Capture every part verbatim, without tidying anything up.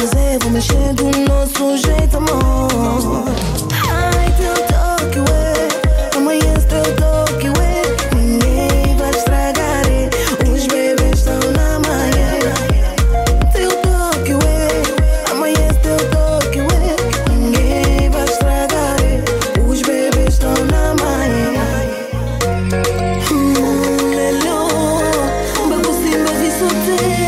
fazer, vou mexer do nosso jeito, amor. Ai, teu toque, ué, amanhã se teu toque, ué, ninguém vai estragar, os bebês estão na manhã. Teu toque, ué, amanhã se teu toque, ué, ninguém vai estragar, os bebês estão na manhã. Hum, melhor, meu cozinho vai vir solteiro.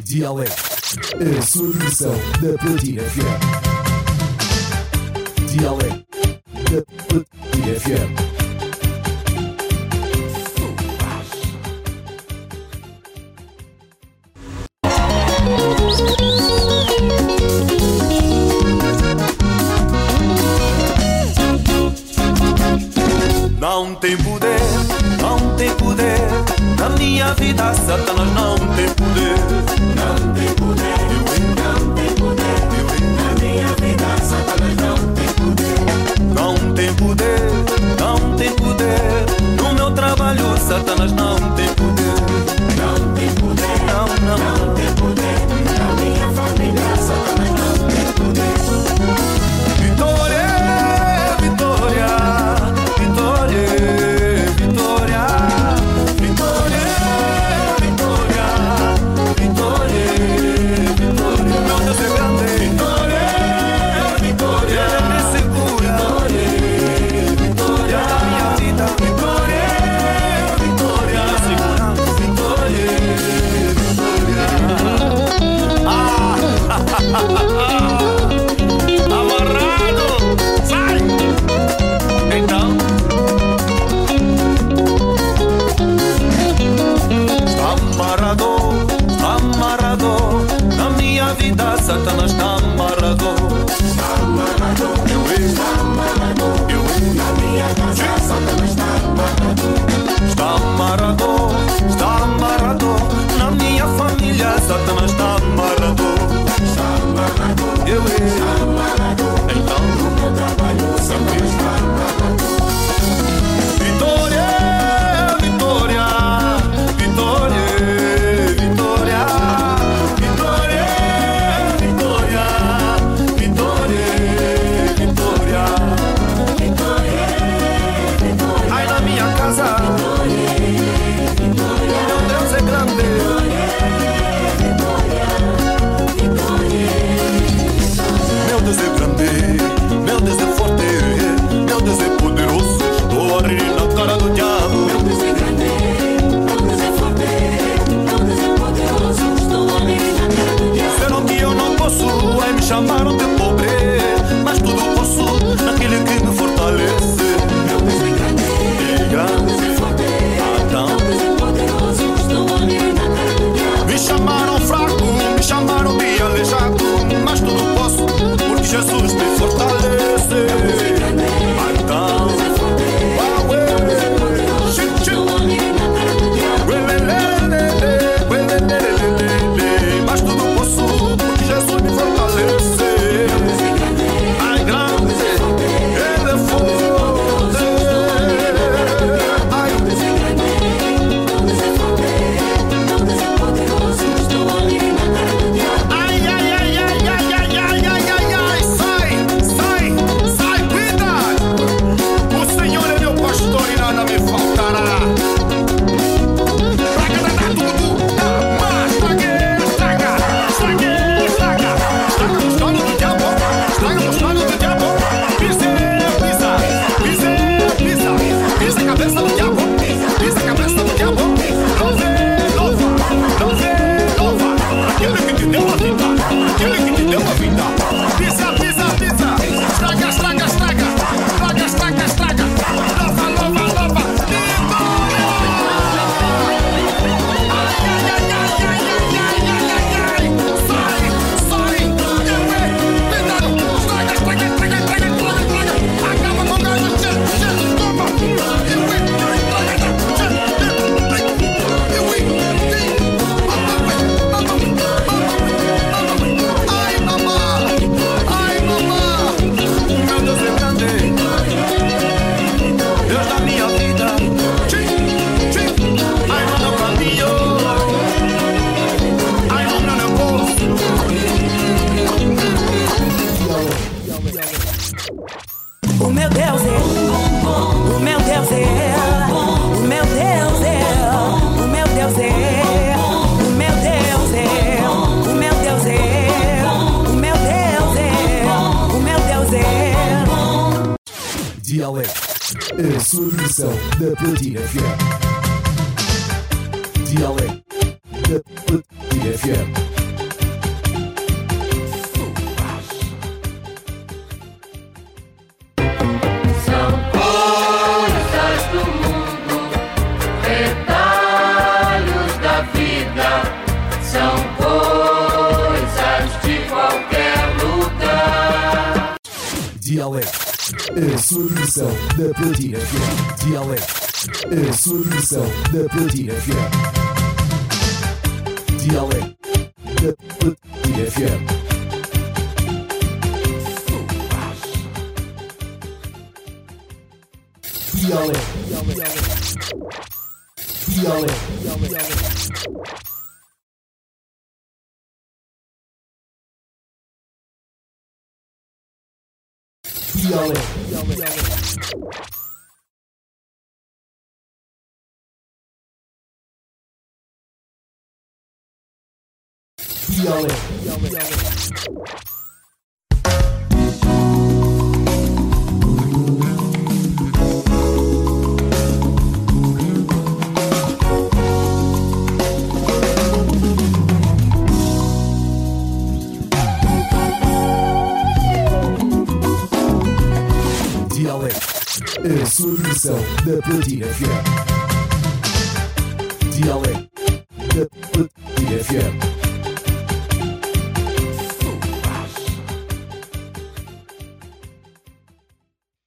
D I A ALEGRE, a sua diversão da Platina F M. D I A ALEGRE, da Platina F M. Não tem poder, não tem poder. Na minha vida, Satanás não tem poder. Não tem poder, não tem poder. Na minha vida, Satanás não tem poder. Não tem poder, não tem poder. No meu trabalho, Satanás não tem poder. Não tem poder, não, não, não tem poder. Na minha para o teu pobre, mas tudo posso naquele que me fortalece. Meu Deus é grande, grande é poder, tão poderosos, não há nem nada. Me chamaram fraco, me chamaram de aleijado, mas tudo posso porque Jesus me fortalece. A sua versão da Platina F M. D I A ALEGRE da Platina F M. A sua versão da Platina F M. D I A ALEGRE. A sua versão da Platina F M. D I A ALEGRE da Platina F M. D I A ALEGRE. D I A ALEGRE. D I A ALEGRE. D I A ALEGRE. A sua versão da Platina F M. D I A ALEGRE da Platina F M.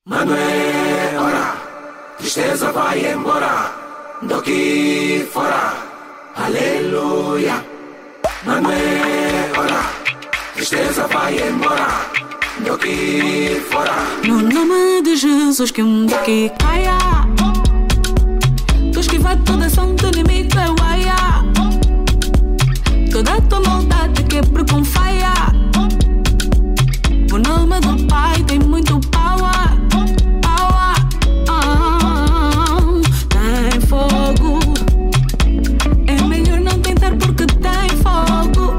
Mano é hora, tristeza vai embora, daqui fora, aleluia. Mano é hora, tristeza vai embora, daqui fora. No nome de Jesus que o mundo que caia, tu esquiva toda ação do inimigo é uaia. Toda tua maldade quebra com faia. O nome do Pai tem muito power, power. Oh, tem fogo. É melhor não tentar porque tem fogo.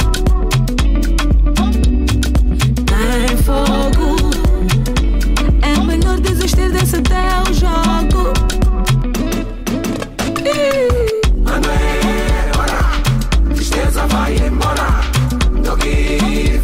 Fogo. É melhor desistir desse teu jogo. Mano é hora, tristeza vai embora, do que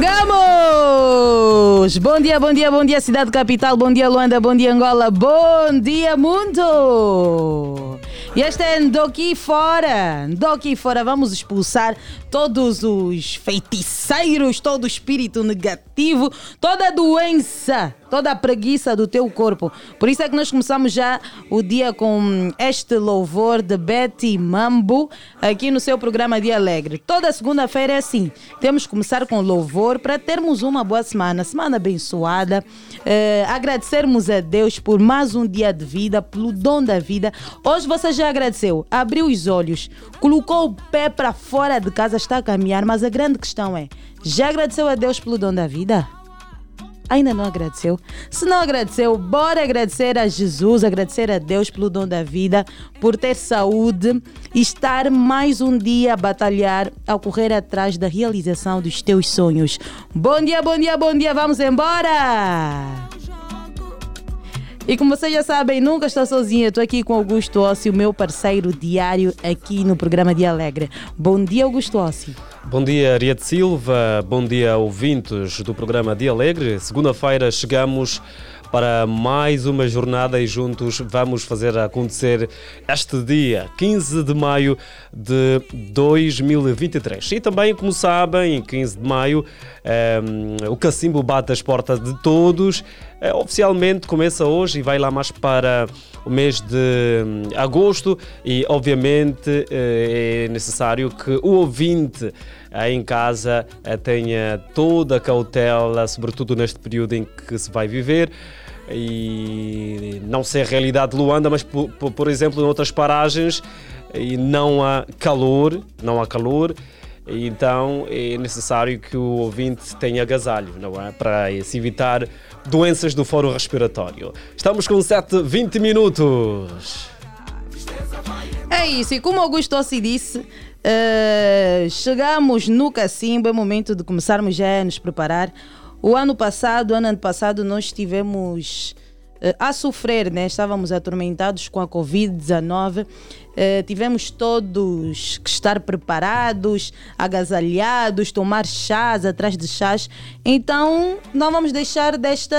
Chegamos! Bom dia, bom dia, bom dia Cidade Capital, bom dia Luanda, bom dia Angola, bom dia mundo! E este é Ndoki Fora, Ndoki Fora, vamos expulsar todos os feiticeiros, todo o espírito negativo, toda a doença, toda a preguiça do teu corpo. Por isso é que nós começamos já o dia com este louvor de Betty Mambo, aqui no seu programa Dia Alegre. Toda segunda-feira é assim, temos que começar com louvor para termos uma boa semana, semana abençoada, eh, agradecermos a Deus por mais um dia de vida, pelo dom da vida. Hoje você já agradeceu, abriu os olhos, colocou o pé para fora de casa, está a caminhar, mas a grande questão é, já agradeceu a Deus pelo dom da vida? Ainda não agradeceu? Se não agradeceu, bora agradecer a Jesus, agradecer a Deus pelo dom da vida, por ter saúde e estar mais um dia a batalhar, a correr atrás da realização dos teus sonhos. Bom dia, bom dia, bom dia, vamos embora! E como vocês já sabem, nunca estou sozinha. Estou aqui com Augusto Hossi, o meu parceiro diário aqui no programa Dia Alegre. Bom dia, Augusto Hossi. Bom dia, Arieth Silva. Bom dia, ouvintes do programa Dia Alegre. Segunda-feira chegamos para mais uma jornada e juntos vamos fazer acontecer este dia, quinze de maio de dois mil e vinte e três. E também, como sabem, em quinze de maio, eh, o cacimbo bate as portas de todos. Eh, oficialmente começa hoje e vai lá mais para o mês de agosto e, obviamente, eh, é necessário que o ouvinte em casa tenha toda a cautela, sobretudo neste período em que se vai viver. E não sei a realidade de Luanda, mas por, por exemplo, em outras paragens e não há calor, não há calor, então é necessário que o ouvinte tenha agasalho, não é? Para se evitar doenças do foro respiratório. Estamos com sete e vinte minutos. É isso, e como Augusto Hossi disse, Uh, chegamos no cacimbo, é momento de começarmos já a nos preparar. O ano passado, ano passado nós estivemos uh, a sofrer, né? Estávamos atormentados com a covid dezenove, uh, tivemos todos que estar preparados, agasalhados, tomar chás atrás de chás. Então não vamos deixar desta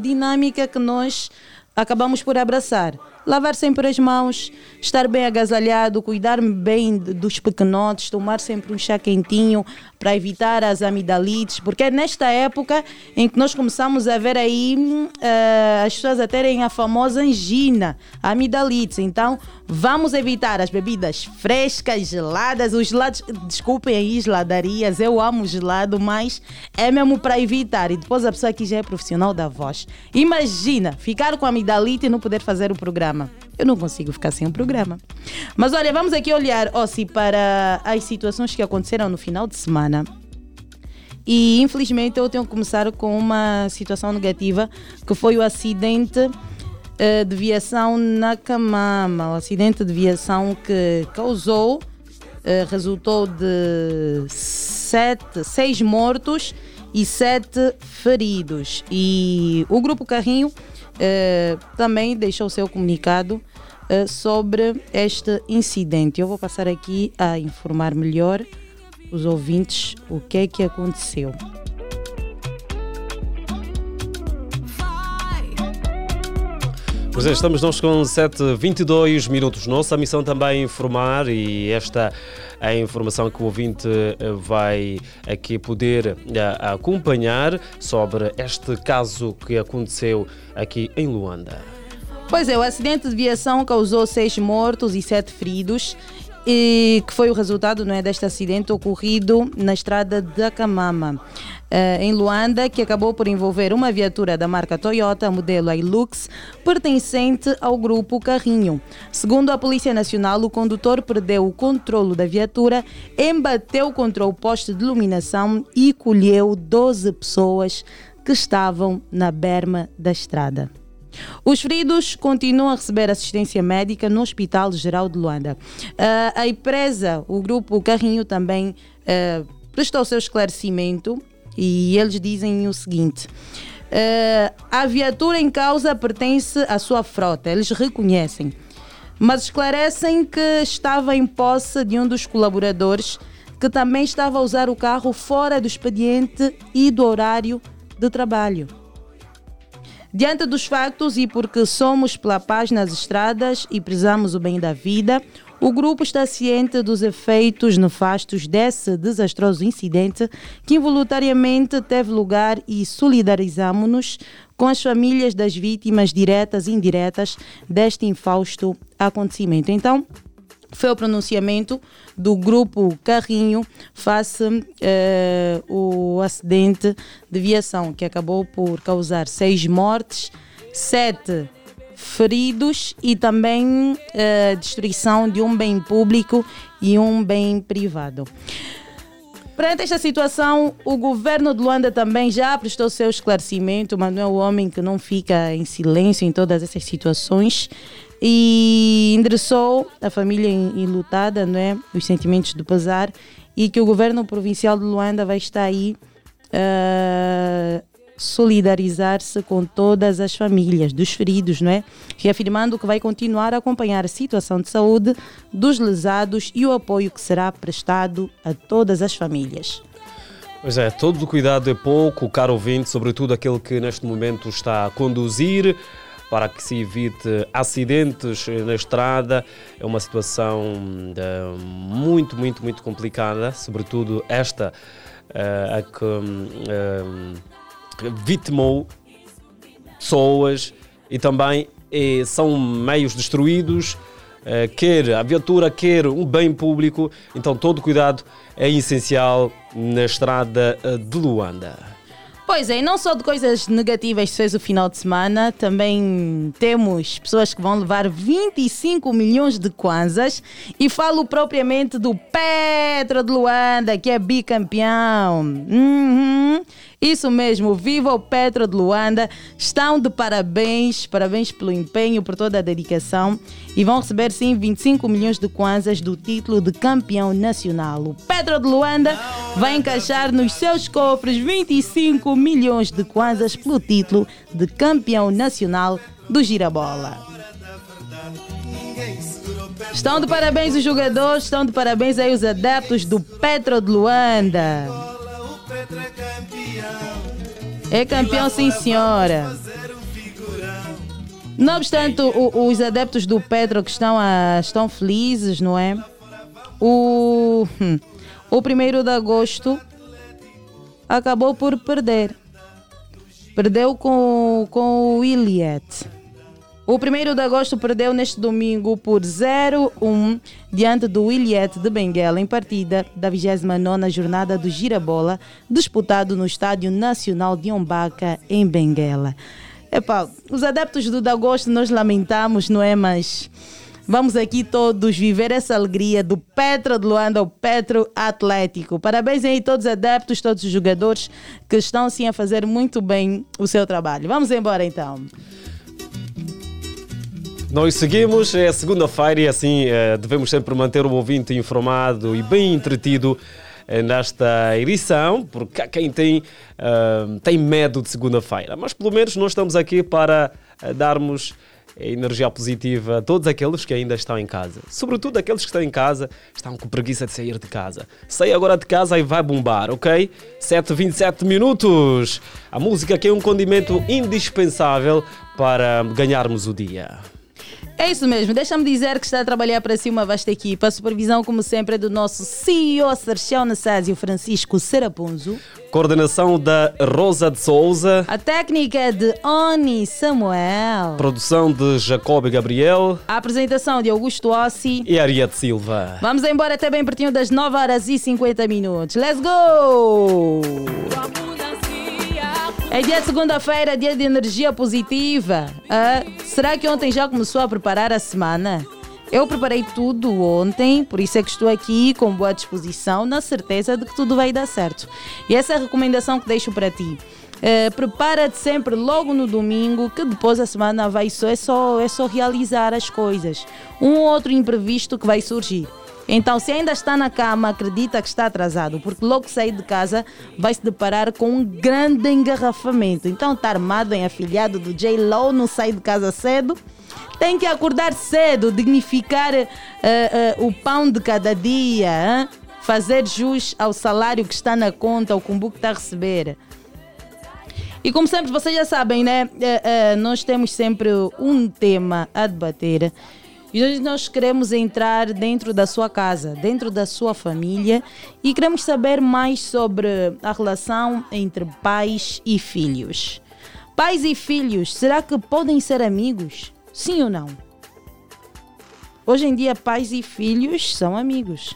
dinâmica que nós acabamos por abraçar. Lavar sempre as mãos, estar bem agasalhado, cuidar bem dos pequenotes, tomar sempre um chá quentinho para evitar as amidalites, porque é nesta época em que nós começamos a ver aí uh, as pessoas a terem a famosa angina, a amidalite. Então, vamos evitar as bebidas frescas, geladas, os gelados, desculpem aí, geladarias, eu amo gelado, mas é mesmo para evitar. E depois a pessoa que já é profissional da voz. Imagina, ficar com a amidalite e não poder fazer o programa. Eu não consigo ficar sem um programa. Mas olha, vamos aqui olhar, Hossi, para as situações que aconteceram no final de semana. E infelizmente eu tenho que começar com uma situação negativa, que foi o acidente uh, de viação na Camama. O acidente de viação que causou, uh, resultou de sete, seis mortos e sete feridos. E o Grupo Carrinho Uh, também deixou o seu comunicado uh, sobre este incidente. Eu vou passar aqui a informar melhor os ouvintes o que é que aconteceu. Pois é, estamos nós com sete e vinte e dois minutos. Nossa missão também é informar, e esta é a informação que o ouvinte vai aqui poder acompanhar sobre este caso que aconteceu aqui em Luanda. Pois é, o acidente de viação causou seis mortos e sete feridos, e que foi o resultado, não é, deste acidente ocorrido na estrada da Camama, Uh, em Luanda, que acabou por envolver uma viatura da marca Toyota, modelo Hilux, pertencente ao Grupo Carrinho. Segundo a Polícia Nacional, o condutor perdeu o controlo da viatura, embateu contra o poste de iluminação e colheu doze pessoas que estavam na berma da estrada. Os feridos continuam a receber assistência médica no Hospital Geral de Luanda. Uh, a empresa, o Grupo Carrinho, também uh, prestou seu esclarecimento. E eles dizem o seguinte, uh, a viatura em causa pertence à sua frota, eles reconhecem, mas esclarecem que estava em posse de um dos colaboradores que também estava a usar o carro fora do expediente e do horário de trabalho. Diante dos factos e porque somos pela paz nas estradas e prezamos o bem da vida, o grupo está ciente dos efeitos nefastos desse desastroso incidente que involuntariamente teve lugar e solidarizamo-nos com as famílias das vítimas diretas e indiretas deste infausto acontecimento. Então, foi o pronunciamento do grupo Carrinho face eh, o acidente de viação que acabou por causar seis mortes, sete feridos e também eh, destruição de um bem público e um bem privado. Perante esta situação, o governo de Luanda também já prestou seu esclarecimento, mas não é o homem que não fica em silêncio em todas essas situações, e endereçou a família enlutada, não é? Os sentimentos do pesar, e que o governo provincial de Luanda vai estar aí a uh, solidarizar-se com todas as famílias dos feridos, não é? Reafirmando que vai continuar a acompanhar a situação de saúde dos lesados e o apoio que será prestado a todas as famílias. Pois é, todo o cuidado é pouco, caro ouvinte, sobretudo aquele que neste momento está a conduzir, para que se evite acidentes na estrada. É uma situação de, muito, muito, muito complicada, sobretudo esta uh, a que um, vitimou pessoas e também e são meios destruídos, uh, quer a viatura, quer um bem público. Então todo cuidado é essencial na estrada de Luanda. Pois é, e não só de coisas negativas fez o final de semana, também temos pessoas que vão levar vinte e cinco milhões de kwanzas, e falo propriamente do Petro de Luanda, que é bicampeão. Uhum. Isso mesmo, viva o Petro de Luanda, estão de parabéns, parabéns pelo empenho, por toda a dedicação, e vão receber sim vinte e cinco milhões de kwanzas do título de campeão nacional. O Petro de Luanda vai encaixar nos seus cofres vinte e cinco milhões de kwanzas pelo título de campeão nacional do Girabola. Estão de parabéns os jogadores, estão de parabéns aí os adeptos do Petro de Luanda. É campeão, sim senhora. Não obstante, o, os adeptos do Petro que estão, a, estão felizes, não é? O, o primeiro de agosto acabou por perder. Perdeu com, com o Iliete. O primeiro de agosto perdeu neste domingo por zero a um diante do Iliete de Benguela em partida da vigésima nona jornada do Girabola, disputado no Estádio Nacional de Ombaca, em Benguela. Epá, os adeptos do de agosto nós lamentamos, não é? Mas vamos aqui todos viver essa alegria do Petro de Luanda, o Petro Atlético. Parabéns aí todos os adeptos, todos os jogadores que estão sim a fazer muito bem o seu trabalho. Vamos embora então. Nós seguimos, é segunda-feira e assim devemos sempre manter o ouvinte informado e bem entretido nesta edição, porque quem tem, tem medo de segunda-feira. Mas pelo menos nós estamos aqui para darmos energia positiva a todos aqueles que ainda estão em casa. Sobretudo aqueles que estão em casa, estão com preguiça de sair de casa. Sai agora de casa e vai bombar, ok? sete e vinte e sete minutos. A música que é um condimento indispensável para ganharmos o dia. É isso mesmo, deixa-me dizer que está a trabalhar para si uma vasta equipa. A supervisão, como sempre, é do nosso C E O Sarchão Nassásio Francisco Serapunzo. Coordenação da Rosa de Souza. A técnica de Oni Samuel. Produção de Jacob Gabriel. A apresentação de Augusto Hossi. E Arieth Silva. Vamos embora até bem pertinho das nove horas e cinquenta minutos. Let's go! É dia de segunda-feira, dia de energia positiva. Ah, será que ontem já começou a preparar a semana? Eu preparei tudo ontem, por isso é que estou aqui com boa disposição, na certeza de que tudo vai dar certo. E essa é a recomendação que deixo para ti. Uh, prepara-te sempre logo no domingo, que depois a semana vai só, é só, é só realizar as coisas. Um ou outro imprevisto que vai surgir. Então, se ainda está na cama, acredita que está atrasado, porque logo que sair de casa vai se deparar com um grande engarrafamento. Então, está armado em afilhado do J-Lo, não sai de casa cedo. Tem que acordar cedo, dignificar uh, uh, o pão de cada dia, hein? fazer jus ao salário que está na conta, o cumbu que está a receber. E como sempre, vocês já sabem, né? É, é, nós temos sempre um tema a debater. E hoje nós queremos entrar dentro da sua casa, dentro da sua família, e queremos saber mais sobre a relação entre pais e filhos. Pais e filhos, será que podem ser amigos? Sim ou não? Hoje em dia, pais e filhos são amigos.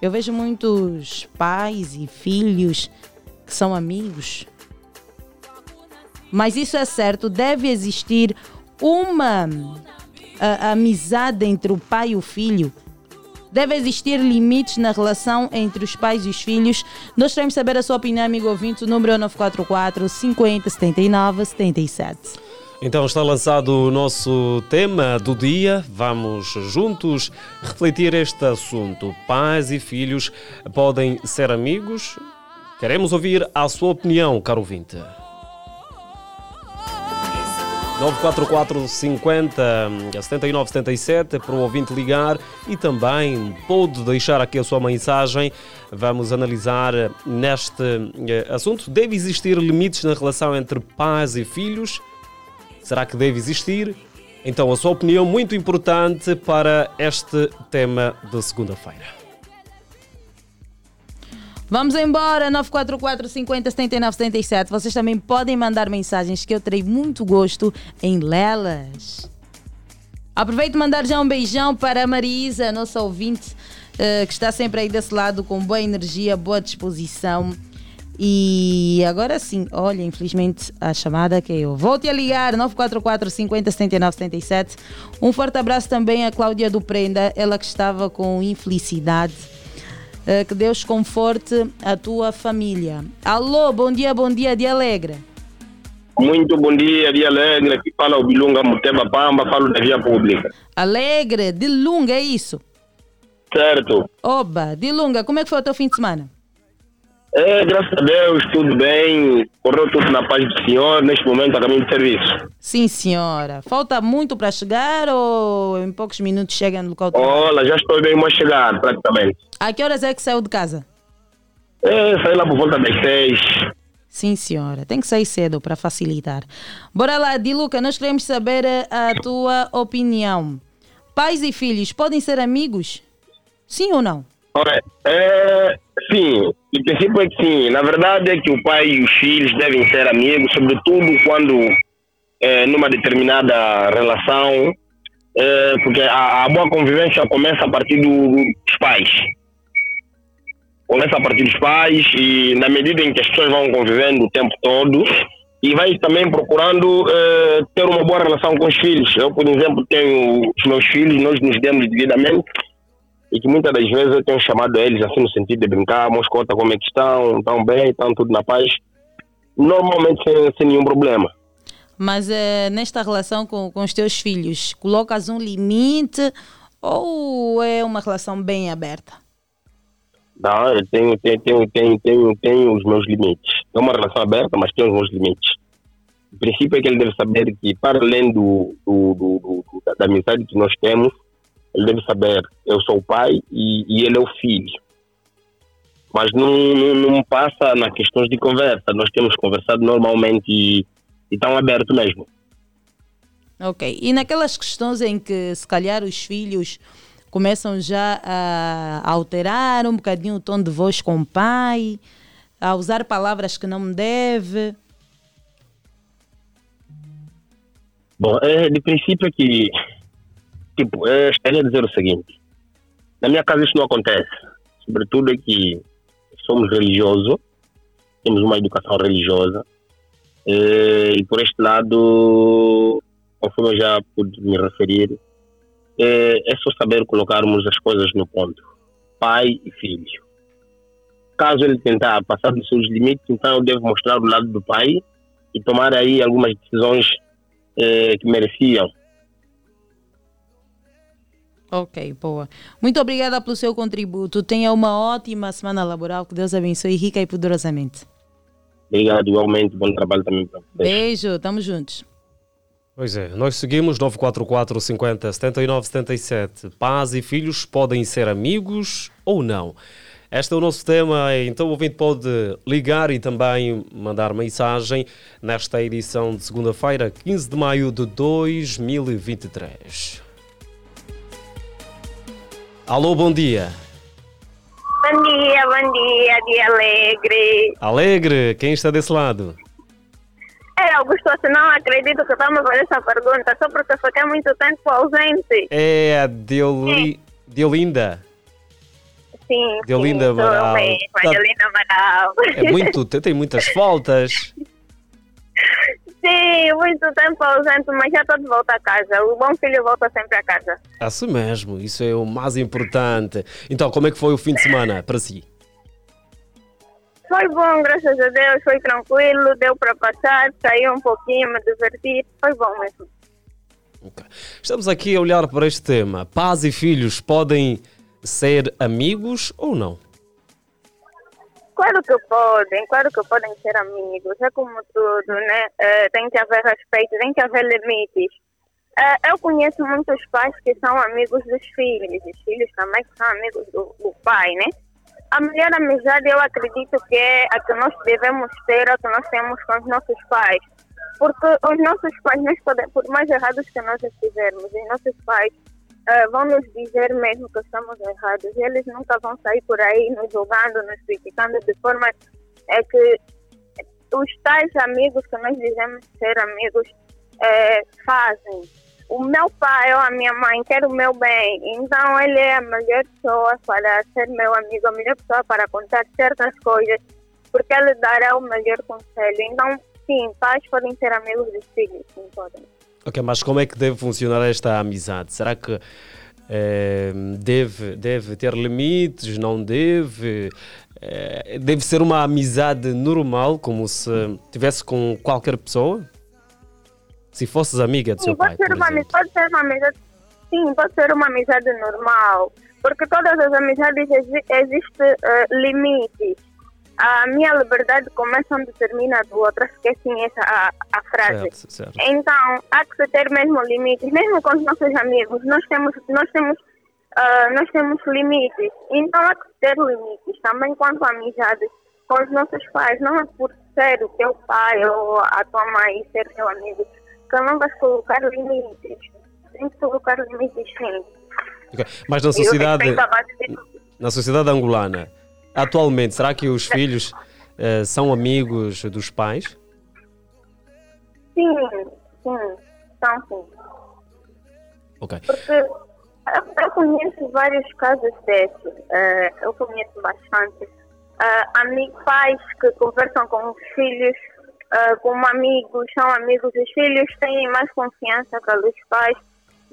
Eu vejo muitos pais e filhos que são amigos. Mas isso é certo, deve existir uma... A amizade entre o pai e o filho. Deve existir limites na relação entre os pais e os filhos. Nós queremos saber a sua opinião, amigo ouvinte. O número é nove quatro quatro, cinco zero, sete nove, sete sete. Então está lançado o nosso tema do dia. Vamos juntos refletir este assunto. Pais e filhos podem ser amigos? Queremos ouvir a sua opinião, caro ouvinte. nove quatro quatro, cinquenta, setenta e nove, setenta e sete para o ouvinte ligar e também pode deixar aqui a sua mensagem. Vamos analisar neste assunto. Deve existir limites na relação entre pais e filhos? Será que deve existir? Então, a sua opinião muito importante para este tema de segunda-feira. Vamos embora, nove quatro quatro, cinquenta, setenta e nove, setenta e sete. Vocês também podem mandar mensagens que eu terei muito gosto em lê-las. Aproveito e mandar já um beijão para a Marisa, nossa ouvinte, uh, que está sempre aí desse lado com boa energia, boa disposição. E agora sim, olha, infelizmente a chamada que eu vou te ligar, nove quatro quatro, cinquenta, setenta e nove, setenta e sete. Um forte abraço também a Cláudia do Prenda, ela que estava com infelicidade. Que Deus conforte a tua família. Alô, bom dia, bom dia, Dia Alegre. Muito bom dia, Dia Alegre. Aqui fala o Bilunga Muteba Pamba, falo da via pública. Alegre, de Lunga, é isso? Certo. Oba, de Lunga, como é que foi o teu fim de semana? É, graças a Deus, tudo bem. Correu tudo na paz do Senhor, neste momento a caminho de serviço. Sim, senhora. Falta muito para chegar ou em poucos minutos chega no local? Olha, já estou bem mais chegar, praticamente. A que horas é que saiu de casa? É, saí lá por volta das seis. Sim, senhora. Tem que sair cedo para facilitar. Bora lá, Diluca, nós queremos saber a tua opinião. Pais e filhos podem ser amigos? Sim ou não? Olha, é... Sim, o princípio é que sim. Na verdade é que o pai e os filhos devem ser amigos, sobretudo quando é, numa determinada relação, é, porque a, a boa convivência começa a partir do, dos pais. Começa a partir dos pais e na medida em que as pessoas vão convivendo o tempo todo e vai também procurando é, ter uma boa relação com os filhos. Eu, por exemplo, tenho os meus filhos, nós nos demos devidamente. E que muitas das vezes eu tenho chamado a eles assim no sentido de brincar, moscota, como é que estão, estão bem, estão tudo na paz, normalmente sem, sem nenhum problema. Mas é, nesta relação com, com os teus filhos, colocas um limite ou é uma relação bem aberta? Não, eu tenho, tenho, tenho, tenho, tenho, tenho os meus limites. É uma relação aberta, mas tenho os meus limites. O princípio é que ele deve saber que, para além do, do, do, do, da, da amizade que nós temos, ele deve saber, eu sou o pai e, e ele é o filho. Mas não, não, não passa nas questões de conversa. Nós temos conversado normalmente e, e tão aberto mesmo. Ok. E naquelas questões em que, se calhar, os filhos começam já a alterar um bocadinho o tom de voz com o pai, a usar palavras que não deve... Bom, é, de princípio é que... Tipo, eu estaria a dizer o seguinte, na minha casa isso não acontece, sobretudo é que somos religiosos, temos uma educação religiosa e por este lado, conforme eu já pude me referir, é só saber colocarmos as coisas no ponto, pai e filho. Caso ele tentar passar dos seus limites, então eu devo mostrar o lado do pai e tomar aí algumas decisões que mereciam. Ok, boa. Muito obrigada pelo seu contributo. Tenha uma ótima semana laboral. Que Deus abençoe rica e poderosamente. Obrigado, igualmente. Bom trabalho também para vocês. Beijo, estamos juntos. Pois é, nós seguimos nove quatro quatro, cinquenta, setenta e nove, setenta e sete. Pais e filhos podem ser amigos ou não? Este é o nosso tema, então o ouvinte pode ligar e também mandar mensagem nesta edição de segunda-feira, quinze de maio de dois mil e vinte e três. Alô, bom dia. Bom dia, bom dia, dia alegre. Alegre, quem está desse lado? É, Augusto, você não acredito que está-me a fazer essa pergunta, só porque eu fiquei muito tempo ausente. É, Deoli... Deolinda. Sim, Deolinda sim, Amaral. Bem, tá... Deolinda Amaral. É muito, tem muitas faltas. Sim, muito tempo ausente, mas já estou de volta a casa. O bom filho volta sempre a casa. Assim mesmo, isso é o mais importante. Então, como é que foi o fim de semana para si? Foi bom, graças a Deus, foi tranquilo, deu para passar, saí um pouquinho, me diverti, foi bom mesmo. Okay. Estamos aqui a olhar para este tema. Pais e filhos podem ser amigos ou não? Claro que podem, claro que podem ser amigos, é como tudo, né? Uh, tem que haver respeito, tem que haver limites. Uh, eu conheço muitos pais que são amigos dos filhos, os filhos também que são amigos do, do pai, né? A melhor amizade eu acredito que é a que nós devemos ter, a que nós temos com os nossos pais. Porque os nossos pais, nós podemos, por mais errados que nós estivermos, os nossos pais uh, vão nos dizer mesmo que estamos errados. Eles nunca vão sair por aí nos julgando, nos criticando, de forma é que os tais amigos que nós dizemos ser amigos é, fazem. O meu pai ou a minha mãe quer o meu bem, então ele é a melhor pessoa para ser meu amigo, a melhor pessoa para contar certas coisas, porque ele dará o melhor conselho. Então, sim, pais podem ser amigos dos filhos, sim, podem. Ok, mas como é que deve funcionar esta amizade? Será que eh, deve, deve ter limites, não deve? Eh, deve ser uma amizade normal, como se tivesse com qualquer pessoa? Se fosses amiga do sim, seu pode pai, ser uma, pode ser uma amizade, sim, pode ser uma amizade normal, porque todas as amizades exi- existem uh, limites. A minha liberdade começa onde termina do outro, esquecem essa a, a frase. Certo, certo. Então, há que ter mesmo limites, mesmo com os nossos amigos, nós temos, nós temos, uh, nós temos limites, então há que ter limites, também quanto a amizade com os nossos pais, não é por ser o teu pai ou a tua mãe ser teu amigo, que não vais colocar limites. Tem que colocar limites, sim. Okay. Mas na sociedade, de... na sociedade angolana, atualmente, será que os filhos uh, são amigos dos pais? Sim, sim. São sim. Okay. Porque eu, eu conheço vários casos desses. Uh, eu conheço bastante. Uh, amigos, pais que conversam com os filhos, Uh, como amigos, são amigos, os filhos têm mais confiança pelos pais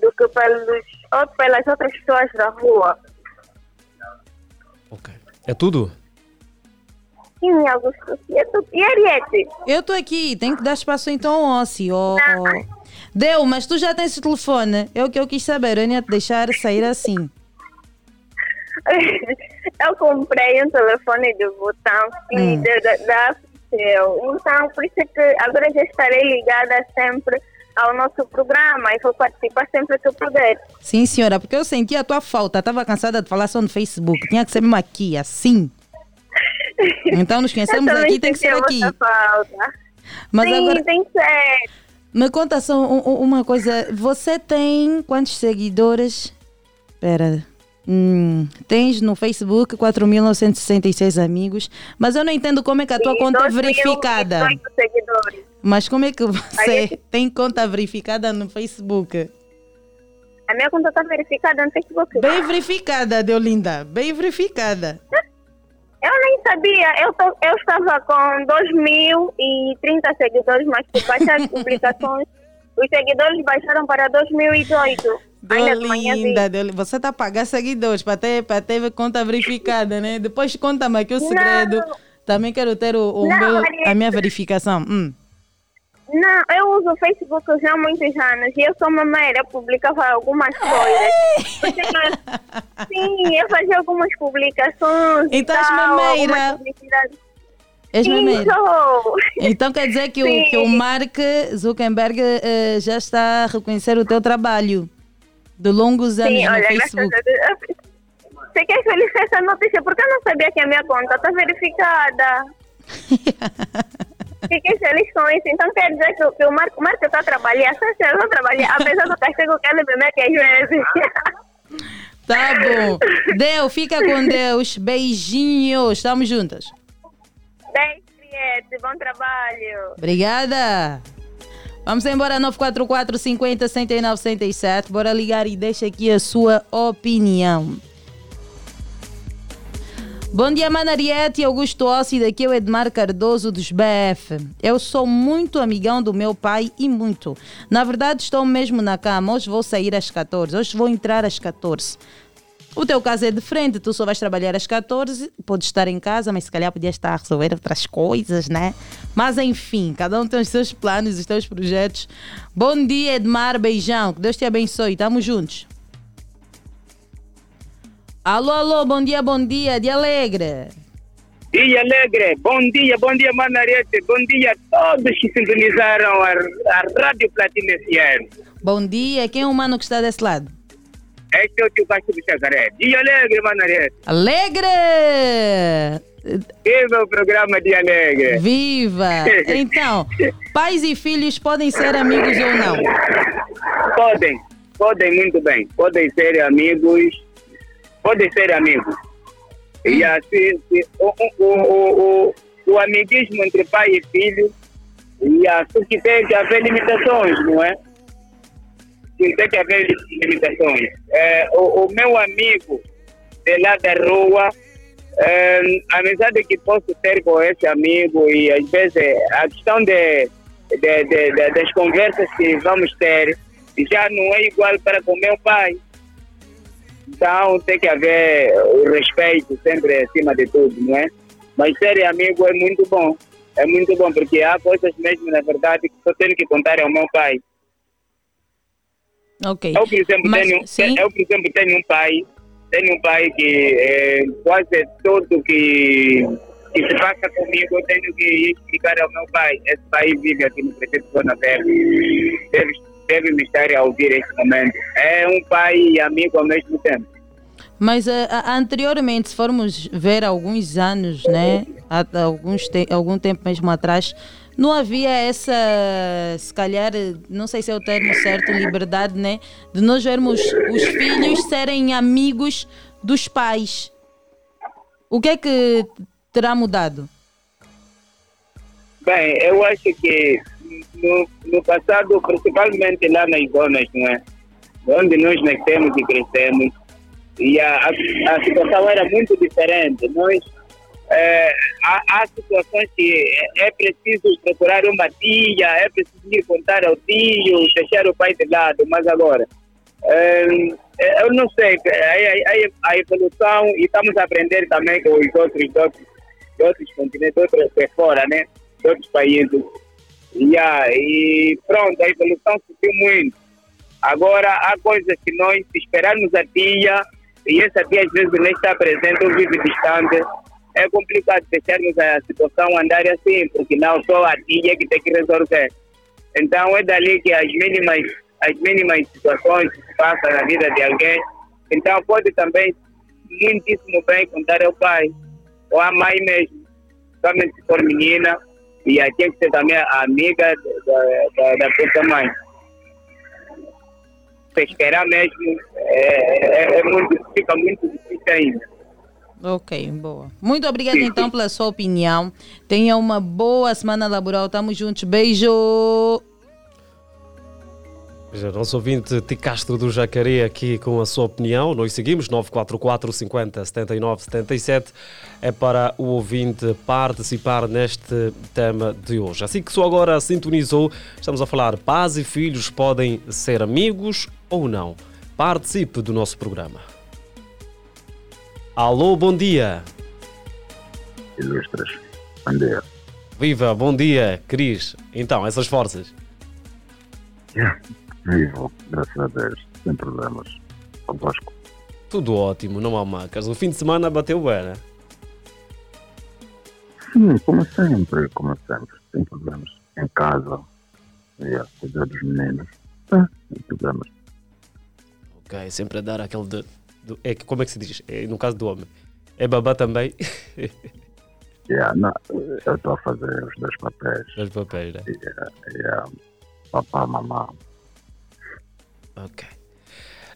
do que pelos, ou pelas outras pessoas da rua. Ok. É tudo? Sim, Augusto. E Ariete? Eu estou aqui, tenho que dar espaço então ao Hossi. Oh, oh. Deu, mas tu já tens o telefone. É o que eu quis saber, eu não ia te deixar sair assim. Eu comprei um telefone de botão hum. da... Então, por isso que agora já estarei ligada sempre ao nosso programa e vou participar sempre que eu puder. Sim, senhora, porque eu senti a tua falta. Estava cansada de falar só no Facebook. Tinha que ser mesmo aqui, assim. Então, nos conhecemos aqui, tem que ser aqui. Falta. Mas sim, agora... tem que ser. Me conta só uma coisa. Você tem quantos seguidores? Espera... Hum, tens no Facebook quatro mil novecentos e sessenta e seis amigos, mas eu não entendo como é que a tua sim, conta é verificada. Mas como é que você Aí, tem conta verificada no Facebook? A minha conta está verificada no Facebook. Bem verificada, Deolinda, bem verificada. Eu nem sabia, eu, tô, eu estava com dois mil e trinta seguidores, mas por baixar as publicações, os seguidores baixaram para dois mil e oito. Deolinda, Deolinda, você está a pagar seguidores para ter, para ter conta verificada, né? Depois conta-me aqui o segredo. Não, também quero ter o, o não, meu, a minha verificação. Hum. Não, eu uso o Facebook já há muitos anos e eu sou mameira, eu publicava algumas coisas. Porque, sim, eu fazia algumas publicações. Então és mameira. Então quer dizer que o, que o Mark Zuckerberg eh, já está a reconhecer o teu trabalho de longos anos. Sim, no olha, Facebook. Graças a Deus. fiquei feliz com essa notícia, porque eu não sabia que a minha conta está verificada. Fiquei feliz com isso. Então quer dizer que, que o Marco está a trabalhar, só se eu não trabalhar, apesar do castigo que ele me mete às vezes. Tá bom. Deus, fica com Deus. Beijinhos. Estamos juntas. Beijo, Arieth. Bom trabalho. Obrigada. Vamos embora, nove quatro quatro, cinquenta, cento e nove, cento e sete. Bora ligar e deixa aqui a sua opinião. Bom dia, mana Arieth e Augusto Hossi, daqui é o Edmar Cardoso dos B F. Eu sou muito amigão do meu pai e muito. Na verdade, estou mesmo na cama. Hoje vou sair às catorze. Hoje vou entrar às catorze. O teu caso é diferente. Tu só vais trabalhar às catorze. Podes estar em casa, mas se calhar podias estar a resolver outras coisas, né? Mas enfim, cada um tem os seus planos, os seus projetos. Bom dia, Edmar. Beijão. Que Deus te abençoe. Tamo juntos. Alô, alô, bom dia, bom dia, Dia Alegre. Dia Alegre, bom dia, bom dia, mana Arieth, bom dia a todos que sintonizaram a, a Rádio Platina F M. Bom dia, quem é o mano que está desse lado? Este é o tio Castro do Chacaré. Dia Alegre, mana Arieth. Alegre! Viva o programa Dia Alegre. Viva! Então, pais e filhos podem ser amigos ou não? Podem, podem muito bem, podem ser amigos. Podem ser amigos. Hum. E assim, o, o, o, o, o amiguismo entre pai e filho, e assim que tem que haver limitações, não é? Que tem que haver limitações. É, o, o meu amigo de lá da rua, é, a amizade que posso ter com esse amigo, e às vezes a questão de, de, de, de, das conversas que vamos ter, já não é igual para com meu pai. Então tem que haver o respeito sempre acima de tudo, não é? Mas ser amigo é muito bom, é muito bom, porque há coisas mesmo, na verdade, que só tenho que contar ao meu pai. Ok. Eu, por exemplo, Mas, tenho, eu, por exemplo tenho um pai, tenho um pai que é, quase tudo que, que se passa comigo eu tenho que explicar ao meu pai. Esse pai vive aqui no Prefeito de Zona Verde. Deve me estar a ouvir esse momento. É um pai e amigo ao mesmo tempo. Mas uh, anteriormente, se formos ver alguns anos, né, há alguns te- algum tempo mesmo atrás, não havia essa, se calhar, não sei se é o termo certo, liberdade, né, de nós vermos os filhos serem amigos dos pais. O que é que terá mudado? Bem, eu acho que No, no passado, principalmente lá nas zonas, não é? Onde nós nascemos e crescemos, e a, a, a situação era muito diferente. Nós, é, há, há situações que é, é preciso procurar uma tia, é preciso ir contar ao tio, deixar o pai de lado, mas agora, é, eu não sei, a, a, a evolução, e estamos a aprender também com os outros, outros, outros continentes, outros de fora, né? De outros países. Yeah, e pronto, a evolução subiu muito. Agora há coisas que nós, se esperarmos a tia, e essa tia às vezes não está presente ou vive distante, é complicado deixarmos a situação andar assim, porque não só a tia que tem que resolver. Então é dali que as mínimas, as mínimas situações que se passam na vida de alguém, então pode também muitíssimo bem contar ao pai ou à mãe mesmo, somente se for menina. E aí tem que ser também a amiga da, da, da própria mãe. Se esperar mesmo, é, é, é muito, fica muito difícil ainda. Ok, boa. Muito obrigada, sim, então, sim. pela sua opinião. Tenha uma boa semana laboral. Tamo juntos. Beijo! Já, nosso ouvinte Ti Castro do Jacaré aqui com a sua opinião. Nós seguimos, nove quatro quatro, cinquenta, setenta e nove, setenta e sete, é para o ouvinte participar neste tema de hoje. Assim que só agora sintonizou, estamos a falar pais e filhos podem ser amigos ou não. Participe do nosso programa. Alô, bom dia. Ilustres, bom dia. Viva, bom dia, Cris. Então, essas forças. Yeah. Vivo, graças a Deus, sem problemas. Convosco. Tudo ótimo, não há macas. O fim de semana bateu bem, né? Sim, como sempre, como sempre. Sem problemas. Em casa, yeah, cuidar dos meninos. Tá, sem problemas. Ok, sempre a dar aquele de, do, é, como é que se diz? É, no caso do homem. É babá também? Yeah, não, eu estou a fazer os dois papéis. Dois papéis, né? Yeah, yeah. Papá, mamá. Ok.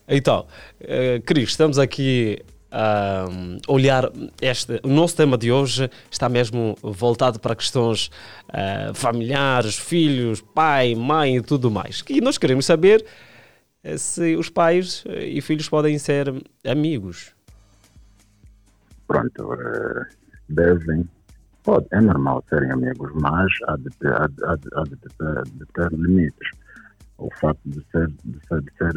Então, uh, Cris, estamos aqui a olhar este... O nosso tema de hoje está mesmo voltado para questões uh, familiares, filhos, pai, mãe e tudo mais. E nós queremos saber se os pais e filhos podem ser amigos. Pronto, devem. Pode, é normal serem amigos, mas há de ter, há de, há de, há de ter, há de ter limites. O facto de seres de ser, de ser,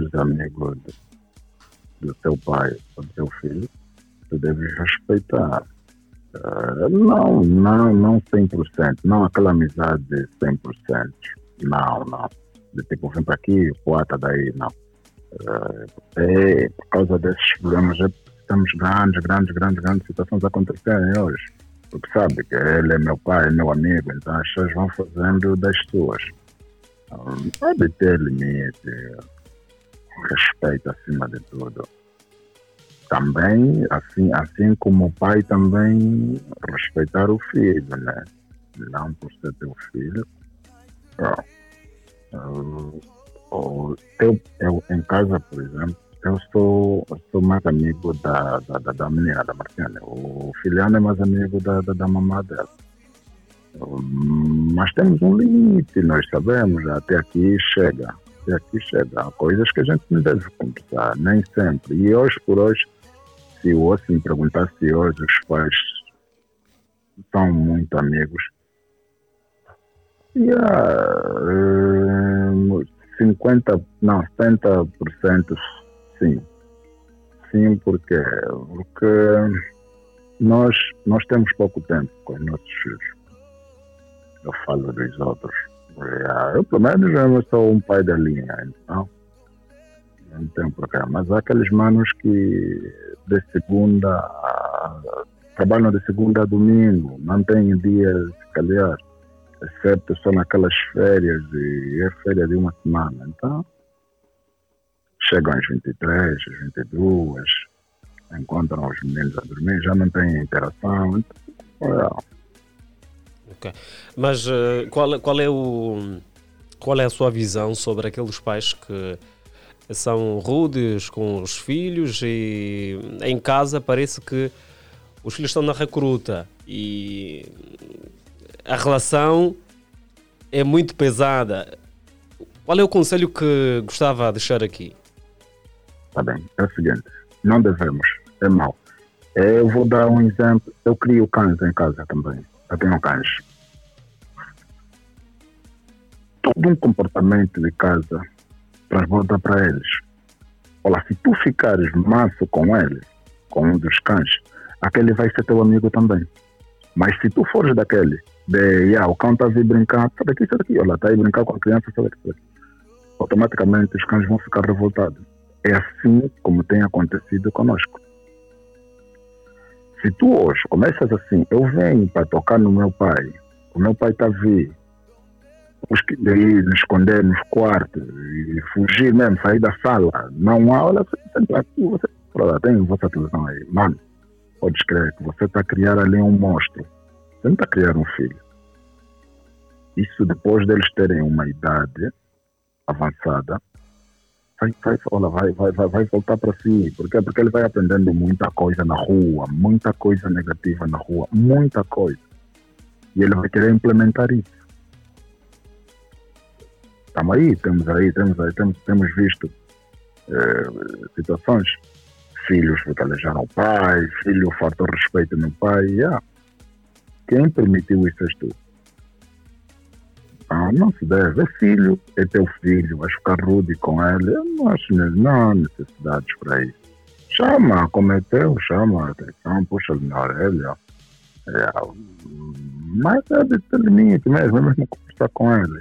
de ser amigo do, do teu pai ou do teu filho, tu deves respeitar. Uh, não, não, não cem por cento, não aquela amizade de cem por cento, não, não. De tipo, vem para aqui, quatro daí, não. Uh, é, por causa desses problemas, já temos grandes, grandes, grandes, grandes situações acontecendo hoje. Porque sabe que ele é meu pai, é meu amigo, então as pessoas vão fazendo das suas. Pode ter limite, respeito acima de tudo. Também, assim, assim como o pai também respeitar o filho, né? Não por ser teu filho. Bom, eu, eu, eu, em casa, por exemplo, eu sou, eu sou mais amigo da, da, da, da menina, da Marciana. O filhano é mais amigo da, da, da mamãe dela. Mas temos um limite, nós sabemos, até aqui chega, até aqui chega. Há coisas que a gente não deve conversar, nem sempre. E hoje por hoje, se eu ouço me perguntar se hoje os pais são muito amigos, e há cinquenta, não, setenta por cento sim. Sim, porque, porque nós, nós temos pouco tempo com os nossos filhos. Eu falo dos outros. Eu, pelo menos, eu sou um pai da linha, então não tem problema. Mas há aqueles manos que de segunda a, trabalham de segunda a domingo, não têm dias, se calhar, excepto só naquelas férias, e é férias de uma semana. Então, chegam às vinte e três, às vinte e duas, encontram os meninos a dormir, já não têm interação. Então, é. Okay. Mas uh, qual, qual, é o, qual é a sua visão sobre aqueles pais que são rudes com os filhos e em casa parece que os filhos estão na recruta e a relação é muito pesada? Qual é o conselho que gostava de deixar aqui? Está bem, é o seguinte, não devemos, é mau. Eu vou dar um exemplo, eu crio cães em casa também. Eu tenho cães. Todo um comportamento de casa transborda para eles. Olha, se tu ficares manso com ele, com um dos cães, aquele vai ser teu amigo também. Mas se tu fores daquele, de, yeah, o cão está a vir brincar, sai daqui, sai daqui, olha, está a brincar com a criança, sai daqui, sai daqui. Automaticamente os cães vão ficar revoltados. É assim como tem acontecido conosco. Se tu hoje começas assim, eu venho para tocar no meu pai, o meu pai está a vir, daí nos esconder nos quartos, e fugir mesmo, sair da sala, não há, olha, você está tem vossa televisão aí, mano, podes crer que você está a criar ali um monstro, você não está a criar um filho. Isso depois deles terem uma idade avançada, Vai, vai, olha, vai, vai, vai, vai voltar para si, porque, porque ele vai aprendendo muita coisa na rua, muita coisa negativa na rua, muita coisa. E ele vai querer implementar isso. Estamos aí, temos aí, temos aí, temos, temos visto eh, situações. Filhos vitalejaram o pai, filho faltou respeito no pai. Yeah. Quem permitiu isso és tu? Ah, não se deve, é filho, é teu filho, vais ficar rude com ele, eu não acho, não há necessidades para isso. Chama, como é teu, chama a atenção, puxa-lhe na orelha. É, mas é de ter limite mesmo, é mesmo conversar com ele.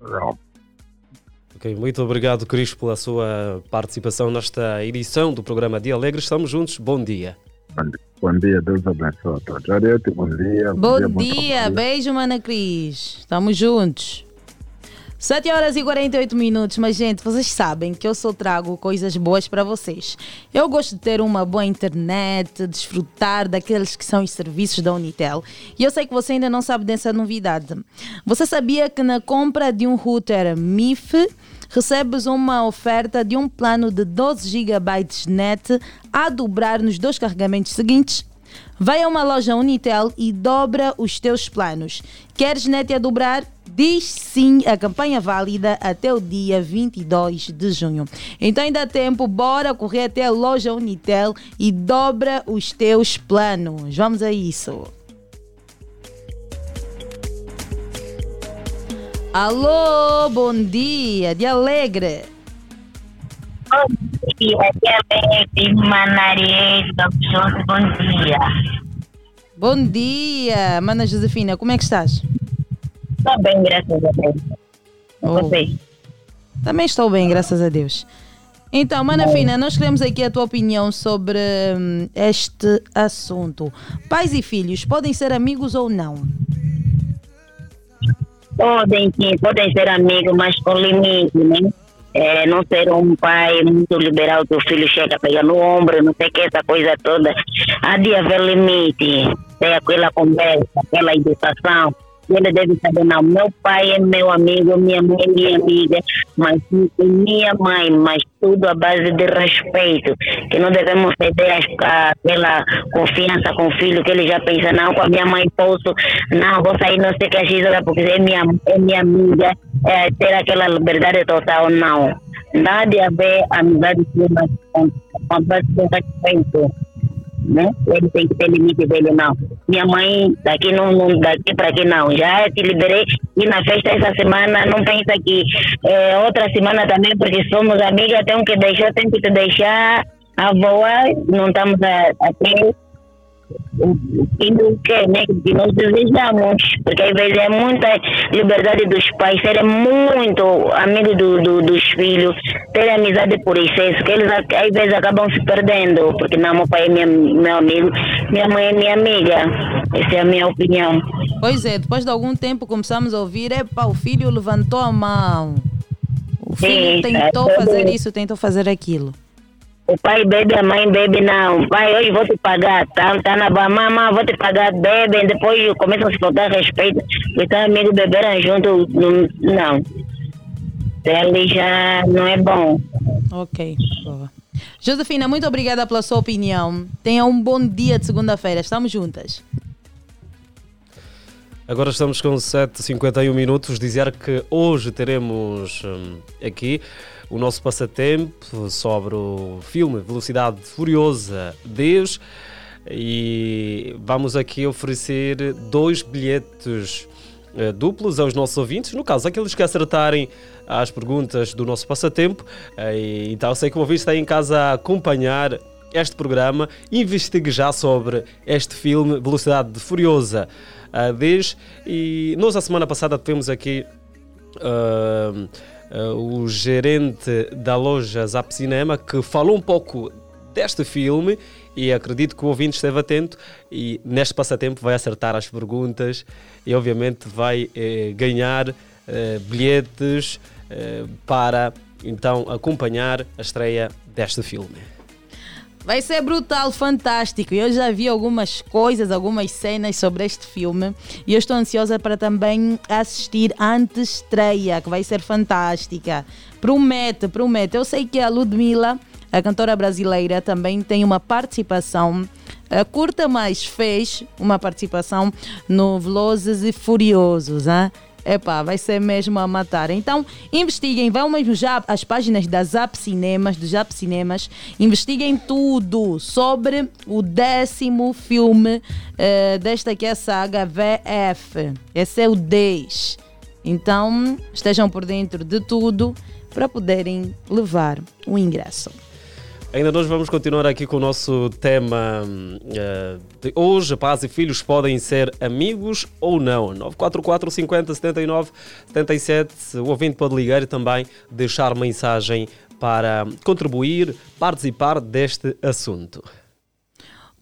Não. Ok, muito obrigado, Cris, pela sua participação nesta edição do programa Dia Alegre. Estamos juntos, bom dia. Bom dia. Bom dia, Deus abençoe a todos. Arieth, bom dia. Bom, bom dia, dia, bom dia. Beijo, Mana Cris. Estamos juntos. sete horas e quarenta e oito minutos, mas gente, vocês sabem que eu só trago coisas boas para vocês. Eu gosto de ter uma boa internet, desfrutar daqueles que são os serviços da Unitel. E eu sei que você ainda não sabe dessa novidade. Você sabia que na compra de um router M I F, recebes uma oferta de um plano de doze gigabytes net a dobrar nos dois carregamentos seguintes? Vai a uma loja Unitel e dobra os teus planos. Queres net a dobrar? Diz sim, a campanha válida até o dia vinte e dois de junho. Então ainda há tempo, bora correr até a loja Unitel e dobra os teus planos. Vamos a isso. Alô, bom dia, de Alegre. Bom dia, de Alegre, Manareza, bom dia. Bom dia, Mana Josefina, como é que estás? Estou bem, graças a Deus. Oh. Você? Também estou bem, graças a Deus. Então, Mana bem. Fina, nós queremos aqui a tua opinião sobre hum, este assunto. Pais e filhos podem ser amigos ou não? Podem sim, podem ser amigos, mas com limite, né? É, não ser um pai muito liberal que o filho chega, pega no ombro, não sei o que, essa coisa toda. Há de haver limite, tem aquela conversa, aquela educação. Ele deve saber, não, meu pai é meu amigo, minha mãe é minha amiga, mas minha mãe, mas tudo à base de respeito, que não devemos perder aquela confiança com o filho, que ele já pensa, não, com a minha mãe posso, não, vou sair, não sei o que a Gisela, porque é minha, é minha amiga, é, ter aquela liberdade total, não. Nada de haver amizade com a base de respeito. Né? Ele tem que ter limite dele, não. Minha mãe, daqui não, não daqui para aqui não. Já te liberei e na festa essa semana, não pensa que é, outra semana também, porque somos amigas, tenho que deixar, tenho que te deixar a voar, não estamos a ter o filho que, né, que nós desejamos, porque às vezes é muita liberdade dos pais, serem muito amigos do, do, dos filhos, terem amizade por excesso, que eles às vezes acabam se perdendo, porque não, meu pai é minha, meu amigo, minha mãe é minha amiga, essa é a minha opinião. Pois é, depois de algum tempo começamos a ouvir, epa, o filho levantou a mão, o filho Sim, tentou é fazer bem. isso, tentou fazer aquilo. O pai bebe, a mãe bebe, não. Pai, hoje vou te pagar, tá, tá na barra, mamãe, vou te pagar, bebem. Depois começam a se faltar respeito. Então, amigos beberam junto, não. Ele já não é bom. Ok. Boa. Josefina, muito obrigada pela sua opinião. Tenha um bom dia de segunda-feira. Estamos juntas. Agora estamos com sete e cinquenta e um minutos. Dizer que hoje teremos hum, aqui o nosso passatempo sobre o filme Velocidade Furiosa dez e vamos aqui oferecer dois bilhetes uh, duplos aos nossos ouvintes, no caso, aqueles que acertarem as perguntas do nosso passatempo. Uh, e, então, sei que o ouvinte está em casa a acompanhar este programa, investigue já sobre este filme Velocidade Furiosa uh, dez e nós, a semana passada, tivemos aqui... Uh, Uh, o gerente da loja Zap Cinema, que falou um pouco deste filme e acredito que o ouvinte esteve atento e neste passatempo vai acertar as perguntas e obviamente vai eh, ganhar eh, bilhetes eh, para então acompanhar a estreia deste filme. Vai ser brutal, fantástico. Eu já vi algumas coisas, algumas cenas sobre este filme e eu estou ansiosa para também assistir a antestreia, que vai ser fantástica. Promete, promete. Eu sei que a Ludmila, a cantora brasileira, também tem uma participação uh, curta, mas fez uma participação no Velozes e Furiosos, hein? Epá, vai ser mesmo a matar. Então, investiguem, vão mesmo já às páginas da Zap Cinemas, do Zap Cinemas, investiguem tudo sobre o décimo filme uh, desta que é a saga V F. Esse é o dez. Então, estejam por dentro de tudo para poderem levar o ingresso. Ainda nós vamos continuar aqui com o nosso tema uh, de hoje. Pais e filhos podem ser amigos ou não? nove quatro quatro, cinquenta, setenta e nove, setenta e sete. O ouvinte pode ligar e também deixar mensagem para contribuir, participar deste assunto.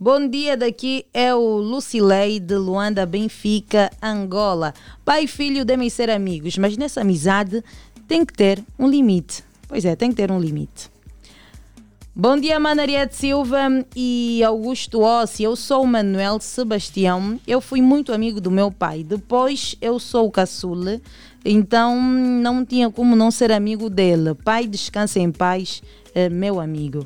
Bom dia, daqui é o Lucilei de Luanda, Benfica, Angola. Pai e filho devem ser amigos, mas nessa amizade tem que ter um limite. Pois é, tem que ter um limite. Bom dia, Mana Arieth Silva e Augusto Hossi. Eu sou o Manuel Sebastião. Eu fui muito amigo do meu pai. Depois eu sou o caçula, então não tinha como não ser amigo dele. Pai, descansa em paz, meu amigo.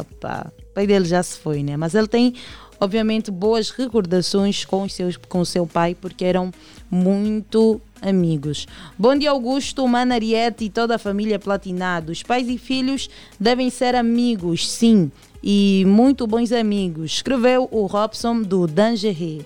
Opa, o pai dele já se foi, né? Mas ele tem, obviamente, boas recordações com os seus, com o seu pai, porque eram muito amigos. Bom dia, Augusto, Mana Arieth e toda a família Platinado. Os pais e filhos devem ser amigos, sim, e muito bons amigos. Escreveu o Robson do Dangeré.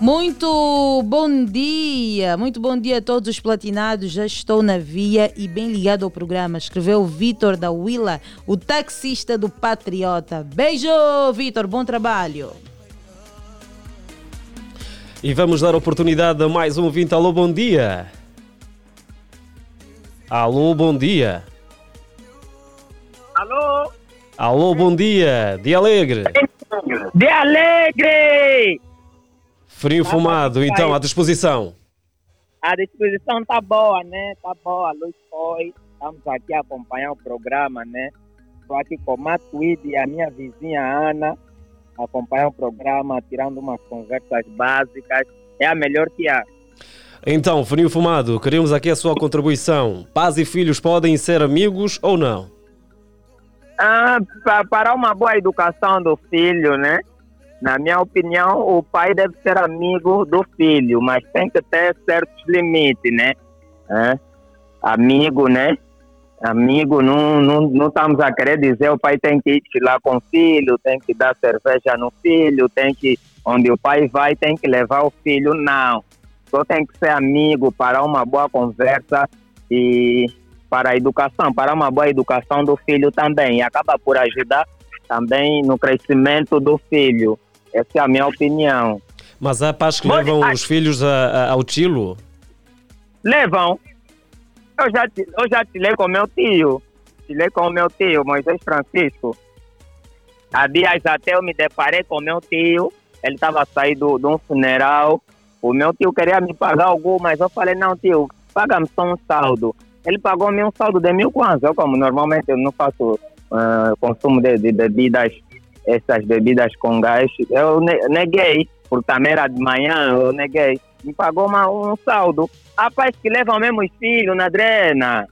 Muito bom dia, muito bom dia a todos os platinados, já estou na via e bem ligado ao programa, escreveu o Vitor da Willa, o taxista do Patriota. Beijo, Vitor, bom trabalho. E vamos dar oportunidade a mais um ouvinte. Alô, bom dia. Alô, bom dia. Alô. Alô, bom dia, D I A ALEGRE. D I A ALEGRE. Frio fumado, então, à disposição. A disposição tá boa, né? Tá boa, Luiz Foi. Estamos aqui a acompanhar o programa, né? Estou aqui com o Matuíde e a minha vizinha Ana, a acompanhar o programa, tirando umas conversas básicas. É a melhor que há. Então, Frio fumado, queremos aqui a sua contribuição. Pais e filhos podem ser amigos ou não? Ah, para uma boa educação do filho, né? Na minha opinião, o pai deve ser amigo do filho, mas tem que ter certos limites, né? É. Amigo, né? Amigo, não, não, não estamos a querer dizer o pai tem que ir lá com o filho, tem que dar cerveja no filho, tem que, onde o pai vai, tem que levar o filho, não. Só tem que ser amigo para uma boa conversa e para a educação, para uma boa educação do filho também. E acaba por ajudar também no crescimento do filho. Essa é a minha opinião. Mas há pais que levam Mas, os filhos a, a, ao tilo? Levam. Eu já, eu já tilei com meu tio. Tilei com meu tio, Moisés Francisco. Há dias até eu me deparei com meu tio. Ele estava saindo de um funeral. O meu tio queria me pagar algo, mas eu falei, não, tio, paga-me só um saldo. Ele pagou-me um saldo de mil kwanza. Eu, como normalmente eu não faço uh, consumo de, de bebidas... essas bebidas com gás, eu neguei, porque também era de manhã, eu neguei. Me pagou uma, um saldo. Rapaz, que levam mesmo os filhos na drena.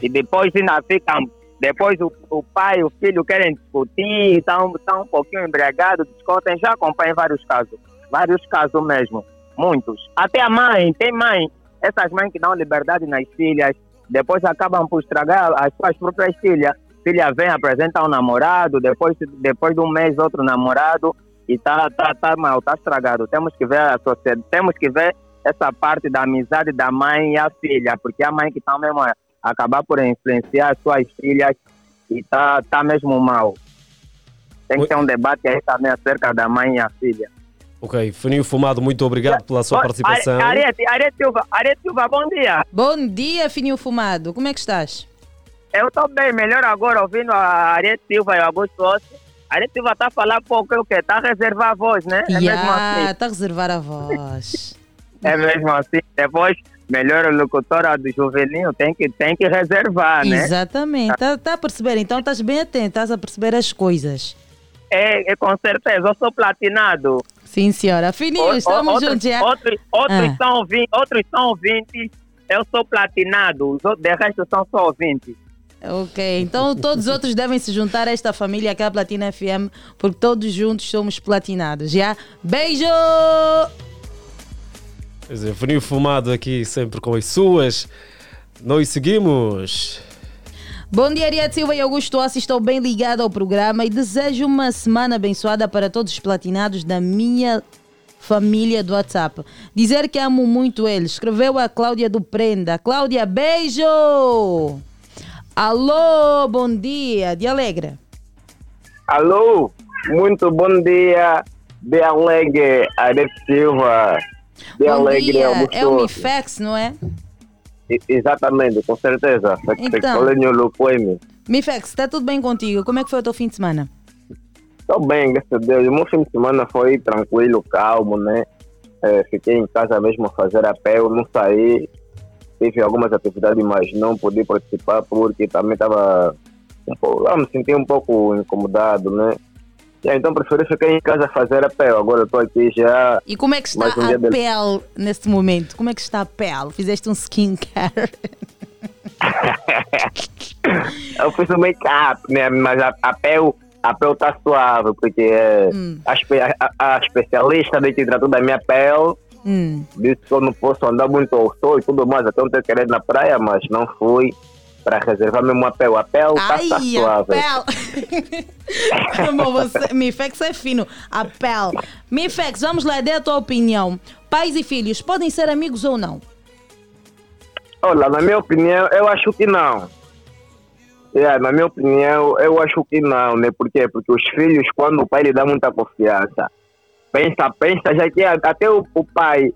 E depois ainda ficam, depois o, o pai e o filho querem discutir, estão um pouquinho embriagados, discutem, já acompanhei vários casos, vários casos mesmo, muitos. Até a mãe, tem mãe, essas mães que dão liberdade nas filhas, depois acabam por estragar as suas próprias filhas. Filha vem, apresenta um namorado, depois, depois de um mês outro namorado, e tá, tá, tá mal, tá estragado. Temos que ver a sociedade, temos que ver essa parte da amizade da mãe e a filha, porque a mãe que tá mesmo a acabar por influenciar as suas filhas e tá, tá mesmo mal. Tem que ter um debate aí também acerca da mãe e a filha. Ok, Fininho Fumado, muito obrigado pela sua participação. Arieth, Arieth Silva, Arieth Silva, bom dia. Bom dia, Fininho Fumado, como é que estás? Eu estou bem, melhor agora ouvindo a Arieth Silva e o Augusto Hossi. A Arieth Silva está a falar pouco, o quê? Está a reservar a voz, né? É yeah, mesmo assim. Está a reservar a voz. É mesmo assim. Depois, melhor locutora do Juvelinho, tem que, tem que reservar, né? Exatamente. Está tá a perceber, então estás bem atento, estás a perceber as coisas. É, é, com certeza, eu sou platinado. Sim, senhora. Fininho, estamos juntos. Outros, outros, ah. são ouvintes, outros são ouvintes, eu sou platinado, os outros, de resto são só ouvintes. Ok, então todos os outros devem se juntar a esta família aqui, a Platina F M, porque todos juntos somos platinados, já? Beijo! Pois é, Frio Fumado aqui sempre com as suas. Nós seguimos. Bom dia, Arieth Silva e Augusto Hossi. Estou bem ligado ao programa e desejo uma semana abençoada para todos os platinados da minha família do WhatsApp. Dizer que amo muito eles. Escreveu a Cláudia do Prenda. Cláudia, beijo! Alô, bom dia, D I A ALEGRE. Alô, muito bom dia, D I A ALEGRE, Arieth Silva. D I A ALEGRE é o Mifex, não é? E, exatamente, com certeza. Então, Mifex, está tudo bem contigo? Como é que foi o teu fim de semana? Estou bem, graças a Deus. O meu fim de semana foi tranquilo, calmo, né? É, fiquei em casa mesmo a fazer a pé, eu não saí. Tive algumas atividades, mas não pude participar porque também estava um pouco... Ah, me senti um pouco incomodado, né? E, então, preferi ficar em casa a fazer a pele. Agora estou aqui já... E como é que está um a pele del... neste momento? Como é que está a pele? Fizeste um skincare? Eu fiz um make-up, né? Mas a, a pele... A pele está suave, porque é hum. a, a, a especialista de que tratou da minha pele hum. disse que eu não posso andar muito ao sol e tudo mais, até não ter querido na praia, mas não fui para reservar mesmo a pele. A pele está tá suave. A pele. Amor, você, Mifex é fino. A pele. Mifex, vamos lá, dê a tua opinião. Pais e filhos, podem ser amigos ou não? Olha, na minha opinião, eu acho que não. Yeah, na minha opinião, eu acho que não, né? Por quê? Porque os filhos, quando o pai lhe dá muita confiança, pensa, pensa, já que até o, o pai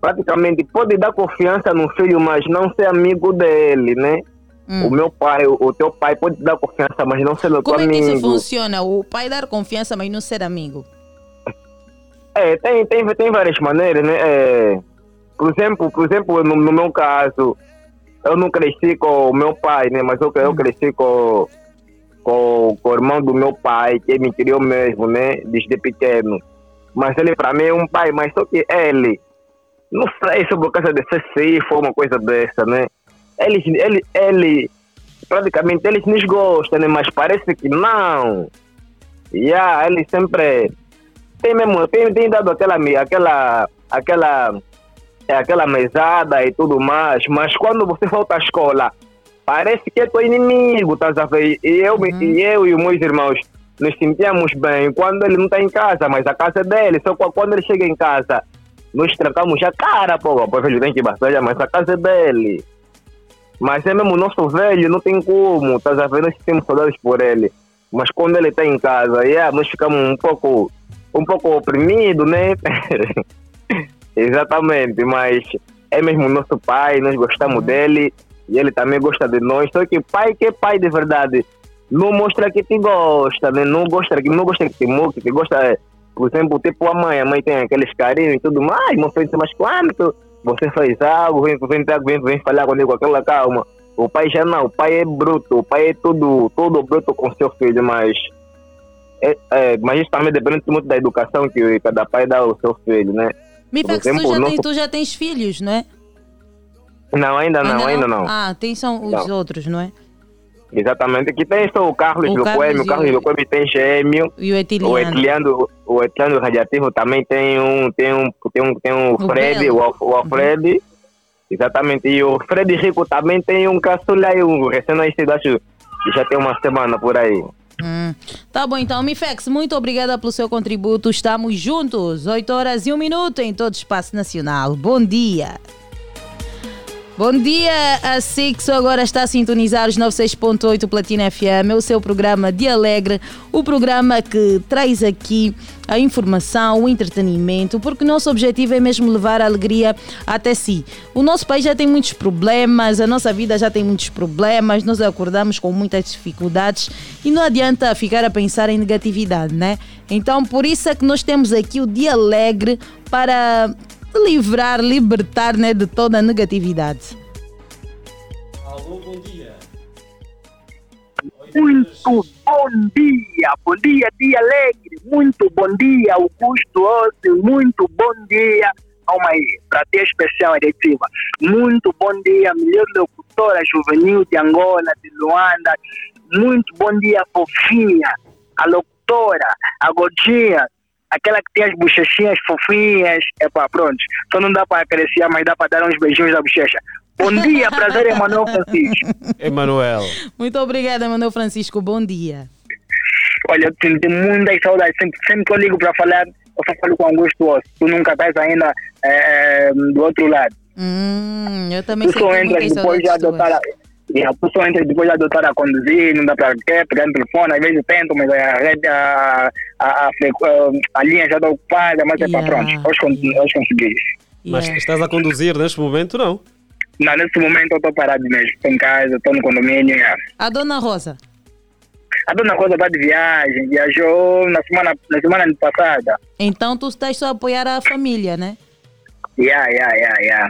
praticamente pode dar confiança no filho, mas não ser amigo dele, né? Hum. O meu pai, o, o teu pai pode dar confiança, mas não ser meu amigo. Como é que isso funciona? O pai dar confiança, mas não ser amigo? É, tem, tem, tem várias maneiras, né? É, por exemplo, por exemplo no, no meu caso... Eu não cresci com o meu pai, né? Mas eu, eu cresci com, com, com o irmão do meu pai, que me criou mesmo, né? Desde pequeno. Mas ele, para mim, é um pai. Mas só que ele, não sei sobre a casa de C C I, foi uma coisa dessa, né? Ele, ele, ele praticamente, eles nos gostam, né? Mas parece que não. E yeah, ele sempre tem mesmo, tem, tem dado aquela... aquela, aquela É aquela mesada e tudo mais, mas quando você volta à escola, parece que é teu inimigo, tá a ver? E eu, uhum. e eu e os meus irmãos nos sentíamos bem quando ele não está em casa, mas a casa é dele. Só quando ele chega em casa, nós trancamos a cara, pô, pô, velho, tem que batalhar, mas a casa é dele. Mas é mesmo nosso velho, não tem como, tá a ver? Nós temos saudades por ele, mas quando ele está em casa, yeah, nós ficamos um pouco, um pouco oprimidos, né? Exatamente, mas é mesmo nosso pai, nós gostamos uhum. dele e ele também gosta de nós. Só que pai que é pai de verdade, não mostra que te gosta, né? Não gosta que não gosta que te moque, que gosta, por exemplo, tipo a mãe, a mãe tem aqueles carinhos e tudo mais, mas, mas quanto você faz algo, vem, vem, vem, vem falar comigo com aquela calma. O pai já não, o pai é bruto, o pai é tudo, tudo bruto com seu filho, mas... É, é, mas isso também depende muito da educação que cada pai dá ao seu filho, né? Me fala que tu já, nosso... tem, tu já tens filhos, não é? Não, ainda não, ainda, ainda não. não. Ah, tem são os não. outros, não é? Exatamente, aqui tem só o Carlos Luquemio, o Carlos Luquemio tem gêmeo. E o Etiliano. O Etiliano, o Etiliano Radiativo também tem um, tem um, tem um, tem um o Fred, o, o Alfred. Uhum. Exatamente, e o Fred Rico também tem um caçulha aí, um recém-nascido, acho que já tem uma semana por aí. Hum. Tá bom então, Mifex, muito obrigada pelo seu contributo, estamos juntos, oito horas e um minuto em todo o espaço nacional. Bom dia. Bom dia a Sixo, agora está a sintonizar os noventa e seis ponto oito Platina F M, o seu programa Dia Alegre, o programa que traz aqui a informação, o entretenimento, porque nosso objetivo é mesmo levar a alegria até si. O nosso país já tem muitos problemas, a nossa vida já tem muitos problemas, nós acordamos com muitas dificuldades e não adianta ficar a pensar em negatividade, né? Então, por isso é que nós temos aqui o Dia Alegre para livrar, libertar, né, de toda a negatividade. Alô, bom dia. Muito bom dia, bom dia, dia alegre, muito bom dia, Augusto Hossi, muito bom dia, calma aí, para ter especial, Arieth Silva, muito bom dia, melhor locutora juvenil de Angola, de Luanda, muito bom dia, fofinha, a locutora, a gordinha, aquela que tem as bochechinhas fofinhas, é pá, pronto, só não dá para acariciar, mas dá para dar uns beijinhos na bochecha. Bom dia, prazer, Emanuel Francisco. Emanuel. Muito obrigada, Emanuel Francisco. Bom dia. Olha, eu tenho muitas saudades. Sempre, sempre que eu ligo para falar, eu só falo com Augusto Hossi. Tu nunca estás ainda é, do outro lado. Hum, eu também tu só entras depois de adotar a, yeah, tu só entras depois de adotar a conduzir, não dá para quê, pegar no telefone. Às vezes tento, mas a rede, a, a, a, a linha já está ocupada, mas yeah, é para pronto. Hoje, yeah. hoje consegui isso. Mas yeah. estás a conduzir neste momento, não? Não, nesse momento eu estou parado mesmo. Estou em casa, estou no condomínio. Yeah. A dona Rosa? A dona Rosa vai de viagem. Viajou na semana, na semana passada. Então tu estás só a apoiar a família, né? Yeah, yeah, yeah, yeah.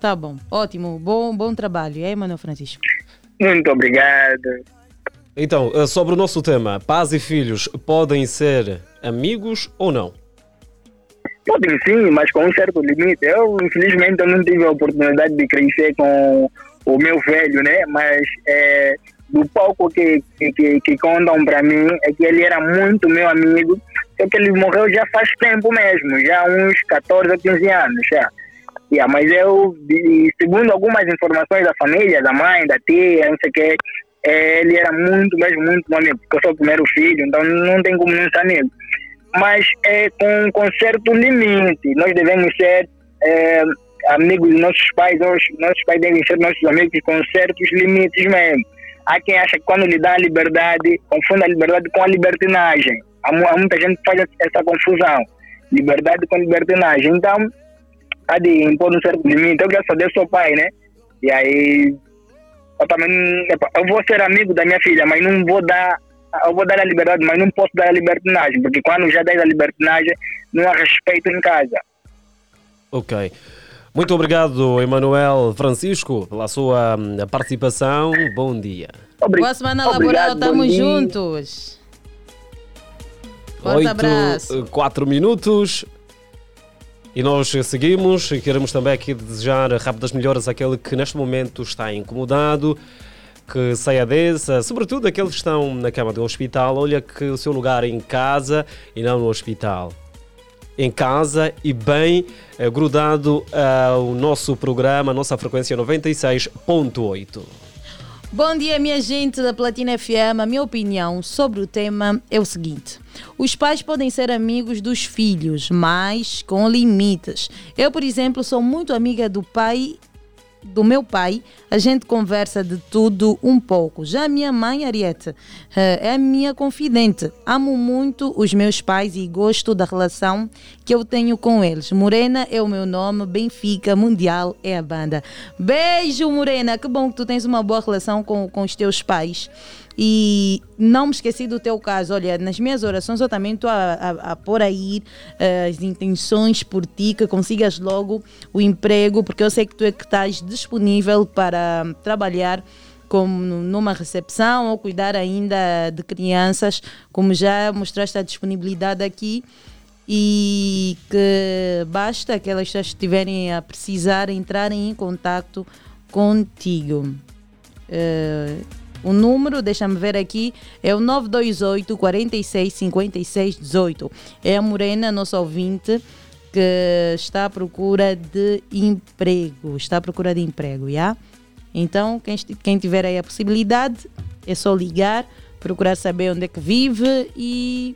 Tá bom, ótimo. Bom, bom trabalho. E aí, Manuel Francisco? Muito obrigado. Então, sobre o nosso tema, pais e filhos podem ser amigos ou não? Podem sim, mas com um certo limite. Eu, infelizmente, eu não tive a oportunidade de crescer com o meu velho, né? Mas é, do pouco que, que, que contam para mim é que ele era muito meu amigo, só que ele morreu já faz tempo mesmo, já há uns catorze a quinze anos já. Yeah, mas eu, segundo algumas informações da família, da mãe, da tia, não sei o que, ele era muito, mesmo muito bom amigo, porque eu sou o primeiro filho, então não tem como não ser amigo. Mas é com, com certo limite, nós devemos ser é, amigos dos nossos pais, nós, nossos pais devem ser nossos amigos com certos limites mesmo. Há quem acha que quando lhe dá a liberdade, confunda a liberdade com a libertinagem. Há, há muita gente que faz essa confusão, liberdade com libertinagem. Então, há de impor um certo limite. Eu, graças a Deus, sou pai, né? E aí, eu também, eu vou ser amigo da minha filha, mas não vou dar, eu vou dar a liberdade, mas não posso dar a libertinagem, porque quando já dá a libertinagem, não há respeito em casa. Ok. Muito obrigado, Emanuel Francisco, pela sua participação. Bom dia. Obrig- Boa semana laboral, estamos juntos. Forte abraço. Quatro minutos. E nós seguimos e queremos também aqui desejar rápidas melhoras àquele que neste momento está incomodado, que saia dessa, sobretudo aqueles que estão na cama do hospital. Olha que o seu lugar é em casa e não no hospital. Em casa e bem é, grudado ao nosso programa, a nossa frequência noventa e seis ponto oito. Bom dia, minha gente da Platina F M. A minha opinião sobre o tema é o seguinte. Os pais podem ser amigos dos filhos, mas com limites. Eu, por exemplo, sou muito amiga do pai, do meu pai. A gente conversa de tudo um pouco. Já a minha mãe, Arieth, é a minha confidente. Amo muito os meus pais e gosto da relação que eu tenho com eles. Morena é o meu nome, Benfica, Mundial é a banda. Beijo, Morena. Que bom que tu tens uma boa relação com, com os teus pais. E não me esqueci do teu caso. Olha, nas minhas orações eu também estou a, a, a pôr aí uh, as intenções por ti, que consigas logo o emprego, porque eu sei que tu é que estás disponível para trabalhar como numa recepção ou cuidar ainda de crianças, como já mostraste a disponibilidade aqui, e que basta que elas estiverem a precisar entrarem em contato contigo. Uh, O número, deixa-me ver aqui, é o nove dois oito, quatro seis, cinco seis, um oito. É a Morena, nossa ouvinte, que está à procura de emprego. Está à procura de emprego, já? Então, quem, quem tiver aí a possibilidade, é só ligar, procurar saber onde é que vive e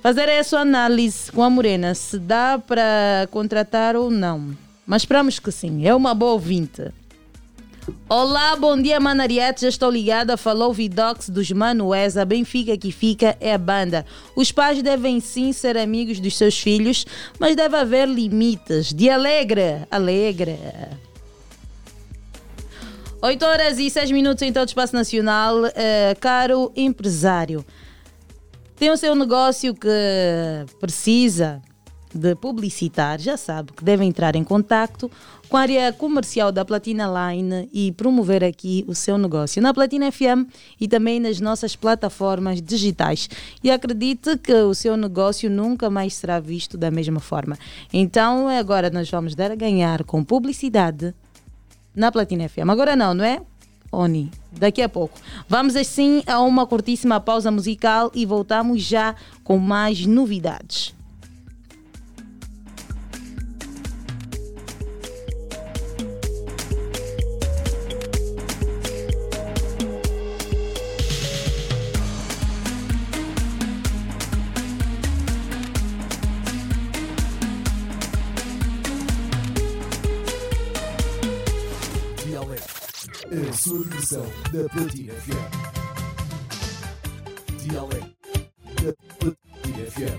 fazer essa análise com a Morena, se dá para contratar ou não. Mas esperamos que sim, é uma boa ouvinte. Olá, bom dia, Manariete, já estou ligada. Falou Vidox dos Manuesa. Benfica que fica é a banda. Os pais devem sim ser amigos dos seus filhos, mas deve haver limites. De alegre, alegre. oito horas e seis minutos em todo o espaço nacional. Uh, caro empresário, tem o seu negócio que precisa de publicitar, já sabe que deve entrar em contacto com a área comercial da Platina Line e promover aqui o seu negócio na Platina F M e também nas nossas plataformas digitais. E acredite que o seu negócio nunca mais será visto da mesma forma. Então agora nós vamos dar a ganhar com publicidade na Platina F M. Agora não, não é? Oni, daqui a pouco. Vamos assim a uma curtíssima pausa musical e voltamos já com mais novidades. A sua versão da Platina F M. Dialé da Platina F M.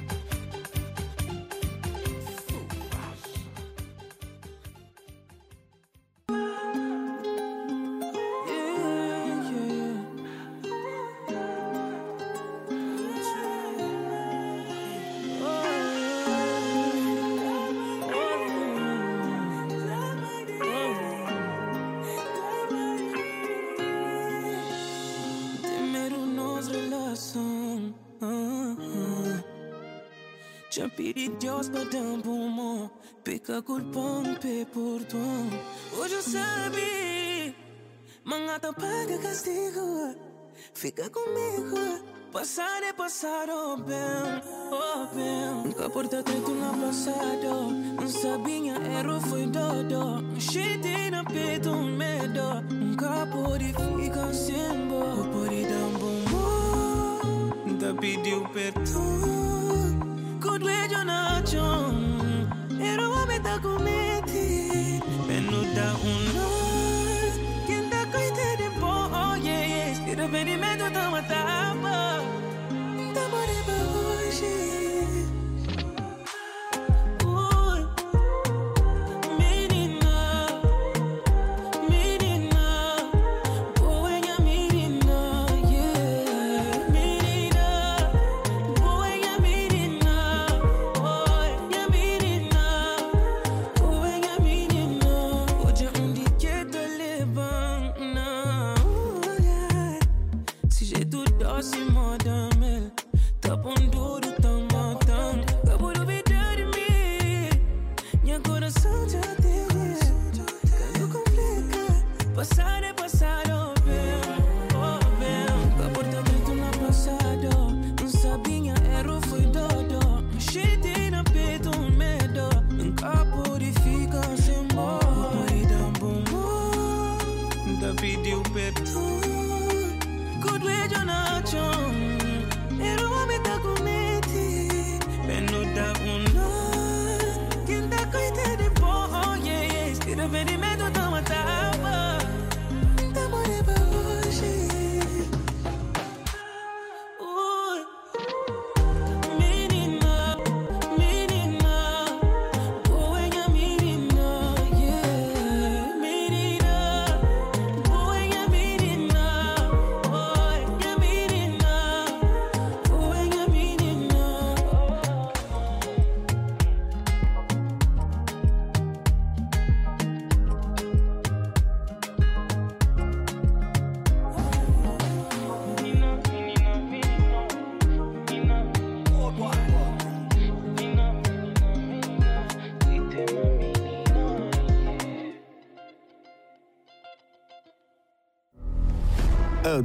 J'ai pris Dios dans pour moi, peca culpon pe pour toi. Hoje eu sabe, mangata paga castigo. Fica comigo, passar é passado bem, oh bem. Nunca porta tanto no passado, não sabia erro foi dodo. Cheio na peito medo, nunca pode ficar sem boa. Pode dar um bom amor, tá pediu perdão. Quando é de uma chão, era o homem da comete. Menuda um nó, quem tá coitado de bom, oh yeah yeah. Tira bem de medo, tá uma tapa, tá morrendo hoje.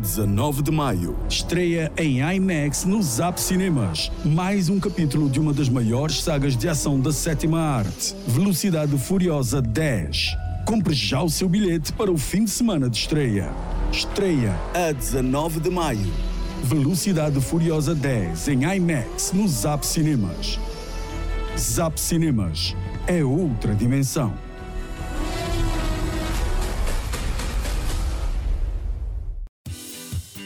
dezenove de maio, estreia em IMAX no Zap Cinemas. Mais um capítulo de uma das maiores sagas de ação da sétima arte, Velocidade Furiosa dez. Compre já o seu bilhete para o fim de semana de estreia. Estreia a dezenove de maio. Velocidade Furiosa dez em IMAX no Zap Cinemas. Zap Cinemas é outra dimensão.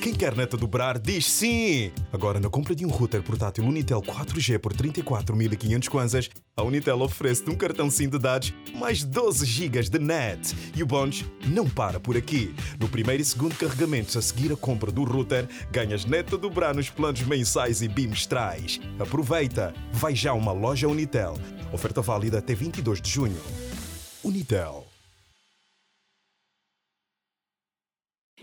Quem quer neta dobrar, diz sim! Agora, na compra de um router portátil Unitel quatro G por trinta e quatro mil e quinhentos kwanzas, a Unitel oferece-te um cartão SIM de dados mais doze gigabytes de net. E o bônus não para por aqui. No primeiro e segundo carregamentos a seguir a compra do router, ganhas neta dobrar nos planos mensais e bimestrais. Aproveita! Vai já a uma loja Unitel. Oferta válida até vinte e dois de junho. Unitel.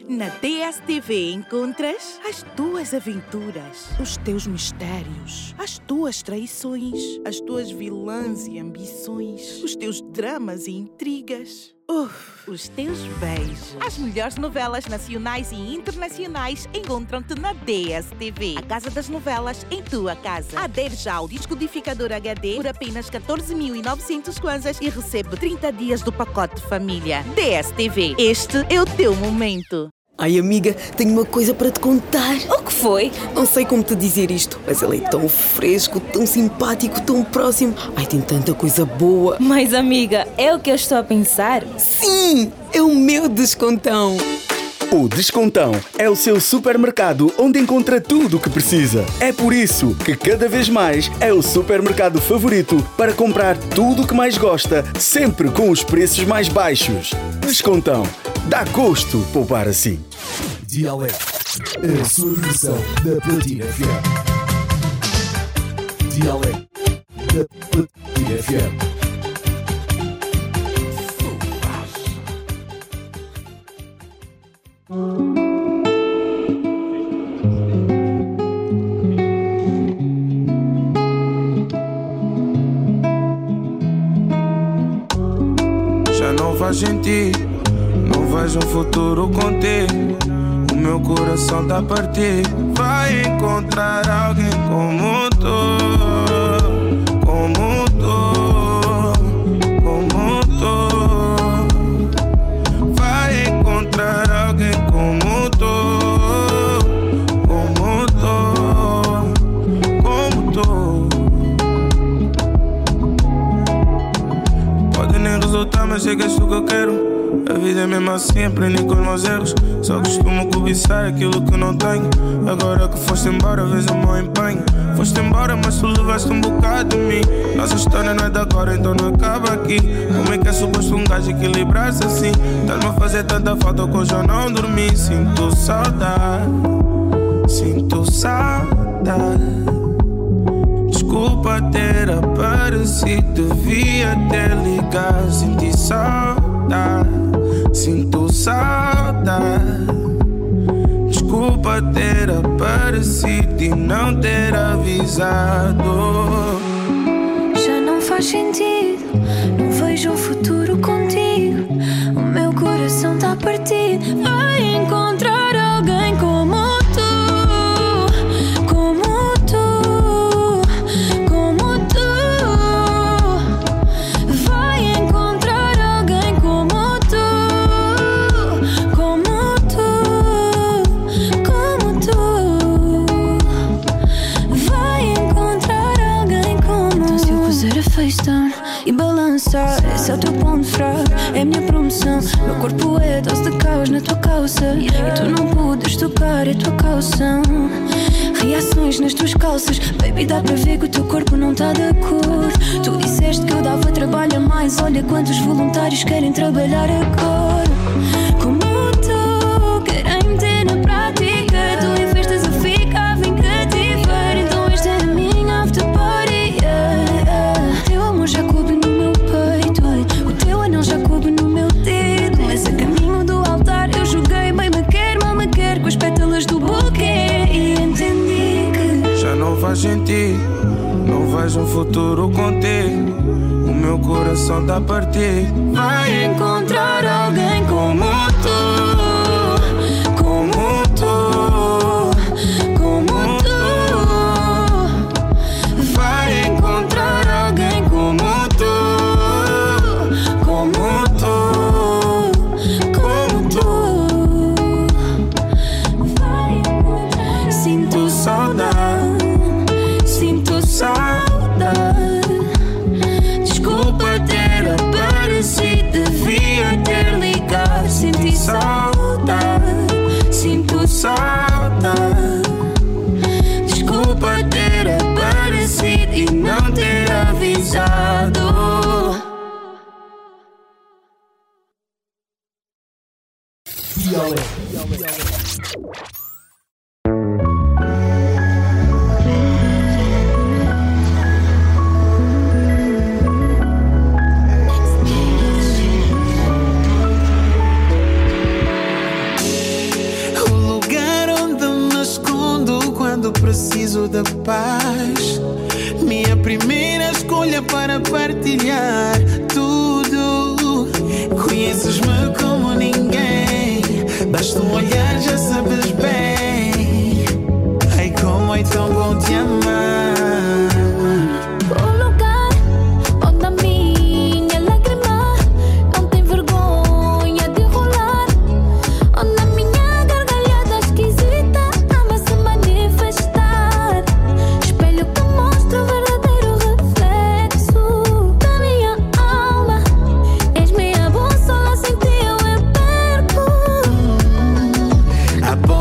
Na D S T V encontras as tuas aventuras, os teus mistérios, as tuas traições, as tuas vilãs e ambições, os teus dramas e intrigas. Uf, os teus beijos. As melhores novelas nacionais e internacionais encontram-te na D S T V. A Casa das Novelas em tua casa. Adere já ao descodificador H D por apenas catorze mil e novecentos kwanzas e recebe trinta dias do pacote família. D S T V, este é o teu momento. Ai, amiga, tenho uma coisa para te contar. O que foi? Não sei como te dizer isto, mas ele é tão fresco, tão simpático, tão próximo. Ai, tem tanta coisa boa. Mas, amiga, é o que eu estou a pensar? Sim, é o meu Descontão. O Descontão é o seu supermercado onde encontra tudo o que precisa. É por isso que cada vez mais é o supermercado favorito para comprar tudo o que mais gosta, sempre com os preços mais baixos. Descontão. Dá gosto poupar assim. D I A ALEGRE, a solução da Platina F M. D I A ALEGRE, da Platina F M. longe em ti. Não vejo um futuro contigo. O meu coração tá a partir. Vai encontrar alguém como tu, como tu, como tu. Vai encontrar alguém como tu, como tu, como tu. Pode nem resultar, mas chegaste o que eu quero. A vida é mesmo assim, aprendi com os meus erros. Só costumo cobiçar aquilo que não tenho. Agora que foste embora, vejo o meu empenho. Foste embora, mas tu levaste um bocado de mim. Nossa história não é de agora, então não acaba aqui. Como é que é suposto um gajo equilibrar-se assim? Estás-me a fazer tanta falta que hoje eu não dormi. Sinto saudade, sinto saudade. Desculpa ter aparecido, devia ter ligado. Senti saudade, sinto saudade. Desculpa ter aparecido e não ter avisado. Já não faz sentido, não vejo um futuro contigo. O meu coração tá partido. Vai encontrar alguém como tu, como tu, como tu. Vai encontrar alguém como tu, como tu, como tu. Vai encontrar alguém como tu. Se eu fizer a FaceTime e balançar, esse é o teu ponto fraco, é a minha promoção. Meu corpo é dose de caos na tua calça, e tu não podes tocar a tua calção. Reações nas tuas calças, baby, dá para ver que o teu corpo não tá de acordo. Tu disseste que eu dava trabalho a mais, olha quantos voluntários querem trabalhar agora. Como tu, querem ter na prática, tu investes a ficar, vem cativar. Então este é a minha after party, yeah, yeah. Teu amor já coube no meu peito, o teu anel já coube no meu dedo. Mas a caminho do altar eu joguei, bem me quer, mal me quer, com as pétalas do buquê. E entendi que já não faz sentido, não vejo um futuro contigo. O meu coração tá a partir. Vai encontrar alguém como tu, como tu, como tu. Vai encontrar alguém como tu, como tu, como tu. Vai encontrar. Sinto saudade, sinto saudade. Desculpa ter aparecido, devia ter ligado. Senti saudade, sinto saudade. Desculpa ter aparecido e não ter avisado. O lugar onde me escondo quando preciso da paz. Minha primeira escolha para partilhar tudo. Conheces-me como ninguém. Basta um olhar, já sabes bem. Ai, como é tão bom te amar. A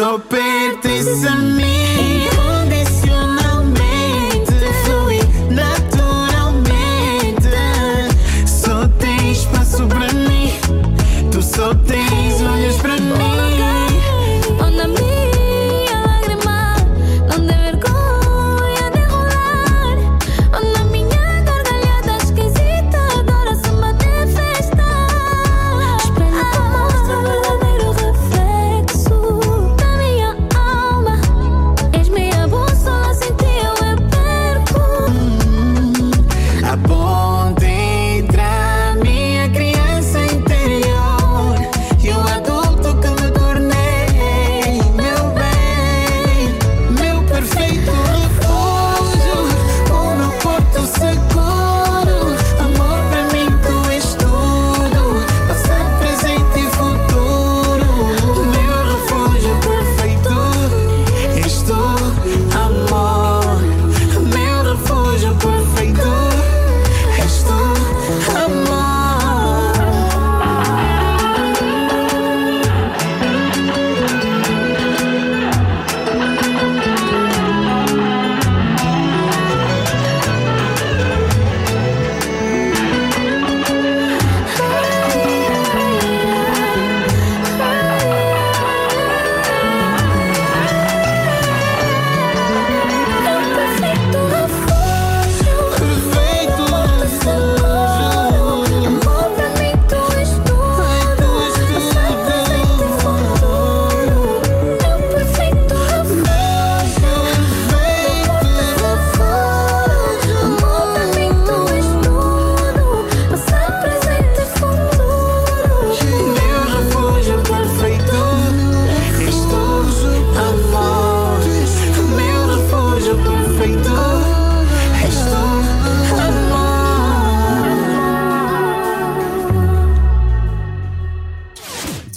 só pertence a mim. Incondicionalmente flui naturalmente. Só tem espaço pra mim. Tu só tens olhos pra mim. Onde a minha lágrima não tem vergonha de rolar. Onde a minha gargalhada esquisita adora se manifestar. Espelho pra mostrar o verdadeiro reflexo da minha alma. És minha bússola, sem ti eu me perco. Hum, aponta entre a minha criança interior e o adulto que me tornei. Meu bem, meu perfeito refúgio, o meu porto seguro. Amor, pra mim tu és tudo, passado, presente e futuro. Meu refúgio perfeito, és tu, amor. Meu refúgio perfeito, és tu, amor. Meu refúgio perfeito, és tu, amor. Meu refúgio perfeito, és tu, amor. D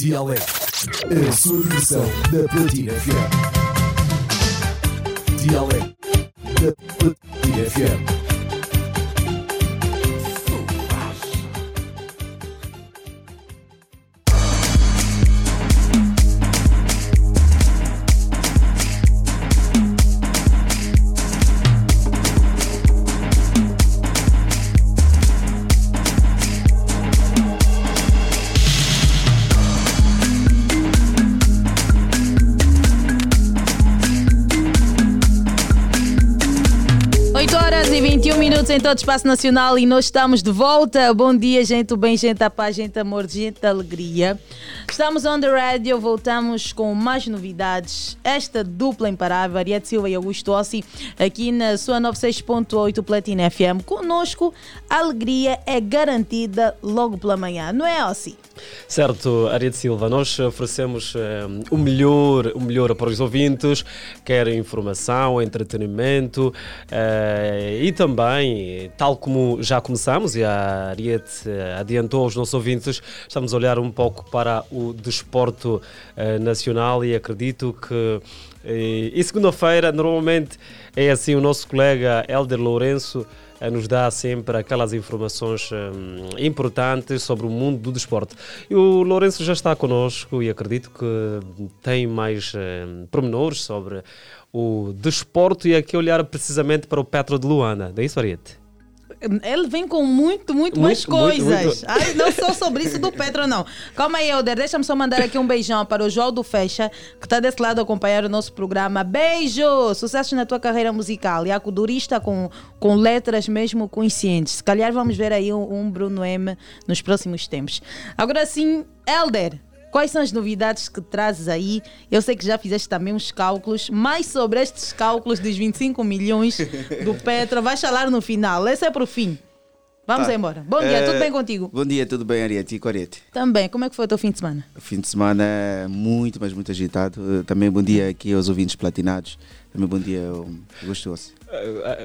I A ALEGRE, a sua versão da Platina F M. D I A ALEGRE, da Platina F M. oito horas e vinte e um minutos em todo o espaço nacional e nós estamos de volta. Bom dia, gente, bem, gente, a paz, gente, amor, gente, alegria. Estamos on the radio, voltamos com mais novidades. Esta dupla imparável, Arieth Silva e Augusto Hossi, aqui na sua noventa e seis ponto oito Platina F M. Conosco, a alegria é garantida logo pela manhã, não é, Hossi? Certo, Arieth Silva, nós oferecemos um, o melhor, o melhor para os ouvintes, quer informação, entretenimento uh, e também, tal como já começamos e a Arieth adiantou aos nossos ouvintes, estamos a olhar um pouco para o desporto uh, nacional e acredito que E, e segunda-feira, normalmente, é assim, o nosso colega Hélder Lourenço eh, nos dá sempre aquelas informações hum, importantes sobre o mundo do desporto. E o Lourenço já está connosco e acredito que tem mais hum, pormenores sobre o desporto e aqui olhar precisamente para o Petro de Luanda. Não é isso, Arieth? Ele vem com muito, muito, muito mais coisas. Muito, muito. Ai, não sou sobre isso do Petro, não. Calma aí, Hélder. Deixa-me só mandar aqui um beijão para o João do Fecha, que está desse lado a acompanhar o nosso programa. Beijo! Sucesso na tua carreira musical. E a codurista com, com letras mesmo conscientes. Se calhar vamos ver aí um, um Bruno M nos próximos tempos. Agora sim, Hélder, quais são as novidades que trazes aí? Eu sei que já fizeste também uns cálculos, mas sobre estes cálculos dos vinte e cinco milhões do Petro, vais falar no final. Esse é para o fim. Vamos tá. embora. Bom dia, uh, tudo bem contigo? Bom dia, tudo bem, Arieth? E com a Arieth? Também. Como é que foi o teu fim de semana? O fim de semana é muito, mas muito agitado. Também bom dia aqui aos ouvintes platinados. Também bom dia, Augusto Hossi.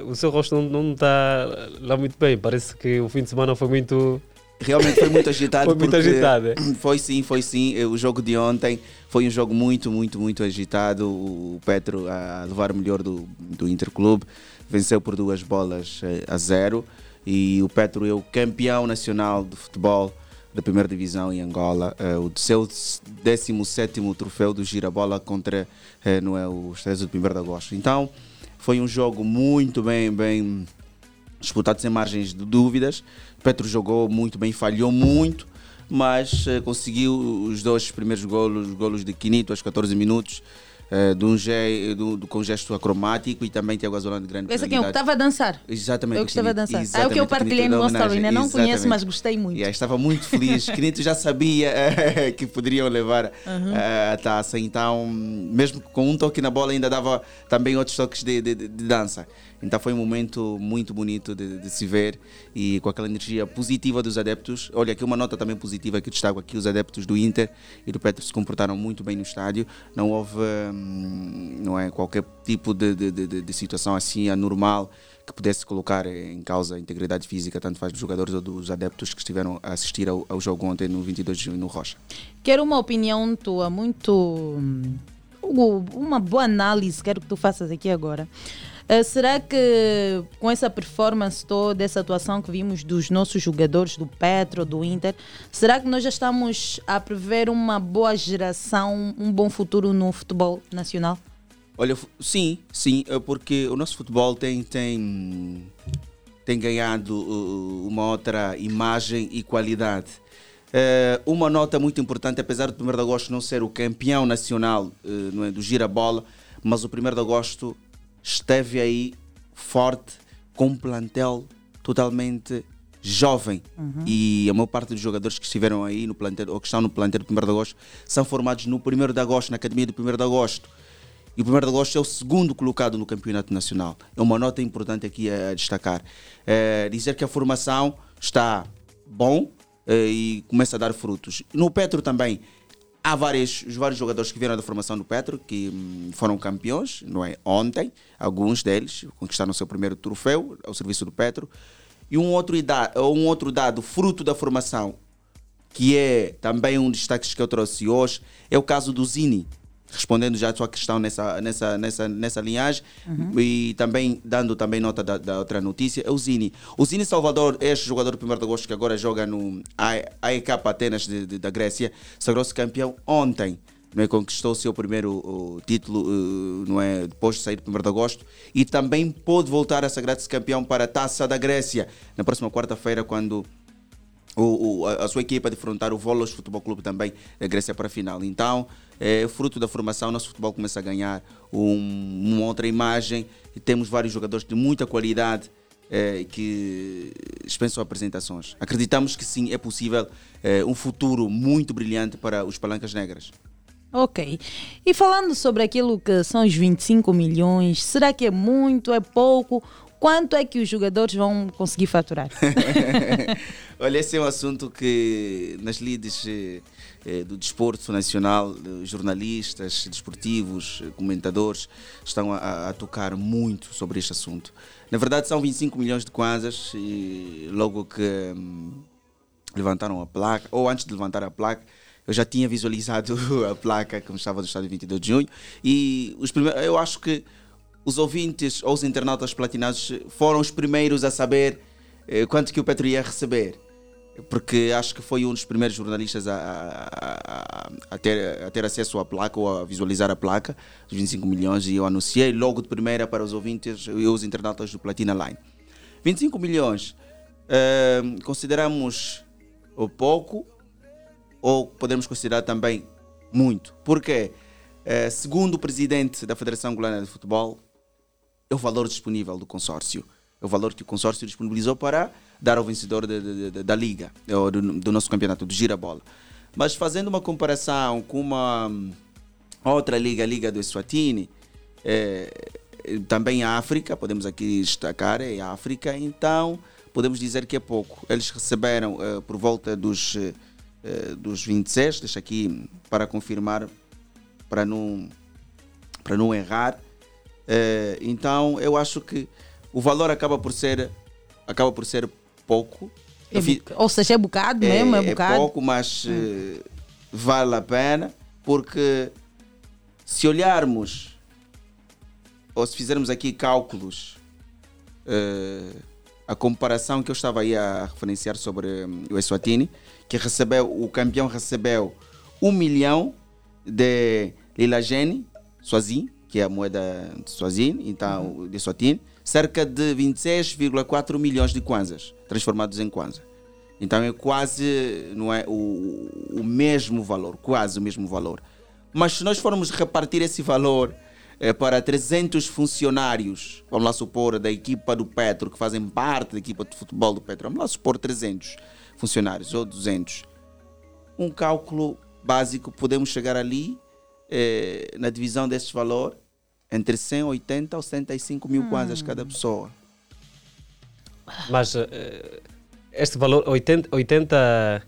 O seu rosto não está lá muito bem. Parece que o fim de semana foi muito... Realmente foi muito agitado. Foi muito agitado. Foi sim, foi sim. O jogo de ontem foi um jogo muito, muito, muito agitado. O Petro a levar o melhor do, do Interclube. Venceu por duas bolas a zero. E o Petro é o campeão nacional de futebol da Primeira Divisão em Angola, uh, o seu décimo sétimo troféu do Girabola contra uh, não é, os treze do primeiro de agosto. Então, foi um jogo muito bem, bem disputado, sem margens de dúvidas. Petro jogou muito bem, falhou muito, mas uh, conseguiu os dois primeiros golos, golos de Quinito aos catorze minutos. Uh, de um ge- do, do, com gesto acromático, e também Tiago Azulão de grande qualidade. Esse aqui é o que estava a dançar. Exatamente. Eu gostava a dançar. É o que eu partilhei no nosso story, né? Não exatamente. Conheço, mas gostei muito. Yeah, estava muito feliz. Quinito já sabia uh, que poderiam levar uhum. uh, a taça. Então, mesmo com um toque na bola, ainda dava também outros toques de, de, de dança. Então foi um momento muito bonito de, de se ver, e com aquela energia positiva dos adeptos. Olha, aqui uma nota também positiva que destaco aqui, os adeptos do Inter e do Petro se comportaram muito bem no estádio. Não houve hum, não é, qualquer tipo de, de, de, de situação assim anormal que pudesse colocar em causa a integridade física, tanto faz dos jogadores ou dos adeptos que estiveram a assistir ao, ao jogo ontem no vinte e dois de junho no Rocha. Quero uma opinião tua, muito uma boa análise, quero que tu faças aqui agora. Uh, será que com essa performance toda, essa atuação que vimos dos nossos jogadores, do Petro, do Inter, será que nós já estamos a prever uma boa geração, um bom futuro no futebol nacional? Olha, sim, sim, porque o nosso futebol tem, tem, tem ganhado uma outra imagem e qualidade. Uh, uma nota muito importante, apesar do primeiro de agosto não ser o campeão nacional uh, não é, do Girabola, mas o primeiro de agosto esteve aí forte, com um plantel totalmente jovem. Uhum. E a maior parte dos jogadores que estiveram aí no plantel, ou que estão no plantel do primeiro de agosto, são formados no primeiro de agosto, na academia do primeiro de agosto. E o primeiro de agosto é o segundo colocado no campeonato nacional. É uma nota importante aqui a destacar. É dizer que a formação está bom é, e começa a dar frutos. No Petro também. Há vários, vários jogadores que vieram da formação do Petro, que hum, foram campeões, não é? Ontem, alguns deles conquistaram o seu primeiro troféu ao serviço do Petro. E um outro, idade, um outro dado, fruto da formação, que é também um destaque que eu trouxe hoje, é o caso do Zini, respondendo já à sua questão nessa, nessa, nessa, nessa linhagem, uhum. e também dando também nota da, da outra notícia, é o Zini. O Zini Salvador, este jogador do primeiro de agosto que agora joga no A E K Atenas de, de, da Grécia, sagrou-se campeão ontem, não é? Conquistou o seu primeiro o, título não é? Depois de sair do primeiro de agosto, e também pôde voltar a sagrar-se campeão para a Taça da Grécia na próxima quarta-feira, quando O, o, a sua equipa defrontar o Volos Futebol Clube também da Grécia para a final. Então, é, fruto da formação, nosso futebol começa a ganhar um, uma outra imagem, e temos vários jogadores de muita qualidade é, que dispensam apresentações. Acreditamos que sim, é possível é, um futuro muito brilhante para os Palancas Negras. Ok. E falando sobre aquilo que são os vinte e cinco milhões, será que é muito, é pouco? Quanto é que os jogadores vão conseguir faturar? Olha, esse é um assunto que nas lides eh, do desporto nacional, jornalistas, desportivos, comentadores, estão a, a tocar muito sobre este assunto. Na verdade, são vinte e cinco milhões de kwanzas, e logo que hum, levantaram a placa, ou antes de levantar a placa, eu já tinha visualizado a placa que estava do estádio vinte e dois de junho, e os primeiros, eu acho que os ouvintes ou os internautas platinados foram os primeiros a saber eh, quanto que o Petro ia receber, porque acho que foi um dos primeiros jornalistas a, a, a, a, ter, a ter acesso à placa, ou a visualizar a placa dos vinte e cinco milhões, e eu anunciei logo de primeira para os ouvintes e os internautas do Platina Line. vinte e cinco milhões, eh, consideramos o pouco ou podemos considerar também muito? Porque, eh, segundo o presidente da Federação Angolana de Futebol, é o valor disponível do consórcio. É o valor que o consórcio disponibilizou para dar ao vencedor de, de, de, da Liga, do, do nosso campeonato, do Girabola. Mas fazendo uma comparação com uma outra Liga, a Liga do Eswatini, é, também a África, podemos aqui destacar, é a África, então podemos dizer que é pouco. Eles receberam é, por volta dos, é, dos vinte e seis, deixa aqui para confirmar, para não, para não errar. Uh, então eu acho que o valor acaba por ser acaba por ser pouco, é, ou seja, é bocado é, mesmo, é, bocado. É pouco, mas hum. uh, vale a pena, porque se olharmos ou se fizermos aqui cálculos uh, a comparação que eu estava aí a referenciar sobre um, o Eswatini, que recebeu, o campeão recebeu um milhão de lilagene, Swazi, que é a moeda de Swazi, então, uhum. de Eswatini, cerca de vinte e seis vírgula quatro milhões de kwanzas, transformados em kwanza. Então é quase, não é, o, o mesmo valor, quase o mesmo valor. Mas se nós formos repartir esse valor é, para trezentos funcionários, vamos lá supor, da equipa do Petro, que fazem parte da equipa de futebol do Petro, vamos lá supor trezentos funcionários ou duzentos, um cálculo básico, podemos chegar ali, é, na divisão desse valor, entre cento e oitenta ou cento e cinco mil hum. kwanzas cada pessoa. Mas... É... Este valor, oitenta... oitenta...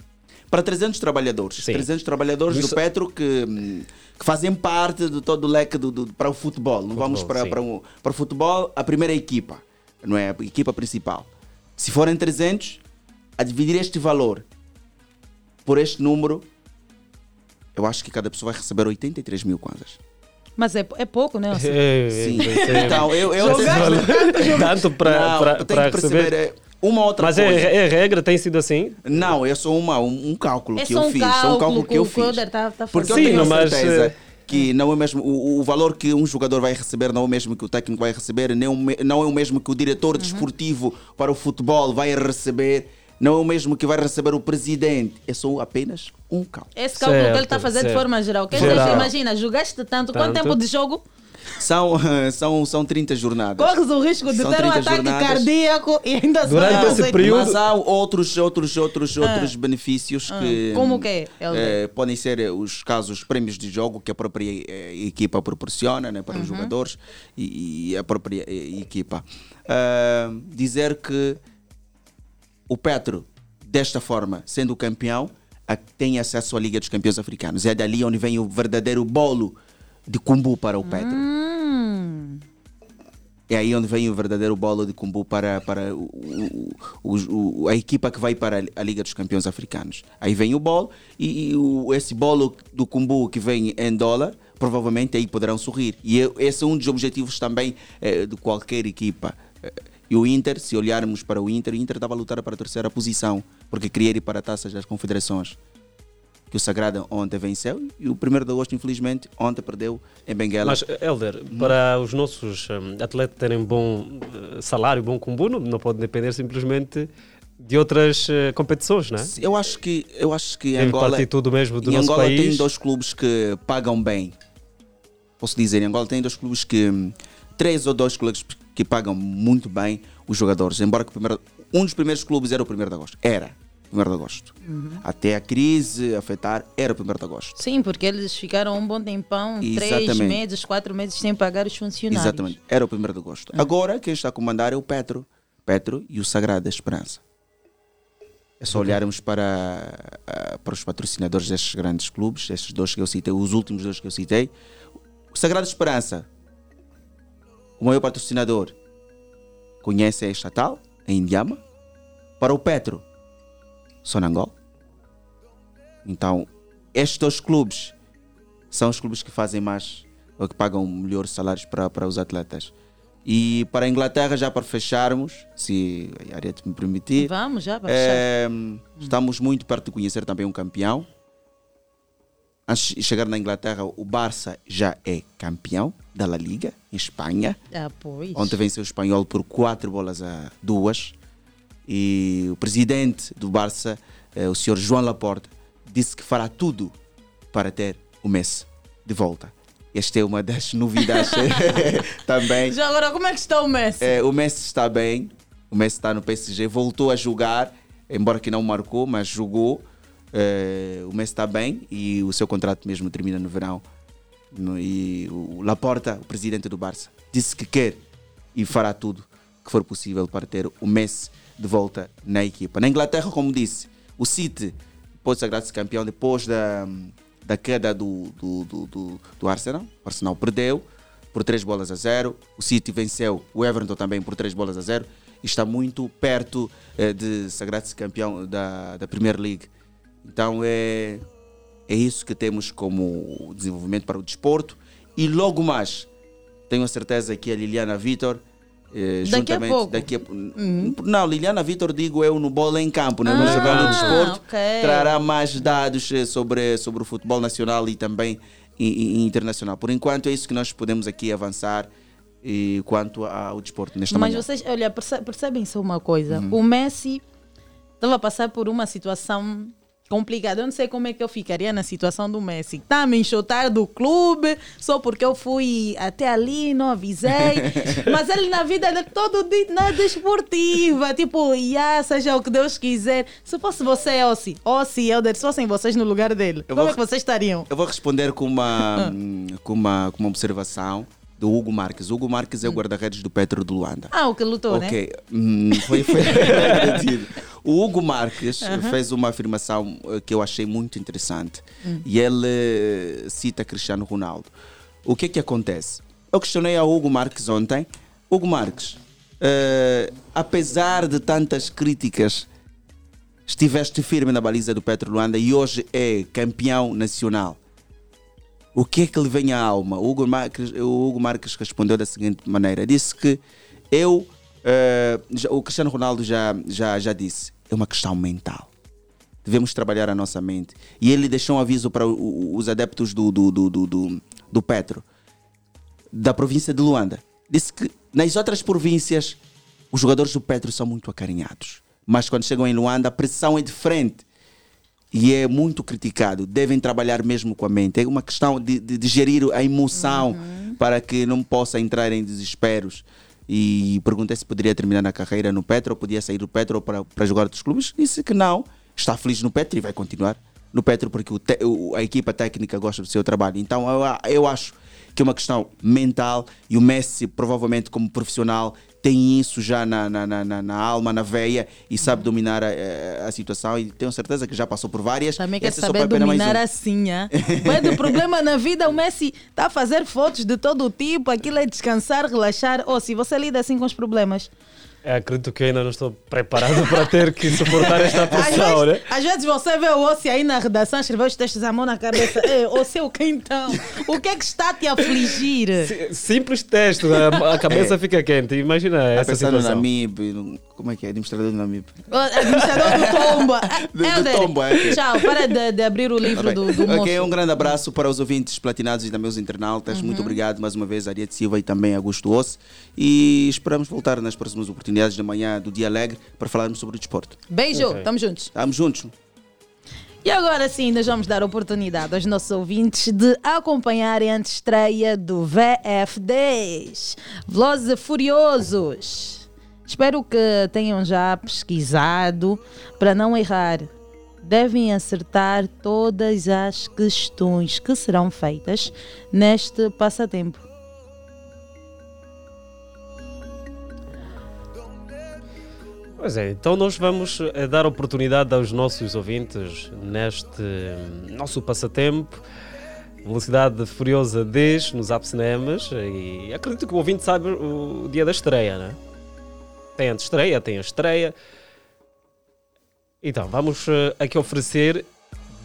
Para trezentos trabalhadores. Sim. trezentos trabalhadores Isso... do Petro que, que fazem parte de todo o leque do, do, para o futebol. Não vamos para, para, o, para o futebol, a primeira equipa, não é? A equipa principal. Se forem trezentos, a dividir este valor por este número, eu acho que cada pessoa vai receber oitenta e três mil kwanzas. Mas é, é pouco, né? Assim? É, sim. É, então, eu... eu tanto para receber... É, uma outra mas coisa. Mas é, é regra, tem sido assim? Não, é só uma, um, um cálculo é que eu fiz. É só um cálculo que eu fiz. Tá, tá porque sim, eu tenho mas... certeza que não é mesmo, o, o valor que um jogador vai receber não é o mesmo que o técnico vai receber, nem um, não é o mesmo que o diretor uhum. desportivo para o futebol vai receber, não é o mesmo que vai receber o presidente. É só apenas um cálculo. Esse cálculo certo, que ele está a fazer certo. De forma geral. Quer dizer, imagina, jogaste tanto, tanto, quanto tempo de jogo? São, são, são trinta jornadas. Corres o risco de são ter um ataque jornadas. cardíaco e ainda durante esse assim. período. Mas há outros, outros, outros, ah. outros benefícios ah. que, como que é? eh, podem ser os casos prémios de jogo que a própria eh, equipa proporciona, né, para uhum. os jogadores e, e a própria eh, equipa. Uh, dizer que o Petro, desta forma, sendo o campeão, a, tem acesso à Liga dos Campeões Africanos. É dali onde vem o verdadeiro bolo de Kumbu para o Petro. Hum. É aí onde vem o verdadeiro bolo de Kumbu para, para o, o, o, a equipa que vai para a Liga dos Campeões Africanos. Aí vem o bolo e, e o, esse bolo do Kumbu que vem em dólar, provavelmente aí poderão sorrir. E esse é um dos objetivos também é, de qualquer equipa. E o Inter, se olharmos para o Inter, o Inter estava a lutar para a terceira posição, porque queria ir para a Taça das Confederações. Que o Sagrada ontem venceu e o primeiro de agosto, infelizmente, ontem perdeu em Benguela. Mas, Hélder, hum. para os nossos um, atletas terem bom uh, salário, bom combo, não, não pode depender simplesmente de outras uh, competições, não é? Eu acho que, eu acho que em Angola, mesmo do em nosso Angola país. Tem dois clubes que pagam bem. Posso dizer, em Angola tem dois clubes que... Três ou dois clubes que pagam muito bem os jogadores. Embora que o primeiro, um dos primeiros clubes era o primeiro de agosto. Era. primeiro de agosto. Uhum. Até a crise afetar, era o primeiro de agosto. Sim, porque eles ficaram um bom tempão, exatamente. três meses, quatro meses, sem pagar os funcionários. Exatamente, era o primeiro de agosto. Uhum. Agora, quem está a comandar é o Petro. Petro e o Sagrada Esperança. É só olharmos para, para os patrocinadores destes grandes clubes, estes dois que eu citei, os últimos dois que eu citei. O Sagrada Esperança, o maior patrocinador, conhece a estatal, a Indiama. Para o Petro, Sonangol. Então, estes dois clubes são os clubes que fazem mais ou que pagam melhores salários para, para os atletas. E para a Inglaterra, já para fecharmos, se a Arieth me permitir, vamos já para é, estamos muito perto de conhecer também um campeão. Antes de chegar na Inglaterra, o Barça já é campeão da La Liga, em Espanha. Ah, pois. Ontem venceu o Espanhol por quatro bolas a duas. E o presidente do Barça, o senhor João Laporta, disse que fará tudo para ter o Messi de volta. Esta é uma das novidades também. Já agora, como é que está o Messi? É, o Messi está bem, o Messi está no P S G, voltou a jogar, embora que não marcou, mas jogou. É, o Messi está bem e o seu contrato mesmo termina no verão. E o Laporta, o presidente do Barça, disse que quer e fará tudo que for possível para ter o Messi de volta na equipa. Na Inglaterra, como disse, o City pode sagrar-se campeão depois da, da queda do, do, do, do, do Arsenal. O Arsenal perdeu por três bolas a zero. O City venceu o Everton também por três bolas a zero. E está muito perto eh, de sagrar-se campeão da, da Premier League. Então é, é isso que temos como desenvolvimento para o desporto. E logo mais, tenho a certeza que a Liliana Vitor Eh, daqui a pouco? Daqui a, uhum. Não, Liliana Vitor, digo eu, no Bola em Campo, né? ah, no Jornal do Desporto, okay. trará mais dados sobre, sobre o futebol nacional e também e, e internacional. Por enquanto é isso que nós podemos aqui avançar e, quanto ao desporto nesta Mas manhã. Mas vocês, olha, perce, percebem só uma coisa, uhum. o Messi estava a passar por uma situação complicada. Eu não sei como é que eu ficaria na situação do Messi. Está a me enxotar do clube só porque eu fui até ali, não avisei. Mas ele na vida, ele é todo de, na desportiva. Tipo, yeah, seja o que Deus quiser. Se fosse você, Hossi, Hossi e Hélder, se fossem vocês no lugar dele, eu como vou, é que vocês estariam? Eu vou responder com uma, com uma, com uma observação do Hugo Marques. O Hugo Marques é o guarda-redes do Petro de Luanda. Ah, o que lutou, okay. né? Hum, foi foi O Hugo Marques uh-huh. fez uma afirmação que eu achei muito interessante. Uh-huh. E ele cita Cristiano Ronaldo. O que é que acontece? Eu questionei ao Hugo Marques ontem. Hugo Marques, uh, apesar de tantas críticas, estiveste firme na baliza do Petro de Luanda e hoje é campeão nacional. O que é que lhe vem à alma? O Hugo Marques, o Hugo Marques respondeu da seguinte maneira. Disse que eu, uh, já, o Cristiano Ronaldo já, já, já disse, é uma questão mental. Devemos trabalhar a nossa mente. E ele deixou um aviso para os adeptos do, do, do, do, do, do Petro, da província de Luanda. Disse que nas outras províncias, os jogadores do Petro são muito acarinhados. Mas quando chegam em Luanda, a pressão é diferente. E é muito criticado. Devem trabalhar mesmo com a mente. É uma questão de, de, de gerir a emoção uhum. para que não possa entrar em desesperos. E perguntei se poderia terminar na carreira no Petro, ou podia sair do Petro para, para jogar outros clubes. Disse que não. Está feliz no Petro e vai continuar no Petro porque o te, o, a equipa técnica gosta do seu trabalho. Então eu, eu acho que é uma questão mental e o Messi, provavelmente como profissional, tem isso já na, na, na, na alma, na veia e sabe dominar a, a situação e tenho certeza que já passou por várias. Também quer Essa saber dominar um. assim, é? Mas o problema na vida, o Messi está a fazer fotos de todo o tipo, aquilo é descansar, relaxar. Ou oh, se você lida assim com os problemas... É, acredito que eu ainda não estou preparado para ter que suportar esta pressão, né? Às vezes você vê o Hossi aí na redação, escreveu os textos à mão na cabeça. Hossi, o que então? O que é que está a te afligir? Simples texto, a cabeça é. fica quente. Imagina tá essa situação. Pensando no Namib, como é que é? Administrador do Namib. O administrador do Tomba. do, é, do Tomba, é. Tchau, para de, de abrir o livro do, do moço. Ok, um grande abraço para os ouvintes platinados e também os internautas. Uhum. Muito obrigado mais uma vez, Arieth Silva e também Augusto Hossi. E esperamos voltar nas próximas oportunidades. Da manhã do Dia Alegre para falarmos sobre o desporto. Beijo, okay. Estamos juntos. Estamos juntos. E agora sim, nós vamos dar oportunidade aos nossos ouvintes de acompanharem a estreia do V F dez, Veloz Furiosos. Espero que tenham já pesquisado para não errar. Devem acertar todas as questões que serão feitas neste passatempo. Pois é, então nós vamos dar oportunidade aos nossos ouvintes neste nosso passatempo. Velocidade Furiosa dez nos Zap Cinemas e acredito que o ouvinte sabe o dia da estreia, né? Tem a estreia, tem a estreia. Então, vamos aqui oferecer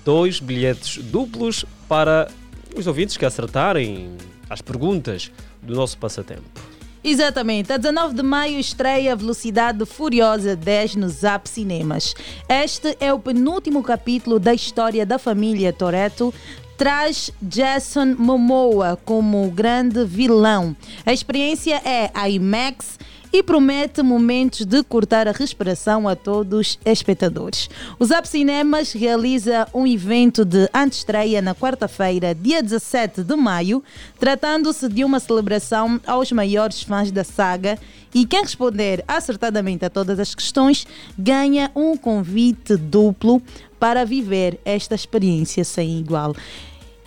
dois bilhetes duplos para os ouvintes que acertarem as perguntas do nosso passatempo. Exatamente, a dezanove de maio estreia Velocidade Furiosa dez no Zap Cinemas. Este é o penúltimo capítulo da história da família Toretto. Traz Jason Momoa como grande vilão. A experiência é a IMAX e promete momentos de cortar a respiração a todos os espectadores. O Zap Cinemas realiza um evento de antestreia na quarta-feira, dia dezessete de maio, tratando-se de uma celebração aos maiores fãs da saga e quem responder acertadamente a todas as questões ganha um convite duplo para viver esta experiência sem igual.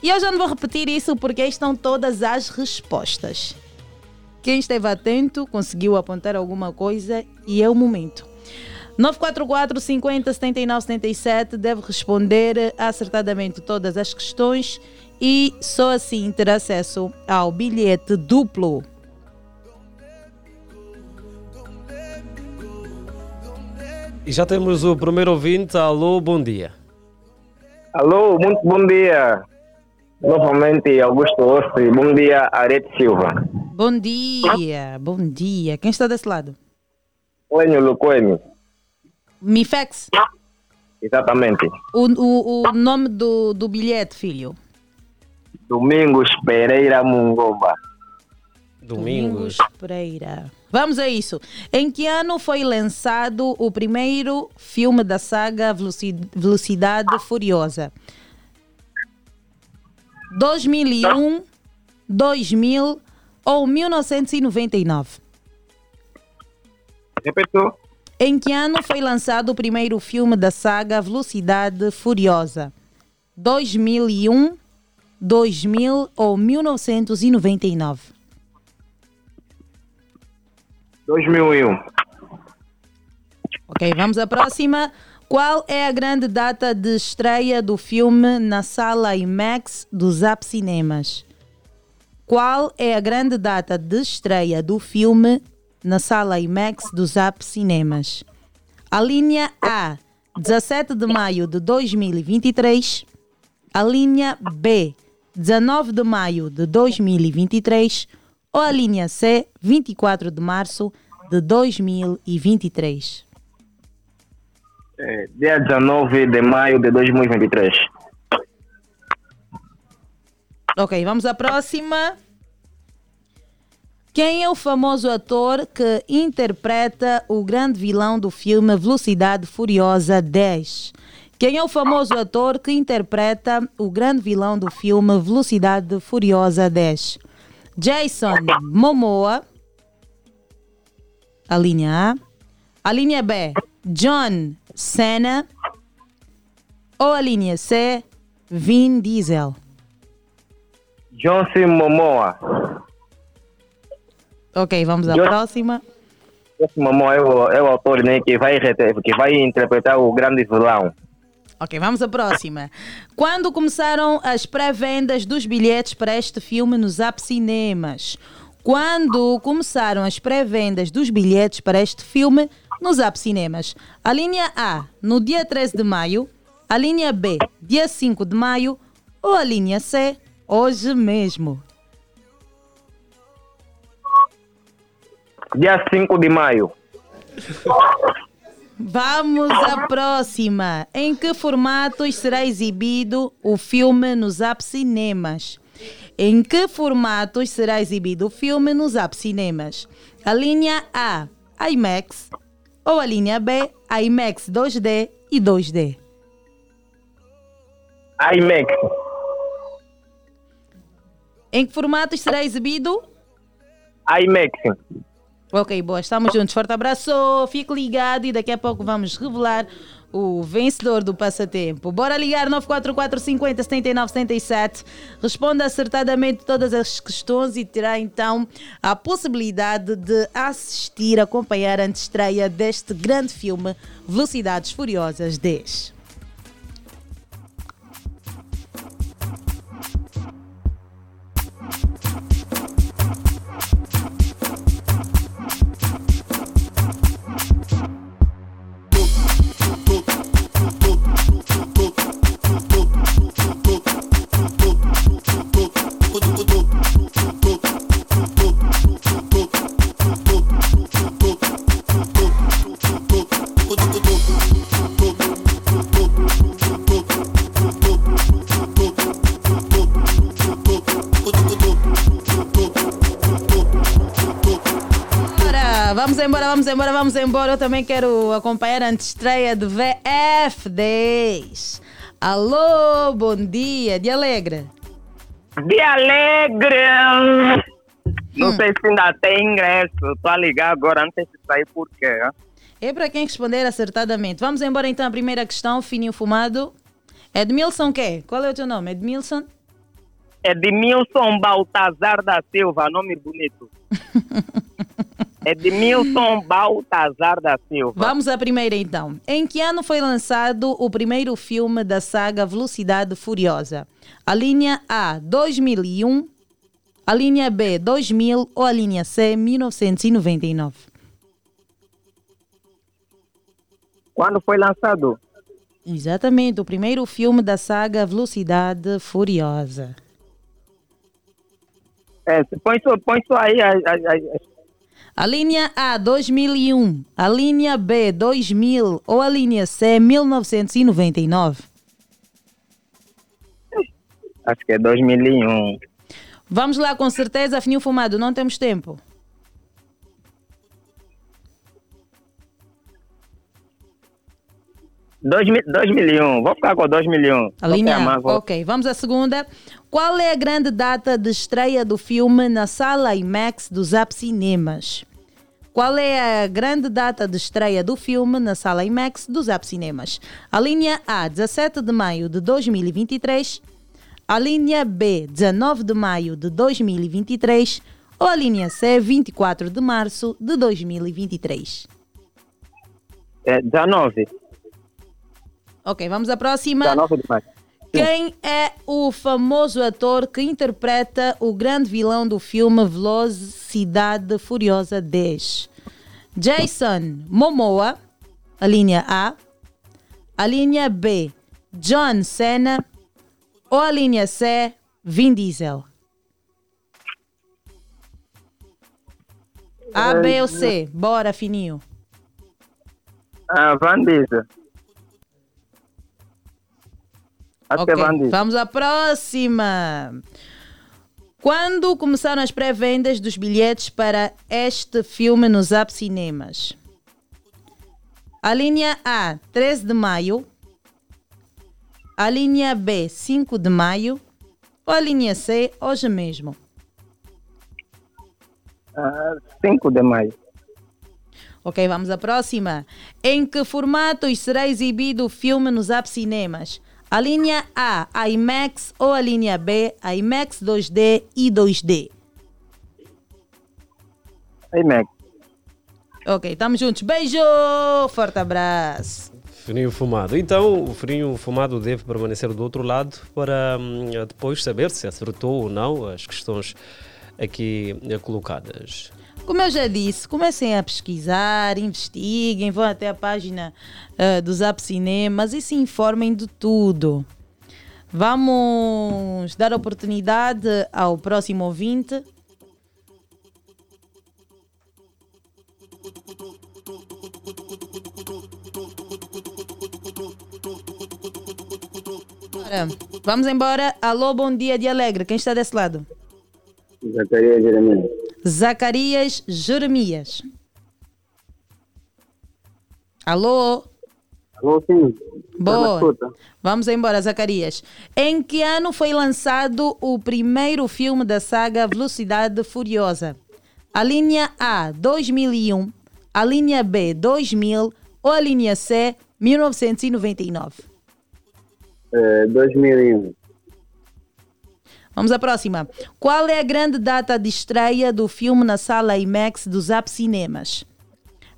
E eu já não vou repetir isso porque aí estão todas as respostas. Quem esteve atento conseguiu apontar alguma coisa e é o momento. nove quatro quatro, cinquenta, setenta e nove, setenta e sete deve responder acertadamente todas as questões e só assim terá acesso ao bilhete duplo. E já temos o primeiro ouvinte. Alô, bom dia. Alô, muito bom dia. Novamente, Augusto Hossi. Bom dia, Arieth Silva. Bom dia, bom dia. Quem está desse lado? Lenho Lucoemi. Mifex? Exatamente. O, o, o nome do, do bilhete, filho? Domingos Pereira Mungoba. Domingos. Domingos Pereira. Vamos a isso. Em que ano foi lançado o primeiro filme da saga Velocidade Furiosa? dois mil e um, dois mil ou mil novecentos e noventa e nove? Repetiu. Em que ano foi lançado o primeiro filme da saga Velocidade Furiosa? dois mil e um, dois mil ou mil novecentos e noventa e nove? dois mil e um. Ok, vamos à próxima. Qual é a grande data de estreia do filme na sala IMAX do Zap Cinemas? Qual é a grande data de estreia do filme na sala IMAX do Zap Cinemas? A linha A, dezassete de maio de dois mil e vinte e três. A linha B, dezanove de maio de dois mil e vinte e três. Ou a linha C, vinte e quatro de março de dois mil e vinte e três. É, dia dezenove de maio de dois mil e vinte e três. Ok, vamos à próxima. Quem é o famoso ator que interpreta o grande vilão do filme Velocidade Furiosa dez? Quem é o famoso ator que interpreta o grande vilão do filme Velocidade Furiosa dez? Jason Momoa, a linha A. A linha B, John Cena. Ou a linha C, Vin Diesel. John Momoa. Ok, vamos à John, próxima. John Momoa é o, é o autor, né, que, vai, que vai interpretar o grande vilão. Ok, vamos à próxima. Quando começaram as pré-vendas dos bilhetes para este filme nos Zap Cinemas? Quando começaram as pré-vendas dos bilhetes para este filme nos Zap Cinemas? A linha A, no dia treze de maio. A linha B, dia cinco de maio. Ou a linha C, hoje mesmo. Dia cinco de maio. Vamos à próxima. Em que formatos será exibido o filme nos Zap Cinemas? Em que formatos será exibido o filme nos Zap Cinemas? A linha A, IMAX. Ou a linha B, IMAX dois D e dois D? IMAX. Em que formato será exibido? IMAX. Ok, boa. Estamos juntos. Forte abraço. Fique ligado e daqui a pouco vamos revelar o vencedor do passatempo. Bora ligar nove quatro quatro, cinco zero, sete nove sete sete. Responda acertadamente todas as questões e terá então a possibilidade de assistir, acompanhar a estreia deste grande filme Velocidades Furiosas dez. Vamos embora, vamos embora, vamos embora. Eu também quero acompanhar a estreia de V F dez. Alô, bom dia, Dia Alegre. Dia Alegre. Hum. Não sei se ainda tem ingresso. Estou a ligar agora antes de sair porque... É para quem responder acertadamente. Vamos embora então à primeira questão, fininho fumado. Edmilson quê? Qual é o teu nome, Edmilson? Edmilson Baltazar da Silva, nome bonito. Edmilson Baltazar da Silva. Vamos à primeira então. Em que ano foi lançado o primeiro filme da saga Velocidade Furiosa? A linha A, dois mil e um. A linha B, dois mil. Ou a linha C, mil novecentos e noventa e nove? Quando foi lançado? Exatamente, o primeiro filme da saga Velocidade Furiosa. É, põe isso, põe isso aí. A, a, a... a linha A, dois mil e um. A linha B, dois mil. Ou a linha C, mil novecentos e noventa e nove. Acho que é dois mil e um. Vamos lá, com certeza, Fininho Fumado. Não temos tempo. dois mil e um. Vou ficar com dois mil e um. A linha A. Ok, vamos à segunda. Qual é a grande data de estreia do filme na sala IMAX do Zap Cinemas? Qual é a grande data de estreia do filme na sala IMAX do Zap Cinemas? A linha A, dezassete de maio de dois mil e vinte e três. A linha B, dezenove de maio de dois mil e vinte e três. Ou a linha C, vinte e quatro de março de dois mil e vinte e três. É dezenove. Ok, vamos à próxima. Quem é o famoso ator que interpreta o grande vilão do filme Velocidade Furiosa dez? Jason Momoa, a linha A. A linha B, John Cena. Ou a linha C, Vin Diesel? A, B ou C? Bora, Fininho. Ah, Vin Diesel. Okay, vamos à próxima. Quando começaram as pré-vendas dos bilhetes para este filme nos Zap Cinemas? A linha A, treze de maio. A linha B, cinco de maio. Ou a linha C, hoje mesmo? Uh, cinco de maio. Ok, vamos à próxima. Em que formatos será exibido o filme nos Zap Cinemas? A linha A, IMAX, ou a linha B, IMAX dois D e dois D? IMAX. Ok, estamos juntos. Beijo! Forte abraço. Fininho Fumado. Então, o Fininho Fumado deve permanecer do outro lado para depois saber se acertou ou não as questões aqui colocadas. Como eu já disse, comecem a pesquisar, investiguem, vão até a página uh, do Zap Cinemas e se informem de tudo. Vamos dar oportunidade ao próximo ouvinte. Ora, vamos embora. Alô, bom dia, Dia Alegre. Quem está desse lado? Zacarias Jeremias. Zacarias Jeremias. Alô? Alô, sim. Boa. Vamos embora, Zacarias. Em que ano foi lançado o primeiro filme da saga Velocidade Furiosa? A linha A, dois mil e um. A linha B, dois mil. Ou a linha C, mil novecentos e noventa e nove? É, dois mil e um. Vamos à próxima. Qual é a grande data de estreia do filme na sala IMAX do Zap Cinemas?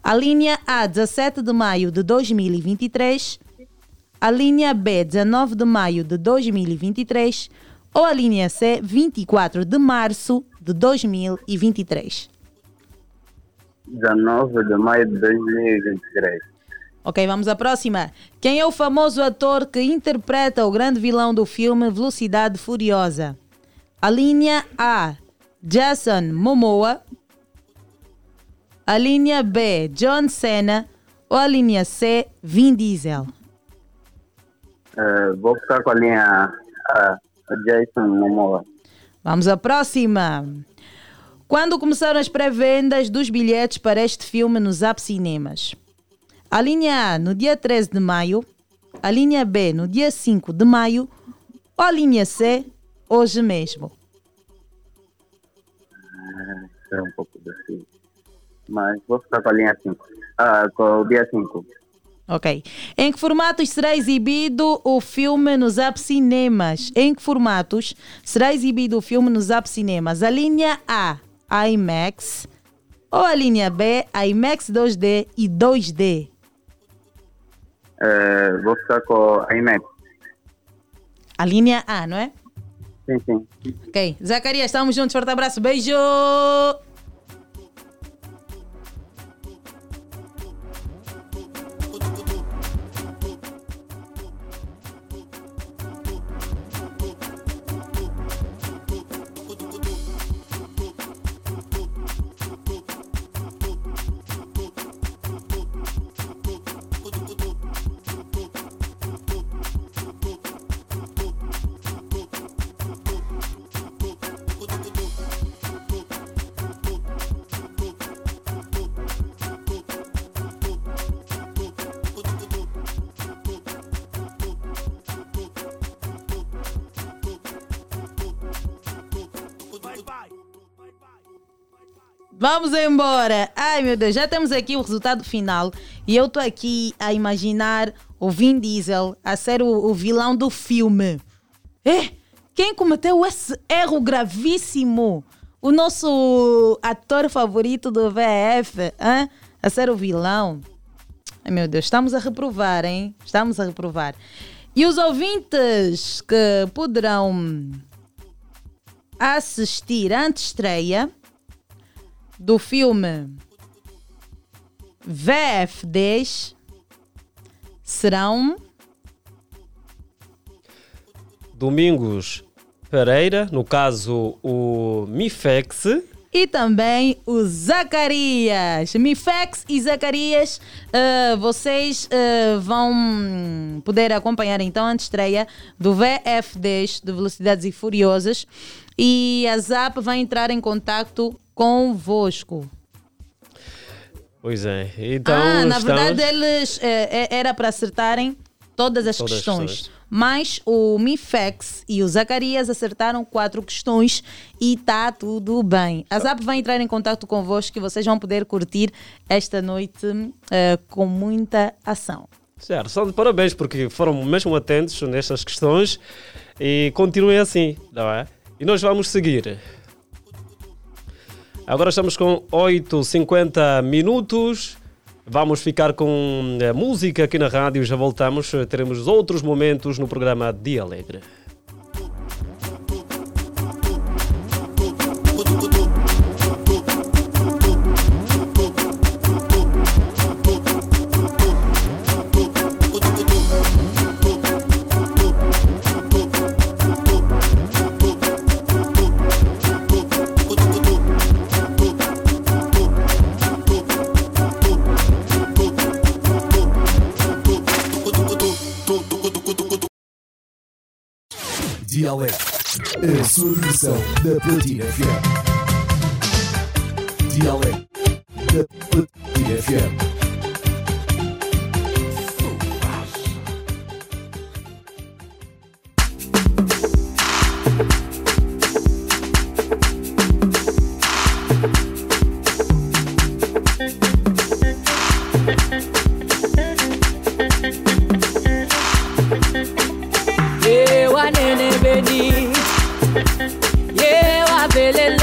A linha A, dezassete de maio de dois mil e vinte e três. A linha B, dezenove de maio de dois mil e vinte e três. Ou a linha C, vinte e quatro de março de dois mil e vinte e três. dezenove de maio de dois mil e vinte e três. Ok, vamos à próxima. Quem é o famoso ator que interpreta o grande vilão do filme Velocidade Furiosa? A linha A, Jason Momoa. A linha B, John Cena. Ou a linha C, Vin Diesel? Uh, vou ficar com a linha A, Jason Momoa. Vamos à próxima. Quando começaram as pré-vendas dos bilhetes para este filme nos Zap Cinemas? A linha A, no dia treze de maio. A linha B, no dia cinco de maio. Ou a linha C, hoje mesmo? É um pouco difícil. Mas vou ficar com a linha cinco. Ah, com o dia cinco. Ok. Em que formatos será exibido o filme nos Zap Cinemas? Em que formatos será exibido o filme nos Zap Cinemas? A linha A, IMAX. Ou a linha B, IMAX dois D e dois D? É, vou ficar com a IMAX. A linha A, não é? Sim, sim. Ok. Zacarias, estamos juntos. Forte abraço. Beijo! Vamos embora. Ai, meu Deus, já temos aqui o resultado final. E eu estou aqui a imaginar o Vin Diesel a ser o, o vilão do filme. É, quem cometeu esse erro gravíssimo? O nosso ator favorito do V F, hein? A ser o vilão. Ai, meu Deus, estamos a reprovar, hein? Estamos a reprovar. E os ouvintes que poderão assistir à estreia do filme V F dez serão Domingos Pereira, no caso o Mifex, e também o Zacarias. Mifex e Zacarias, uh, vocês uh, vão poder acompanhar então a estreia do V F dez de Velocidades e Furiosas, e a Zap vai entrar em contato convosco. Pois é, então ah, na estamos... verdade eles eh, era para acertarem todas as todas questões. questões mas o Mifex e o Zacarias acertaram quatro questões e está tudo bem. A Zap vai entrar em contato convosco e vocês vão poder curtir esta noite eh, com muita ação. Certo, são de parabéns porque foram mesmo atentos nestas questões e continuem assim, não é? E nós vamos seguir. Agora estamos com oito e cinquenta minutos. Vamos ficar com a música aqui na rádio. Já voltamos. Teremos outros momentos no programa Dia Alegre. Dia Alegre, a sua versão da Platina F M. Dia Alegre, da Platina F M. Yeah, I belela.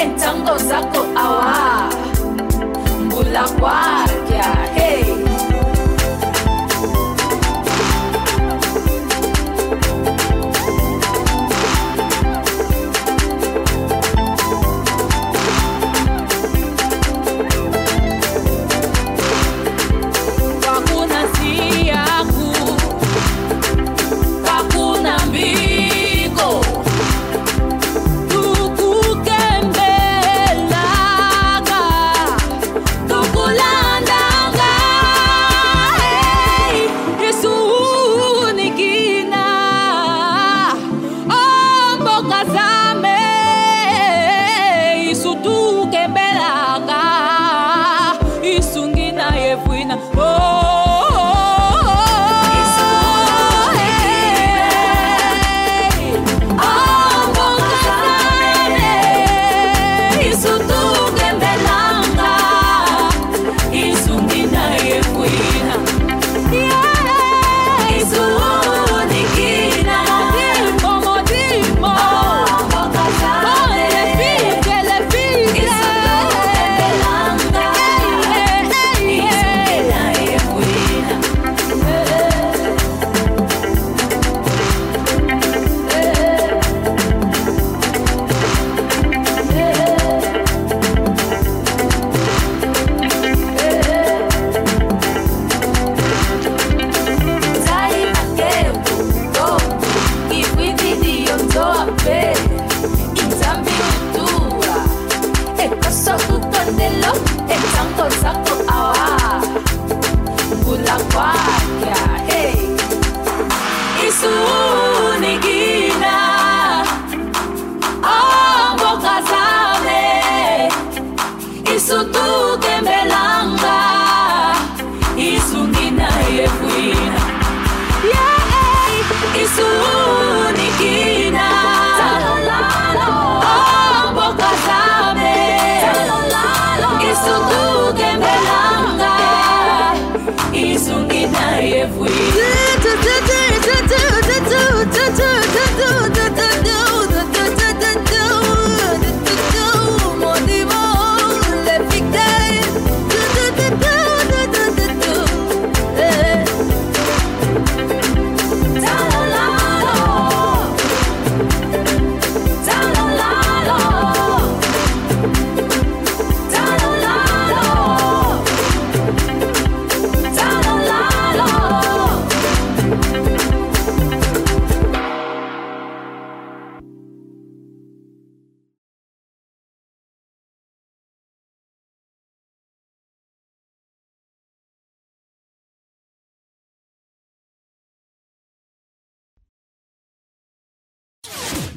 Entango zako awa mbula kwakya hey. Lá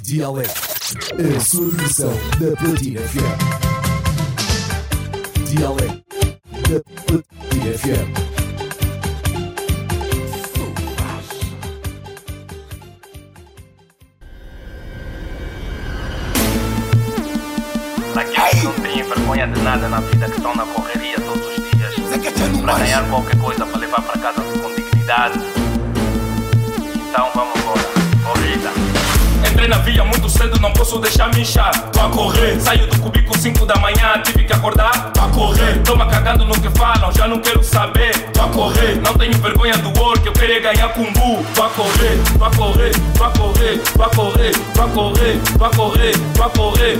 D I A ALEGRE, a sua versão da Platina F M. D I A ALEGRE, da Platina F M. Para quem não tem vergonha de nada na vida, que estão na correria todos os dias para ganhar qualquer coisa para levar para casa com dignidade. Então vamos embora, corrida. Entrei na via muito cedo, não posso deixar me inchar. Tô a correr, saio do cubículo cinco da manhã. Tive que acordar, tô a correr. Tô me cagando no que falam, já não quero saber. Tô a correr, não tenho vergonha do work. Eu quero é ganhar cumbu. Tô a correr, tô a correr, tô a correr. Tô a correr, tô a correr, tô a correr. Tô a correr,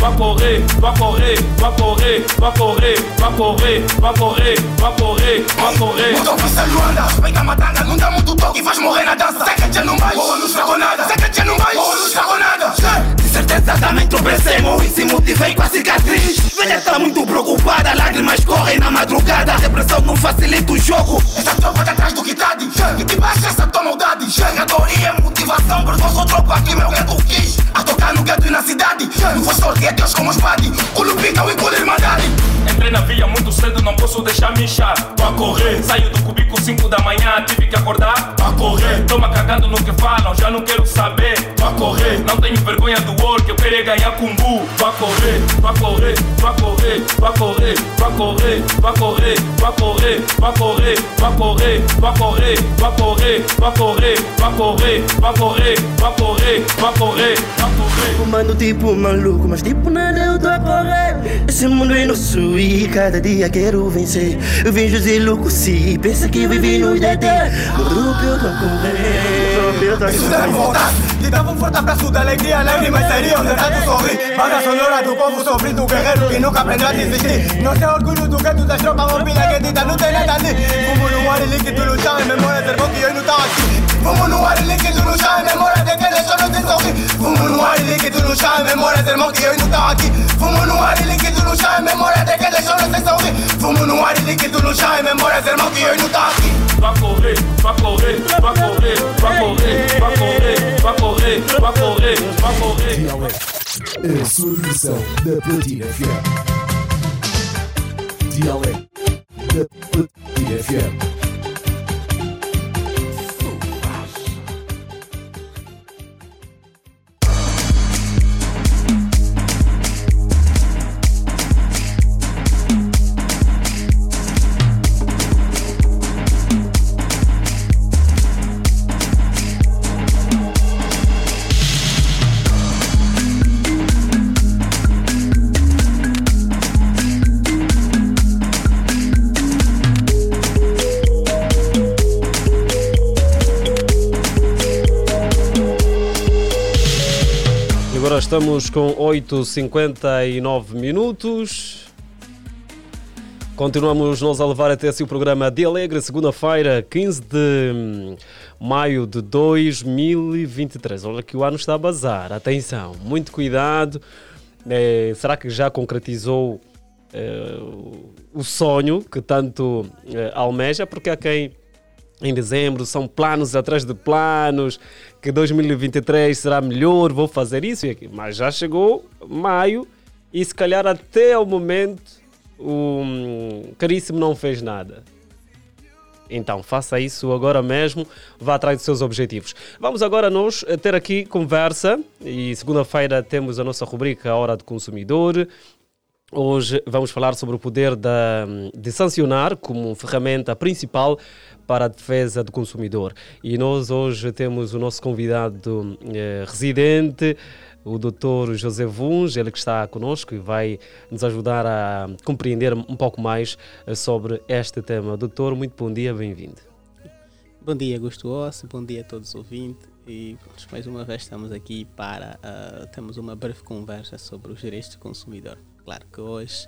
tô a correr, tô a correr. Tô a correr, tô a correr, tô a correr. Tô a correr, tô a correr, tô a correr. Tô a correr. Mudou pra São Luanda, vem cá matanga. Não dá muito toque, vais morrer na dança. Seca-te não mais, boa não estragou nada. Eu não vai, ou não estragou nada. De certeza também tropecei, morri se motivei com a cicatriz. Velha tá muito preocupada, lágrimas correm na madrugada. Depressão não facilita o jogo. Essa tropa tá atrás do que tá de e te baixa essa tua maldade. Adoria é motivação, porque eu sou tropa aqui, meu gueto quis. A tocar no gueto e na cidade, não vou sortear Deus como os padres. Culupitão e culirmandade. Entrei na via muito cedo, não posso deixar me inchar. Tô a correr, saio do cubículo cinco da manhã. Tive que acordar, tô a correr. Tô me cagando no que falam, já não quero saber. Tô a correr, não tenho vergonha do work, eu quero é ganhar cumbu. Tô a correr, tô a correr, tô a correr, tô a correr, tô a correr, tô a correr, tô a correr, tô a correr, tô a correr, tô a correr, tô a correr, tô a correr, tô a correr, tô a correr, tô a correr, tô a correr, tô a correr. Eu mando tipo maluco, mas tipo nada eu tô a correr. Esse mundo é nosso e cada dia quero vencer. Eu vejo os loucos se pensa que vivi nos D T. No grupo eu tô a correr, eu tô a correr. Te dava um forte abraço da alegria, lágrimas seriam de tanto sorrir. Banda sonora do povo sofrido, guerreiro que nunca aprendeu a desistir. Não tem orgulho do gueto das tropas, roupinha que dita, não tem nada ali. Fumo no ar e líquido no chão, em memória servou que eu não tava aqui. Fumo no ar e líquido no chão, em memória de quem deixou não tem sorrir. Fumo no ar e líquido no chão, em memória servou que eu não tava aqui. Fumo no ar e líquido no chão, em memória de quem deixou não tem sorrir. Fumo no ar e líquido no chão, em memória servou que eu não tava aqui. Vá correr, vá correr, vá correr, vá correr, vá correr, vá correr. Correr, vá correr, vá correr. D I A ALEGRE, a sua versão da Platina F M. D I A ALEGRE, da Platina F M. Estamos com oito e cinquenta e nove minutos. Continuamos nós a levar até si o programa D I A ALEGRE, segunda-feira, quinze de maio de dois mil e vinte e três. Olha que o ano está a bazar. Atenção, muito cuidado. É, será que já concretizou é, o sonho que tanto é, almeja? Porque há quem... Em dezembro são planos atrás de planos, que dois mil e vinte e três será melhor, vou fazer isso e aquilo. Mas já chegou maio e se calhar até ao momento o caríssimo não fez nada. Então faça isso agora mesmo, vá atrás dos seus objetivos. Vamos agora nós ter aqui conversa e segunda-feira temos a nossa rubrica A Hora do Consumidor. Hoje vamos falar sobre o poder da, de sancionar como ferramenta principal para a defesa do consumidor. E nós hoje temos o nosso convidado eh, residente, o doutor José Vuns, ele que está connosco e vai nos ajudar a compreender um pouco mais sobre este tema. Doutor, muito bom dia, bem-vindo. Bom dia, Augusto Hossi, bom dia a todos os ouvintes. E mais uma vez estamos aqui para uh, termos uma breve conversa sobre os direitos do consumidor. Claro que hoje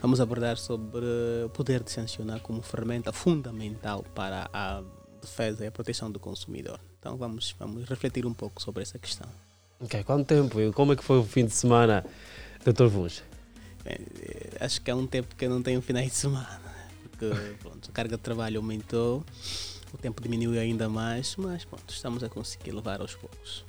vamos abordar sobre o poder de sancionar como ferramenta fundamental para a defesa e a proteção do consumidor. Então vamos, vamos refletir um pouco sobre essa questão. Ok, quanto tempo? Como é que foi o fim de semana, doutor Vuns? Acho que há um tempo que eu não tenho finais de semana, porque pronto, a carga de trabalho aumentou, o tempo diminuiu ainda mais, mas pronto, estamos a conseguir levar aos poucos.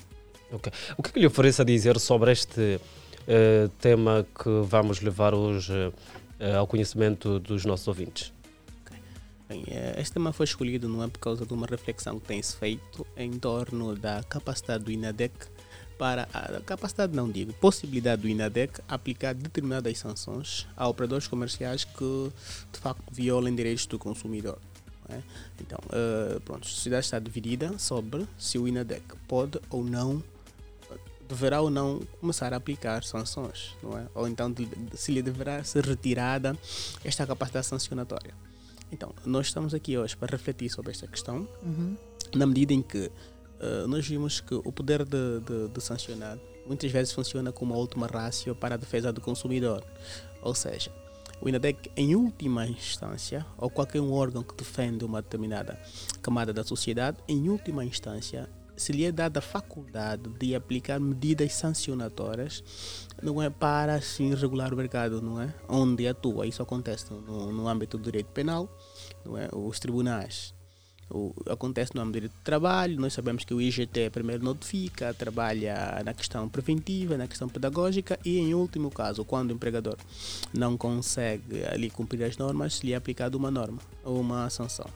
Okay. O que é que lhe oferece a dizer sobre este uh, tema que vamos levar hoje uh, ao conhecimento dos nossos ouvintes? Okay. Bem, este tema foi escolhido não é por causa de uma reflexão que tem-se feito em torno da capacidade do INADEC para a capacidade, não digo, possibilidade do INADEC aplicar determinadas sanções a operadores comerciais que, de facto, violem direitos do consumidor. É? Então, uh, pronto, a sociedade está dividida sobre se o INADEC pode ou não, deverá ou não começar a aplicar sanções, não é? Ou então se lhe deverá ser retirada esta capacidade sancionatória. Então, nós estamos aqui hoje para refletir sobre esta questão, uhum. na medida em que Uh, nós vimos que o poder de, de, de sancionar muitas vezes funciona como a última rácio para a defesa do consumidor. Ou seja, o INADEC, em última instância, ou qualquer um órgão que defende uma determinada camada da sociedade, em última instância, se lhe é dada a faculdade de aplicar medidas sancionatórias, não é para assim regular o mercado, não é? Onde atua. Isso acontece no, no âmbito do direito penal, não é? Os tribunais. O, acontece no âmbito do direito de trabalho, nós sabemos que o I G T primeiro notifica, trabalha na questão preventiva, na questão pedagógica e, em último caso, quando o empregador não consegue ali cumprir as normas, lhe é aplicada uma norma ou uma sanção.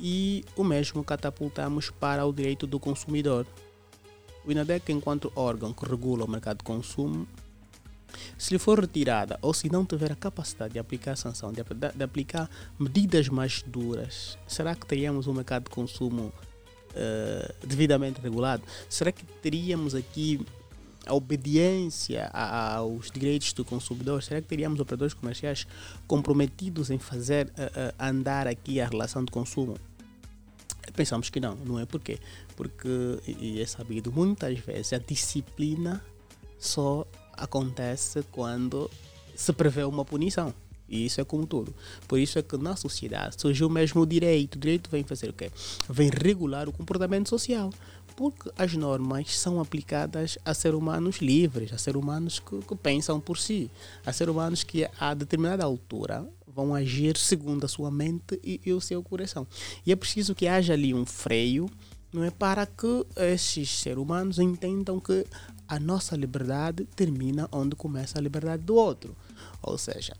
E o mesmo catapultamos para o direito do consumidor. O INADEC, enquanto órgão que regula o mercado de consumo, se lhe for retirada ou se não tiver a capacidade de aplicar a sanção, de, de aplicar medidas mais duras, será que teríamos um mercado de consumo uh, devidamente regulado? Será que teríamos aqui a obediência a, a, aos direitos do consumidor? Será que teríamos operadores comerciais comprometidos em fazer uh, uh, andar aqui a relação de consumo? Pensamos que não, não é? Porquê? Porque, e é sabido, muitas vezes a disciplina só acontece quando se prevê uma punição, e isso é como tudo. Por isso é que na sociedade surgiu mesmo o direito. O direito vem fazer o quê? Vem regular o comportamento social, porque as normas são aplicadas a seres humanos livres, a seres humanos que, que pensam por si, a seres humanos que a determinada altura vão agir segundo a sua mente e, e o seu coração. E é preciso que haja ali um freio, não é, para que esses seres humanos entendam que a nossa liberdade termina onde começa a liberdade do outro. Ou seja,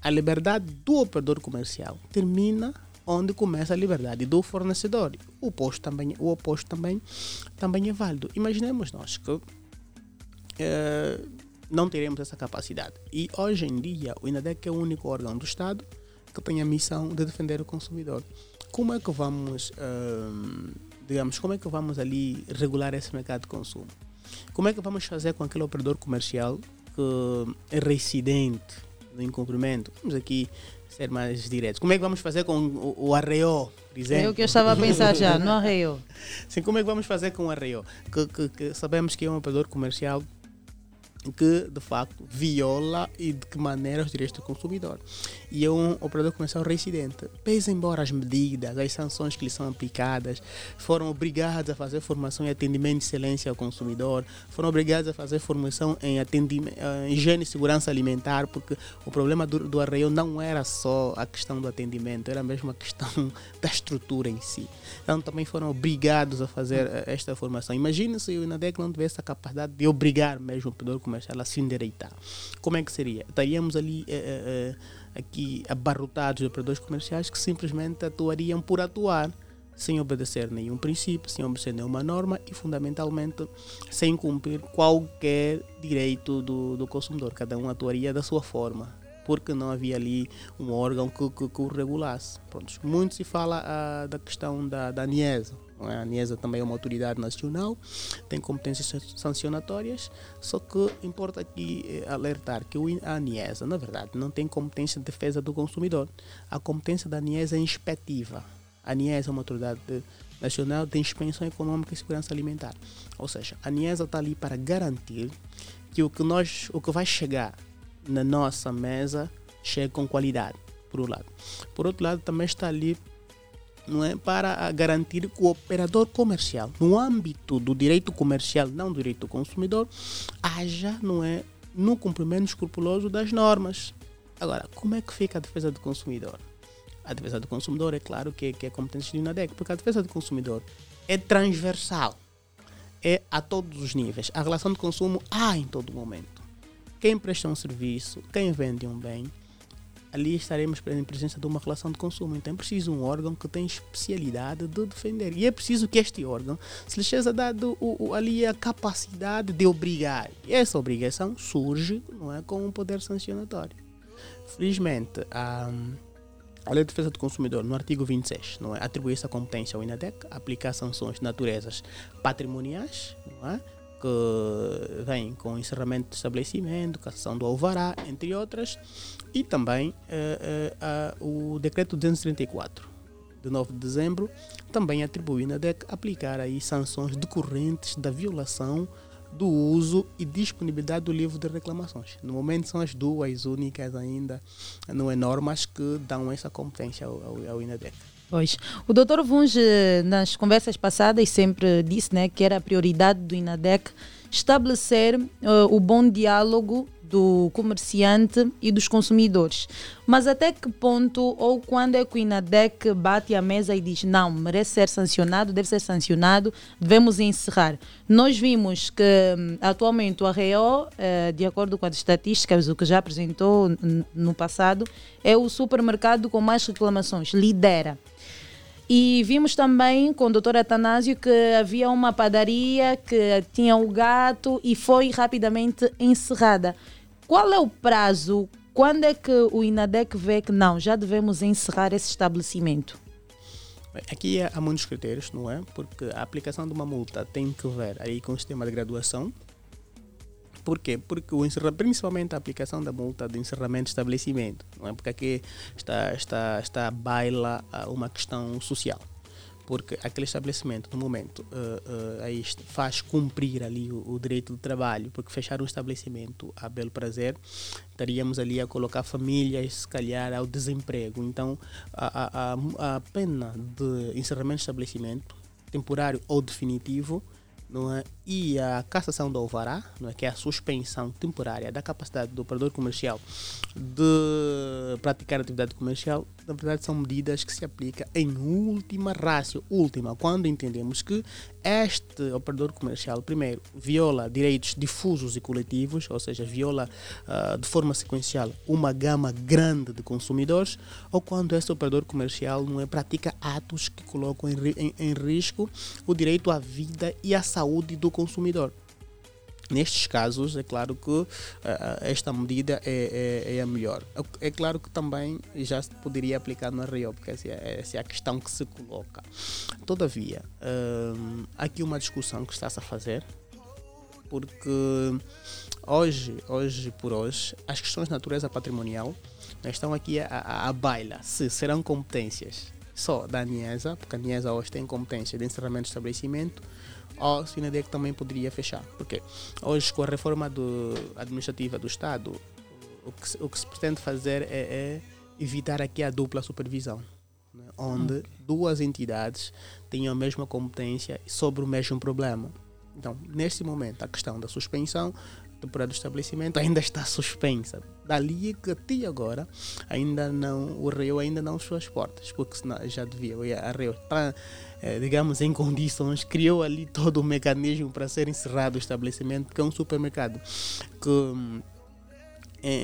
a liberdade do operador comercial termina onde começa a liberdade do fornecedor. O oposto também, o oposto também, também é válido. Imaginemos nós que eh, não teremos essa capacidade. E hoje em dia o INADEC é o único órgão do Estado que tem a missão de defender o consumidor. Como é que vamos, eh, digamos, como é que vamos ali regular esse mercado de consumo? Como é que vamos fazer com aquele operador comercial que é residente no incumprimento? Vamos aqui ser mais diretos. Como é que vamos fazer com o, o Arreio, por exemplo? É o que eu estava a pensar já, no Arreio. Sim, como é que vamos fazer com o Arreio? Que, que, que sabemos que é um operador comercial que, de facto, viola e de que maneira os direitos do consumidor. E é um operador comercial residente. Pese embora as medidas, as sanções que lhe são aplicadas, foram obrigados a fazer formação em atendimento de excelência ao consumidor, foram obrigados a fazer formação em atendimento, em higiene e segurança alimentar, porque o problema do, do Arreio não era só a questão do atendimento, era mesmo a questão da estrutura em si. Então, também foram obrigados a fazer esta formação. Imagine se o INADEC não tivesse a capacidade de obrigar mesmo o operador comercial ela se endireitar. Como é que seria? Estaríamos ali eh, eh, aqui abarrotados de operadores comerciais que simplesmente atuariam por atuar, sem obedecer nenhum princípio, sem obedecer nenhuma norma e, fundamentalmente, sem cumprir qualquer direito do, do consumidor. Cada um atuaria da sua forma, porque não havia ali um órgão que, que, que o regulasse. Pronto, muito se fala ah, da questão da, da ANIESA. A ANIESA também é uma autoridade nacional, tem competências sancionatórias, só que importa aqui alertar que a ANIESA, na verdade, não tem competência de defesa do consumidor. A competência da ANIESA é inspetiva. A ANIESA é uma autoridade nacional de inspeção econômica e segurança alimentar. Ou seja, a ANIESA está ali para garantir que o que, nós, o que vai chegar na nossa mesa chegue com qualidade, por um lado. Por outro lado, também está ali, não é, para garantir que o operador comercial, no âmbito do direito comercial, não do direito do consumidor, haja, não é, no cumprimento escrupuloso das normas. Agora, como é que fica a defesa do consumidor? A defesa do consumidor, é claro que, que é competência do INADEC, porque a defesa do consumidor é transversal. é a todos os níveis. A relação de consumo há em todo momento. Quem presta um serviço, quem vende um bem, ali estaremos em presença de uma relação de consumo. Então é preciso um órgão que tem especialidade de defender. E é preciso que este órgão se lhe seja dado o, o, ali a capacidade de obrigar. E essa obrigação surge, não é, com um poder sancionatório. Felizmente, a, a Lei de Defesa do Consumidor, no artigo vinte e seis, não é, atribui essa competência ao INADEC, aplicar sanções de naturezas patrimoniais, não é, que vem com encerramento de estabelecimento, cassação do alvará, entre outras, e também uh, uh, uh, o decreto duzentos e trinta e quatro, de nove de dezembro, também atribui na D E C aplicar aí sanções decorrentes da violação do uso e disponibilidade do livro de reclamações. No momento são as duas únicas ainda, não é, normas que dão essa competência ao, ao, ao INADEC. Pois, o doutor Vuns, nas conversas passadas, sempre disse, né, que era a prioridade do INADEC estabelecer uh, o bom diálogo do comerciante e dos consumidores. Mas até que ponto ou quando é que o INADEC bate à mesa e diz não, merece ser sancionado, deve ser sancionado, devemos encerrar? Nós vimos que atualmente o Arreio, de acordo com as estatísticas, o que já apresentou no passado, é o supermercado com mais reclamações, lidera. E vimos também com o doutor Atanásio que havia uma padaria que tinha um gato e foi rapidamente encerrada. Qual é o prazo? Quando é que o INADEC vê que não, já devemos encerrar esse estabelecimento? Aqui há muitos critérios, não é? Porque a aplicação de uma multa tem que ver aí com o sistema de graduação. Por quê? Porque o encerra, principalmente a aplicação da multa de encerramento de estabelecimento, não é? Porque aqui está, está, está a baila uma questão social. Porque aquele estabelecimento, no momento, uh, uh, aí faz cumprir ali o, o direito do trabalho, porque fechar um estabelecimento a belo prazer, estaríamos ali a colocar famílias, se calhar, ao desemprego. Então, a, a, a pena de encerramento de estabelecimento, temporário ou definitivo, não é? E a cassação do alvará, não é? Que é a suspensão temporária da capacidade do operador comercial de praticar atividade comercial, na verdade são medidas que se aplicam em última ratio, última, quando entendemos que este operador comercial, primeiro, viola direitos difusos e coletivos, ou seja, viola uh, de forma sequencial uma gama grande de consumidores, ou quando este operador comercial, não é, pratica atos que colocam em, em, em risco o direito à vida e à saúde do consumidor. Nestes casos, é claro que uh, esta medida é, é, é a melhor. É claro que também já se poderia aplicar no Arreio, porque essa é, essa é a questão que se coloca. Todavia, uh, há aqui uma discussão que está-se a fazer, porque hoje, hoje por hoje, as questões de natureza patrimonial estão aqui à baila, se serão competências só da ANIESA, porque a ANIESA hoje tem competência de encerramento de estabelecimento, ou se o INADEC também poderia fechar. Porque hoje, com a reforma do, administrativa do Estado, o que, o que se pretende fazer é, é evitar aqui a dupla supervisão, né? Onde okay. duas entidades têm a mesma competência sobre o mesmo problema. Então, neste momento, a questão da suspensão temporária do estabelecimento ainda está suspensa. Dali que até agora, ainda não, o Arreio ainda não fechou as portas, porque senão já devia. O Arreio está, digamos, em condições, criou ali todo o mecanismo para ser encerrado o estabelecimento, que é um supermercado que,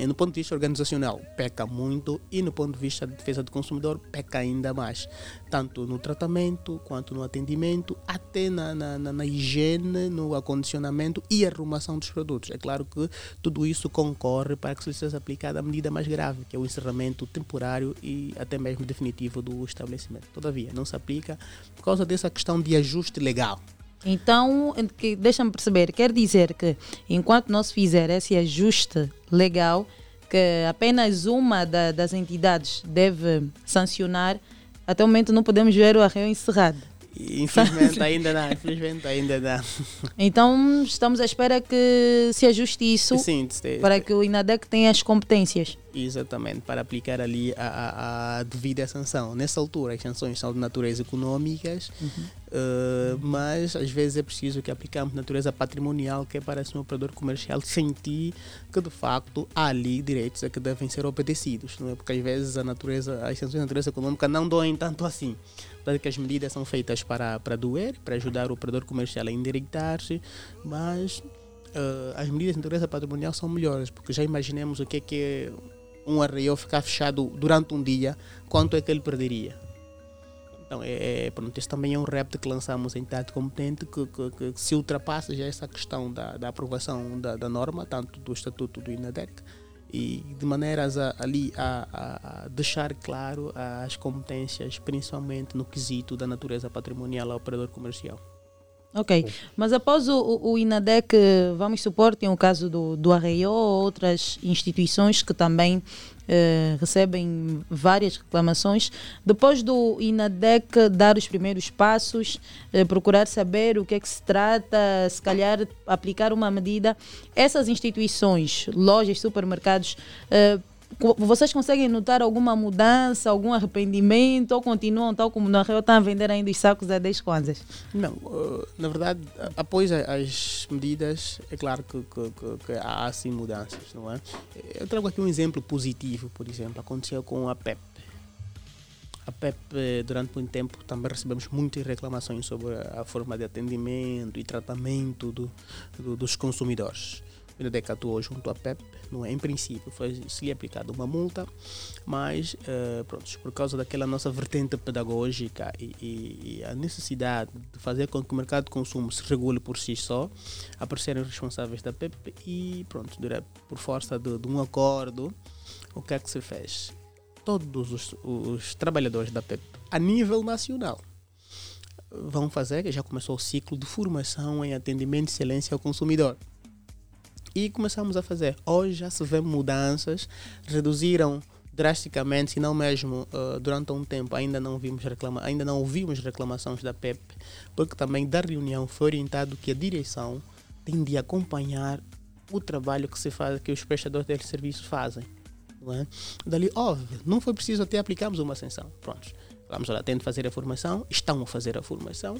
no ponto de vista organizacional, peca muito, e no ponto de vista de defesa do consumidor, peca ainda mais, tanto no tratamento, quanto no atendimento, até na, na, na, na higiene, no acondicionamento e arrumação dos produtos. É claro que tudo isso concorre para que se seja aplicada a medida mais grave, que é o encerramento temporário e até mesmo definitivo do estabelecimento. Todavia, não se aplica por causa dessa questão de ajuste legal. Então, deixa-me perceber, quer dizer que enquanto não se fizer esse ajuste legal, que apenas uma da, das entidades deve sancionar, até o momento não podemos ver o Arreio encerrado. Infelizmente ainda não, infelizmente ainda não. Então, estamos à espera que se ajuste isso, sim, sim, sim, para que o INADEC tenha as competências. Exatamente, para aplicar ali a, a, a devida sanção. Nessa altura, as sanções são de natureza econômicas, uhum. uh, mas às vezes é preciso que aplicamos natureza patrimonial, que é para assim, o operador comercial sentir que de facto há ali direitos a que devem ser obedecidos, não é? Porque às vezes a natureza, as sanções de natureza econômica não doem tanto assim. Que as medidas são feitas para, para doer, para ajudar o operador comercial a endireitar-se, mas uh, as medidas de natureza patrimonial são melhores, porque já imaginemos o que é que um arreio ficar fechado durante um dia, quanto é que ele perderia. Então, é, é, pronto, esse também é um repto que lançamos em entidade competente, que, que, que, que se ultrapassa já essa questão da, da aprovação da, da norma, tanto do Estatuto do INADEC, e de maneiras a, ali a, a, a deixar claro as competências, principalmente no quesito da natureza patrimonial ao operador comercial. Ok, mas após o, o INADEC, vamos supor, tem o caso do, do Arreio ou outras instituições que também eh, recebem várias reclamações. Depois do INADEC dar os primeiros passos, eh, procurar saber o que é que se trata, se calhar aplicar uma medida, essas instituições, lojas, supermercados, eh, vocês conseguem notar alguma mudança, algum arrependimento, ou continuam tal como no Arreio, estão a vender ainda os sacos a dez kwanzas? Não, uh, na verdade, após as medidas, é claro que, que, que, que há sim mudanças, não é? Eu trago aqui um exemplo positivo, por exemplo, aconteceu com a P E P. A P E P, durante muito tempo, também recebemos muitas reclamações sobre a forma de atendimento e tratamento do, do, dos consumidores. O INADEC atuou junto à P E P, não é? Em princípio, foi, se lhe aplicada uma multa, mas, uh, pronto, por causa daquela nossa vertente pedagógica e, e, e a necessidade de fazer com que o mercado de consumo se regule por si só, apareceram os responsáveis da P E P e, pronto, por força de, de um acordo, o que é que se fez? Todos os, os trabalhadores da P E P, a nível nacional, vão fazer, já começou o ciclo de formação em atendimento de excelência ao consumidor. E começamos a fazer. Hoje já se vê mudanças, reduziram drasticamente, se não mesmo uh, durante um tempo ainda não, vimos reclama- ainda não ouvimos reclamações da P E P, porque também da reunião foi orientado que a direção tem de acompanhar o trabalho que, se faz, que os prestadores desse serviço fazem. Não é? Dali, óbvio, não foi preciso até aplicarmos uma sanção. Pronto. Vamos lá, têm de fazer a formação, estão a fazer a formação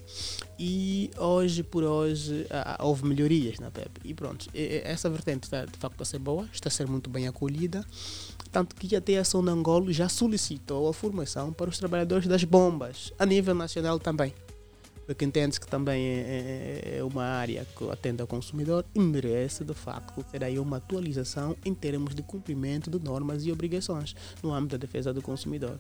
e hoje por hoje ah, houve melhorias na P E P. E pronto, essa vertente está de facto a ser boa, está a ser muito bem acolhida, tanto que até a Ação de Angola já solicitou a formação para os trabalhadores das bombas, a nível nacional também. Porque entende-se que também é uma área que atende ao consumidor e merece, de facto, ter aí uma atualização em termos de cumprimento de normas e obrigações no âmbito da defesa do consumidor.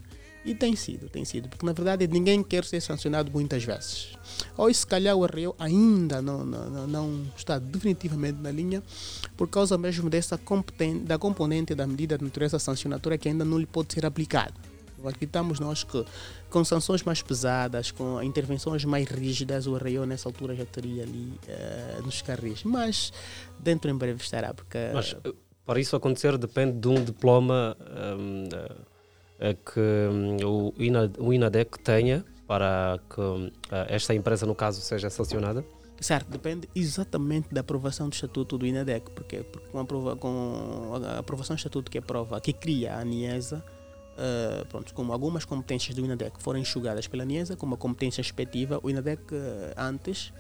E tem sido, tem sido, porque na verdade ninguém quer ser sancionado muitas vezes. Ou se calhar o Arreio ainda não, não, não está definitivamente na linha por causa mesmo dessa competen- da componente da medida de natureza sancionatória que ainda não lhe pode ser aplicada. Aqui estamos nós que, com sanções mais pesadas, com intervenções mais rígidas, o Arreio nessa altura já teria ali uh, nos carris. Mas dentro em breve estará, porque... Mas para isso acontecer depende de um diploma um, uh, que um, o, INA, o INADEC tenha para que uh, esta empresa, no caso, seja sancionada? Certo, depende exatamente da aprovação do Estatuto do INADEC, porque, porque com, a aprova, com a aprovação do Estatuto que aprova, que cria a ANIESA, Uh, pronto, como algumas competências do INADEC foram enxugadas pela ANIESA, como a competência respectiva, o INADEC uh, antes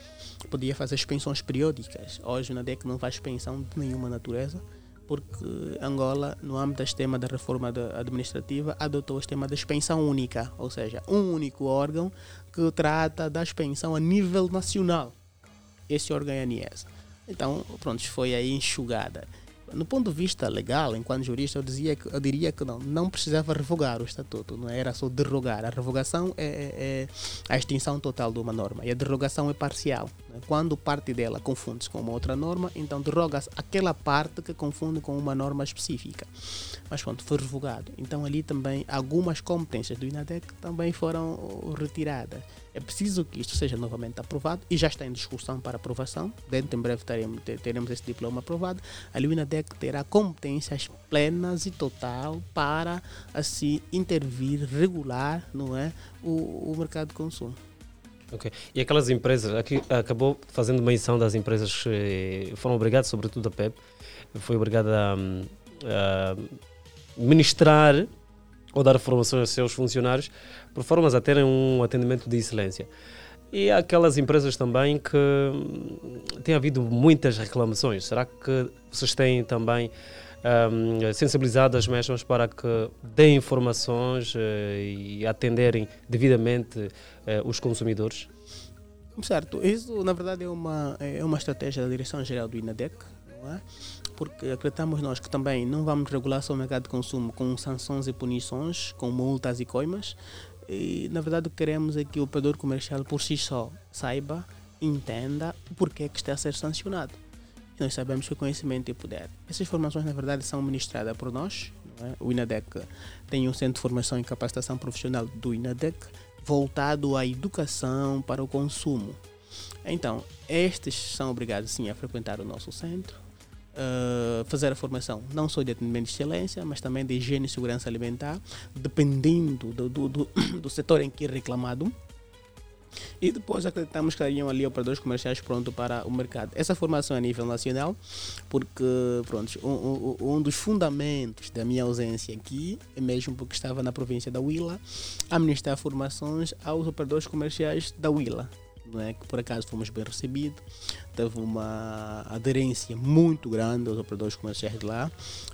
podia fazer expensões periódicas. Hoje o INADEC não faz expensão de nenhuma natureza, porque Angola, no âmbito deste tema da reforma administrativa, adotou este tema da expensão única, ou seja, um único órgão que trata da expensão a nível nacional. Esse órgão é a ANIESA. Então, pronto, foi aí enxugada. No ponto de vista legal, enquanto jurista, eu, dizia que, eu diria que não, não precisava revogar o estatuto, não era só derrogar. A revogação é, é, é a extinção total de uma norma e a derrogação é parcial. Quando parte dela confunde-se com uma outra norma, então derroga-se aquela parte que confunde com uma norma específica. Mas pronto, foi revogado. Então ali também algumas competências do INADEC também foram retiradas. É preciso que isto seja novamente aprovado e já está em discussão para aprovação. Dentro em breve teremos, teremos esse diploma aprovado. Ali o INADEC terá competências plenas e total para assim intervir, regular, não é, o, o mercado de consumo. Ok. E aquelas empresas, aqui acabou fazendo menção das empresas que foram obrigadas, sobretudo a P E P, foi obrigada a, a ministrar ou dar formações aos seus funcionários por formas a terem um atendimento de excelência. E há aquelas empresas também que tem havido muitas reclamações. Será que vocês têm também um, sensibilizado as mesmas para que deem informações uh, e atenderem devidamente uh, os consumidores? Certo, isso na verdade é uma, é uma estratégia da Direção-Geral do INADEC, não é? Porque acreditamos nós que também não vamos regular só o mercado de consumo com sanções e punições, com multas e coimas, e na verdade o que queremos é que o operador comercial por si só saiba, entenda o porquê que está a ser sancionado. E nós sabemos que o conhecimento é poder. Essas informações na verdade são ministradas por nós, não é? O INADEC tem um centro de formação e capacitação profissional do INADEC, voltado à educação para o consumo. Então, estes são obrigados sim a frequentar o nosso centro, uh, fazer a formação não só de atendimento de excelência, mas também de higiene e segurança alimentar, dependendo do, do, do, do setor em que é reclamado. E depois acreditamos que estariam ali operadores comerciais prontos para o mercado. Essa formação é a nível nacional, porque pronto, um, um, um dos fundamentos da minha ausência aqui, mesmo porque estava na província da Huila, a ministrar formações aos operadores comerciais da Huila, não é? Que por acaso fomos bem recebidos, teve uma aderência muito grande aos operadores comerciais de lá.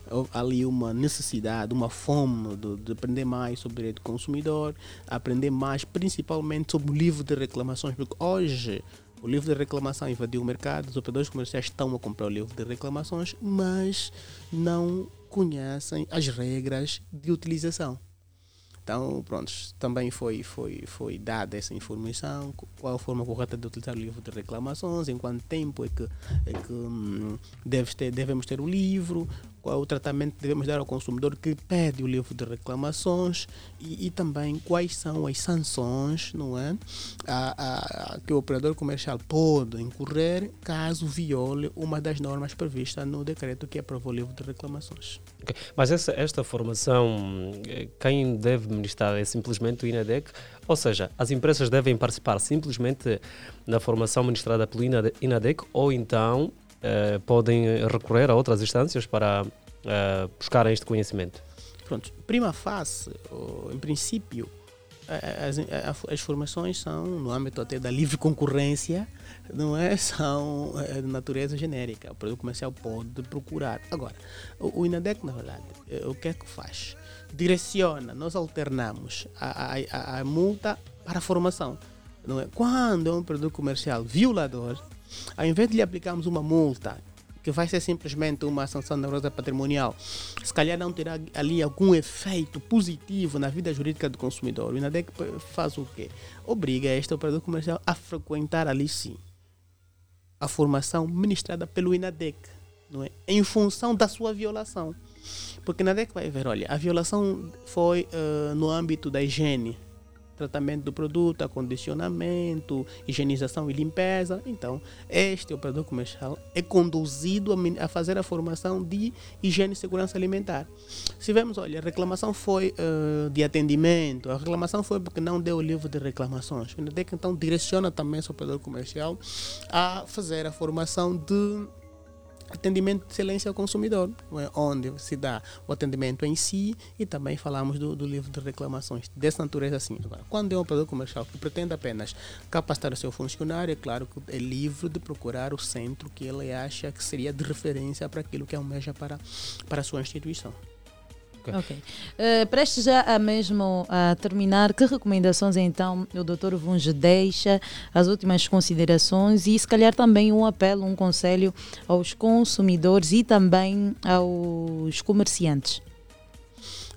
Houve ali uma necessidade, uma fome de, de aprender mais sobre o direito do consumidor, aprender mais principalmente sobre o livro de reclamações, porque hoje o livro de reclamação invadiu o mercado, os operadores comerciais estão a comprar o livro de reclamações, mas não conhecem as regras de utilização. Então, pronto, também foi, foi, foi dada essa informação, qual a forma correta de utilizar o livro de reclamações, em quanto tempo é que, é que hum, deve ter, devemos ter o livro, qual o tratamento que devemos dar ao consumidor que pede o livro de reclamações e, e também quais são as sanções, não é, a, a, a, que o operador comercial pode incorrer caso viole uma das normas previstas no decreto que aprovou o livro de reclamações. Okay. Mas essa, esta formação, quem deve ministrar é simplesmente o INADEC, ou seja, as empresas devem participar simplesmente na formação ministrada pelo INADEC ou então Uh, podem recorrer a outras instâncias para uh, buscar este conhecimento? Pronto, prima facie, em princípio, as, as formações são, no âmbito até da livre concorrência, não é? São de natureza genérica, o produto comercial pode procurar. Agora, o INADEC, na verdade, o que é que faz? Direciona, nós alternamos a, a, a multa para a formação. Não é? Quando é um produto comercial violador, ao invés de lhe aplicarmos uma multa, que vai ser simplesmente uma sanção onerosa patrimonial, se calhar não terá ali algum efeito positivo na vida jurídica do consumidor. O INADEC faz o quê? Obriga este operador comercial a frequentar ali sim a formação ministrada pelo INADEC, não é? Em função da sua violação. Porque o INADEC vai ver, olha, a violação foi uh, no âmbito da higiene, tratamento do produto, acondicionamento, higienização e limpeza. Então, este operador comercial é conduzido a fazer a formação de higiene e segurança alimentar. Se vemos, olha, a reclamação foi uh, de atendimento, a reclamação foi porque não deu o livro de reclamações. O INADEC, então, direciona também esse operador comercial a fazer a formação de atendimento de excelência ao consumidor, onde se dá o atendimento em si e também falamos do, do livro de reclamações, dessa natureza assim. Agora, quando é um operador comercial que pretende apenas capacitar o seu funcionário, é claro que é livre de procurar o centro que ele acha que seria de referência para aquilo que almeja para, para a sua instituição. Ok. okay. Uh, prestes já a mesmo a terminar, que recomendações então o doutor Vuns deixa, as últimas considerações e se calhar também um apelo, um conselho aos consumidores e também aos comerciantes?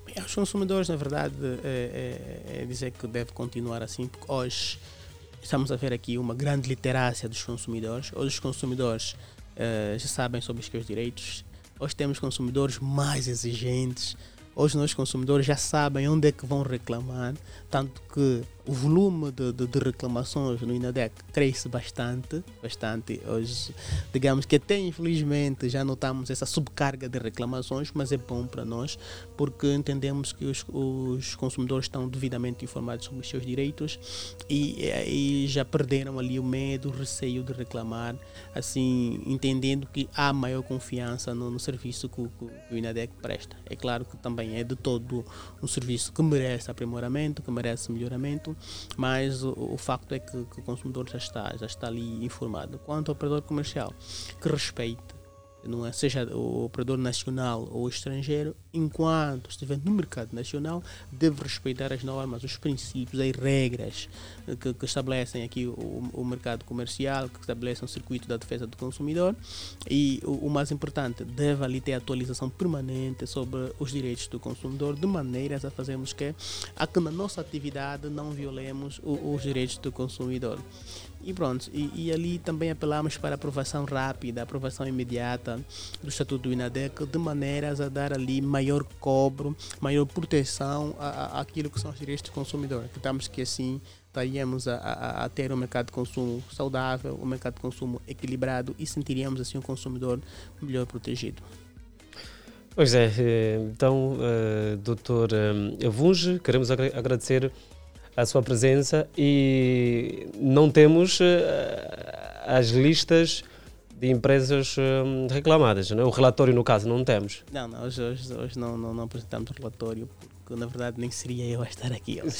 Bem, aos consumidores, na verdade, é, é, é dizer que deve continuar assim, porque hoje estamos a ver aqui uma grande literacia dos consumidores. Hoje os consumidores é, já sabem sobre os seus direitos, hoje temos consumidores mais exigentes. Hoje, os nossos consumidores já sabem onde é que vão reclamar, tanto que o volume de, de, de reclamações no INADEC cresce bastante, bastante. Hoje, digamos que até infelizmente já notamos essa subcarga de reclamações, mas é bom para nós porque entendemos que os, os consumidores estão devidamente informados sobre os seus direitos e, e já perderam ali o medo, o receio de reclamar, assim, entendendo que há maior confiança no, no serviço que, que o INADEC presta. É claro que também é de todo um serviço que merece aprimoramento, que merece melhoramento, mas o, o facto é que, que o consumidor já está, já está ali informado. Quanto ao operador comercial, que respeite, não é, seja o operador nacional ou estrangeiro, enquanto estiver no mercado nacional, deve respeitar as normas, os princípios, as regras que, que estabelecem aqui o, o mercado comercial, que estabelecem o circuito da defesa do consumidor e, o, o mais importante, deve ali ter atualização permanente sobre os direitos do consumidor, de maneiras a fazermos que, a que na nossa atividade não violemos o, os direitos do consumidor. E pronto, e, e ali também apelamos para a aprovação rápida, a aprovação imediata do Estatuto do INADEC, de maneiras a dar ali maior cobro, maior proteção à, à, àquilo que são os direitos do consumidor. Acreditamos que assim estaríamos a, a, a ter um mercado de consumo saudável, um mercado de consumo equilibrado e sentiríamos assim um consumidor melhor protegido. Pois é, então, uh, doutor Vuns, queremos agra- agradecer a sua presença e não temos uh, as listas de empresas uh, reclamadas, né? O relatório no caso não temos. Não, não hoje, hoje, hoje não, não, não apresentamos relatório, porque na verdade nem seria eu a estar aqui hoje.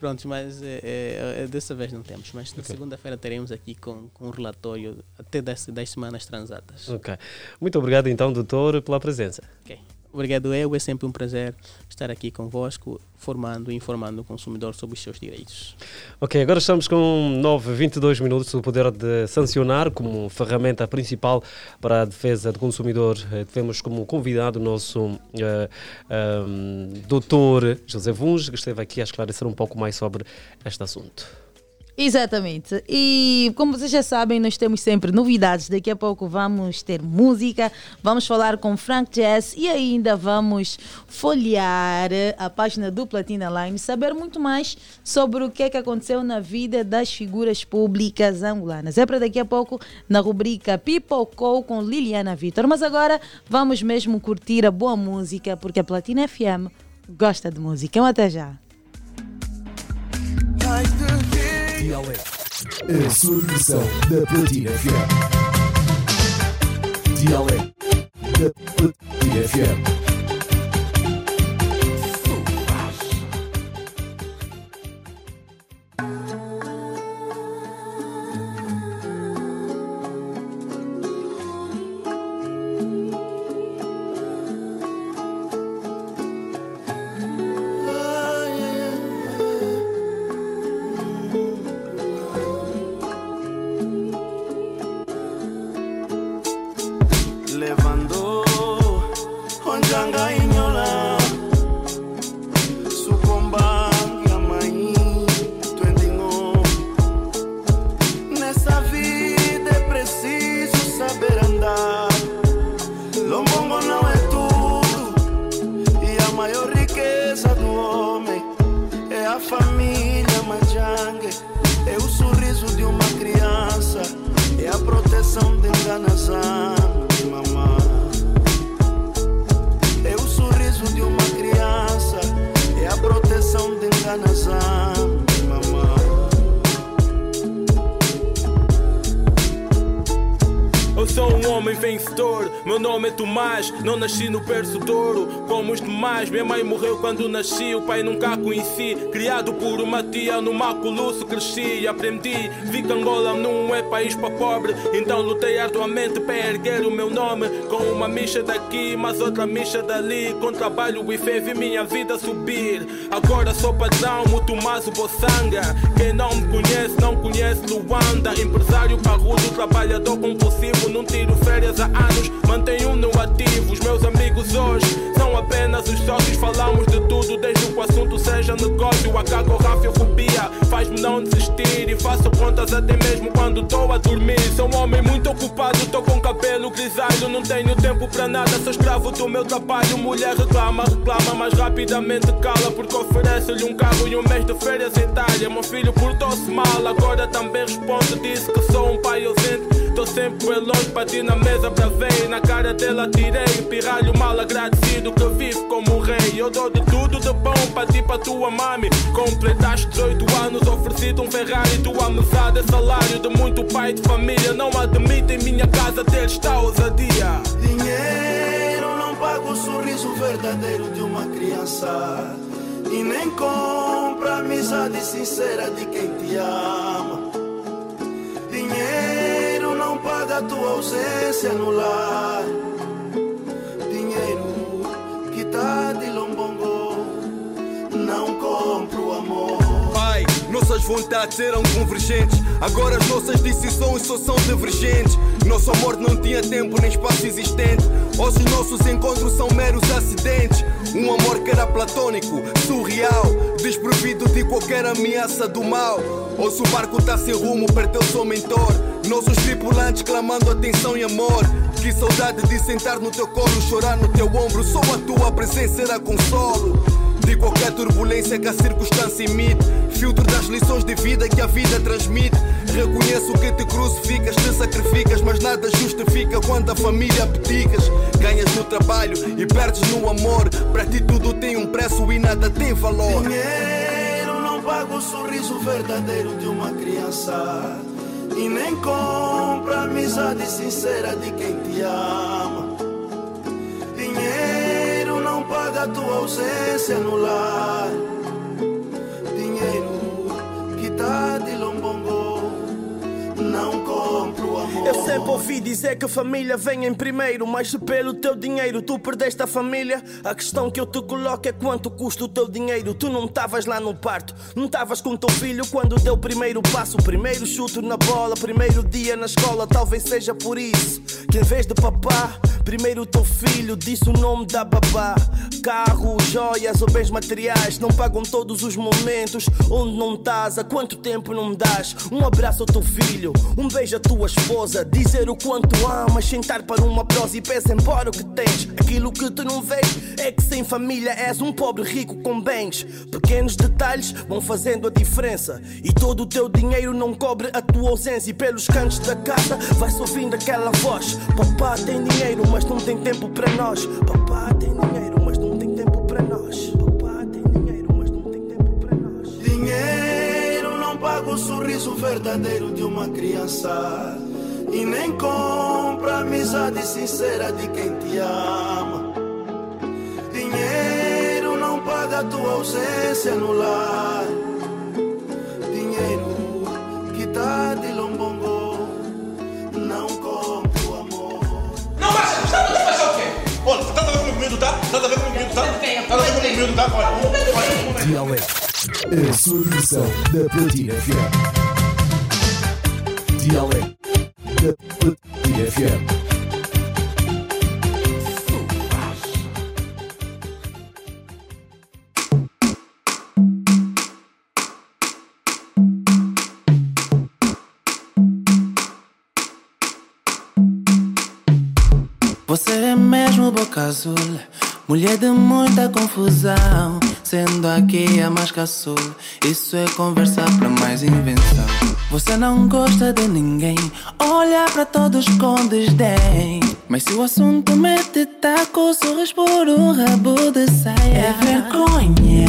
Pronto, mas é, é, dessa vez não temos, mas na okay. segunda-feira teremos aqui com, com um relatório até dez semanas transatas. Ok. Muito obrigado então, doutor, pela presença. Ok. Obrigado, eu. É sempre um prazer estar aqui convosco, formando e informando o consumidor sobre os seus direitos. Ok, agora estamos com nove e vinte e dois minutos do poder de sancionar como ferramenta principal para a defesa do consumidor. Tivemos como convidado o nosso uh, um, doutor José Vuns, que esteve aqui a esclarecer um pouco mais sobre este assunto. Exatamente, e como vocês já sabem, nós temos sempre novidades. Daqui a pouco vamos ter música, vamos falar com Frank Jazz e ainda vamos folhear a página do Platina Line, saber muito mais sobre o que é que aconteceu na vida das figuras públicas angolanas. É para daqui a pouco na rubrica Pipocou com Liliana Vitor, mas agora vamos mesmo curtir a boa música, porque a Platina F M gosta de música. Então até já. D I A ALEGRE, a sua versão da Platina F M. D I A ALEGRE, da Platina F M. Não nasci no berço de ouro como os demais. Minha mãe morreu quando nasci, o pai nunca conheci. Criado por uma tia, no mau colosso cresci e aprendi. Vi que Angola não é país para pobre, então lutei arduamente para erguer o meu nome. Com uma micha daqui, mas outra micha dali, com trabalho e fé vi minha vida subir. Agora sou padrão, muito mais o Boçanga. Quem não me conhece, não conhece Luanda. Empresário parrudo, trabalhador compulsivo, não tiro férias há anos, mantenho-me no ativo. Os meus amigos hoje são apenas os sócios, falamos de tudo desde que o assunto seja negócio. A cagorrafiofobia faz-me não desistir e faço contas até mesmo quando estou a dormir. Sou um homem muito ocupado, estou com cabelo grisalho, não tenho tempo para nada, sou escravo do meu trabalho. Mulher reclama, reclama, mas rapidamente cala, porque oferece-lhe um carro e um mês de férias em Itália. Meu filho portou-se mal, agora também responde, disse que sou um pai ausente. Tô sempre longe, bati na mesa, bravei, na cara dela tirei, pirralho mal agradecido que vive como um rei. Eu dou de tudo de bom para ti, para tua mami. Completaste dezoito anos, oferecido um Ferrari. Tua amizade é salário de muito pai de família. Não admito em minha casa ter esta ousadia. Dinheiro não paga o sorriso verdadeiro de uma criança, e nem compra a amizade sincera de quem te ama. Dinheiro não paga tua ausência no lar. Dinheiro que tá de lombongo não compra o amor. Pai, nossas vontades eram convergentes, agora as nossas decisões só são divergentes. Nosso amor não tinha tempo nem espaço existente, hoje os nossos encontros são meros acidentes. Um amor que era platônico, surreal, desprovido de qualquer ameaça do mal. Hoje o barco tá sem rumo, perdeu seu mentor, nossos tripulantes clamando atenção e amor. Que saudade de sentar no teu colo, chorar no teu ombro, só a tua presença era consolo. De qualquer turbulência que a circunstância imite, filtro das lições de vida que a vida transmite. Reconheço que te crucificas, te sacrificas, mas nada justifica quando a família abdicas. Ganhas no trabalho e perdes no amor, para ti tudo tem um preço e nada tem valor. Dinheiro não paga o sorriso verdadeiro de uma criança, e nem compra a amizade sincera de quem te ama. Dinheiro não paga a tua ausência no lar. Dinheiro que tá de lombongo não compra o amor. Eu sempre ouvi dizer que família vem em primeiro, mas se pelo teu dinheiro tu perdeste a família, a questão que eu te coloco é quanto custa o teu dinheiro. Tu não estavas lá no parto, não estavas com teu filho quando deu o primeiro passo, o primeiro chute na bola, primeiro dia na escola. Talvez seja por isso que em vez de papá, primeiro teu filho disse o nome da babá. Carro, joias ou bens materiais não pagam todos os momentos onde não estás. Há quanto tempo não me dás um abraço ao teu filho, um beijo à tua esposa, dizer o quanto amas, sentar para uma prosa e pesa embora o que tens. Aquilo que tu não vês é que sem família és um pobre rico com bens. Pequenos detalhes vão fazendo a diferença, e todo o teu dinheiro não cobre a tua ausência. E pelos cantos da casa vai-se ouvindo aquela voz: papá tem dinheiro, mas não tem tempo para nós. Papá tem dinheiro, mas não tem tempo para nós. Papá tem dinheiro, mas não tem tempo para nós. Dinheiro paga o sorriso verdadeiro de uma criança, e nem compra a amizade sincera de quem te ama. Dinheiro não paga a tua ausência no lar. Dinheiro que tá de lombongo não compra o amor. Não, mas está a fazer o quê? Olha, está a ver como o menino está? Está a ver como o menino está? Está a ver como o menino está? Olha, olha, olha. A solução da Platina F M. D I A ALEGRE da Platina F M. Você é mesmo boca azul, mulher de muita confusão, sendo aqui a mais caçula. Isso é conversa pra mais invenção. Você não gosta de ninguém, olha pra todos com desdém, mas se o assunto mete taco, sorris por um rabo de saia. É vergonha,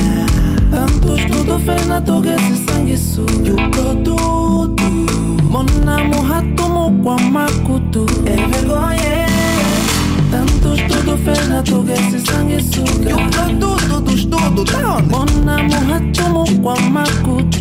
tantos tudo fez na toga, esse sangue sujo o produto. Mona morra tomou com a macutu. É vergonha, tantos tudo fez na toga, esse sangue suga. E o produto do estudo, tá onde? Bona morra, tomo guamacuto.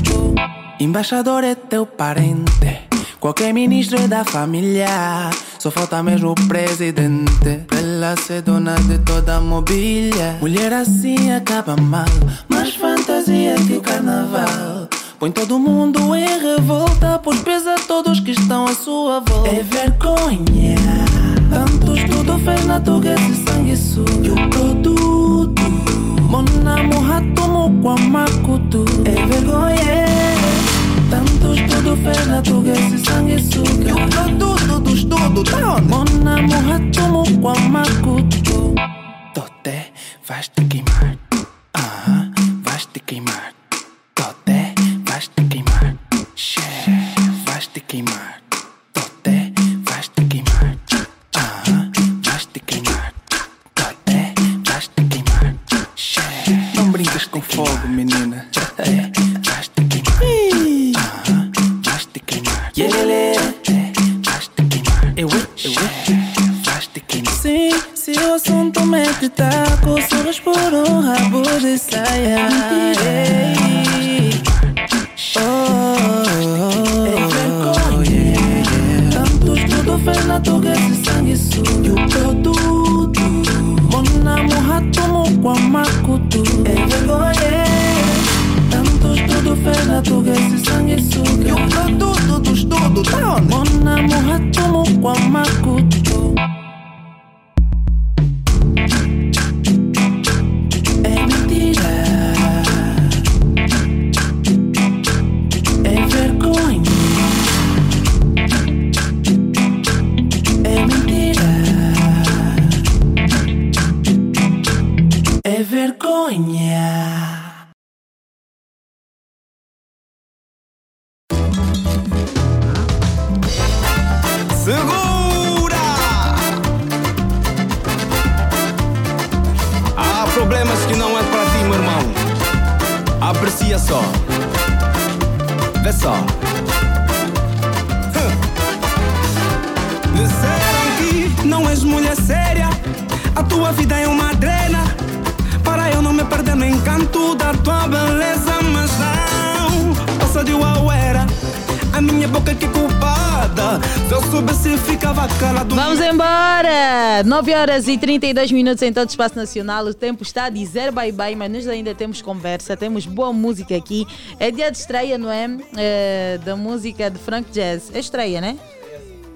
Embaixador é teu parente, qualquer ministro é da família, só falta mesmo o presidente pra ela ser dona de toda a mobília. Mulher assim acaba mal, mais fantasia que o carnaval, põe todo mundo em revolta, pois pesa todos que estão à sua volta. É vergonha, tantos tudo fez na toga, esse sangue sujo. E o produto macuto, é vergonha. Tanto estudo fez na tuga, esse sangue suga. Eu canto tudo, estudo, tá onde? Mona morra, tomo com a macuto. Toté, vais te queimar. Aham, uh-huh, vais te queimar. Toté, vais te queimar. Che, vais te queimar. Toté, vais te queimar. Aham, uh-huh, vais te queimar. Toté, vais te queimar. Che, não brincas com fogo, menina. Taco, surras por um rabo de saia. Oh, oh, oh, yeah. Tanto estudo fez na toga esse sangue sujo. O produto, mona morra, tomo com a macutu. É vergonha. Tanto estudo fez na toga esse sangue sujo. O produto do estudo, tá onde? Mona morra, tomo com a macutu. nove horas e trinta e dois minutos em todo o espaço nacional. O tempo está a dizer bye bye, mas nós ainda temos conversa, temos boa música aqui. É dia de estreia, não é? é da música de Frank Jazz. É estreia, né?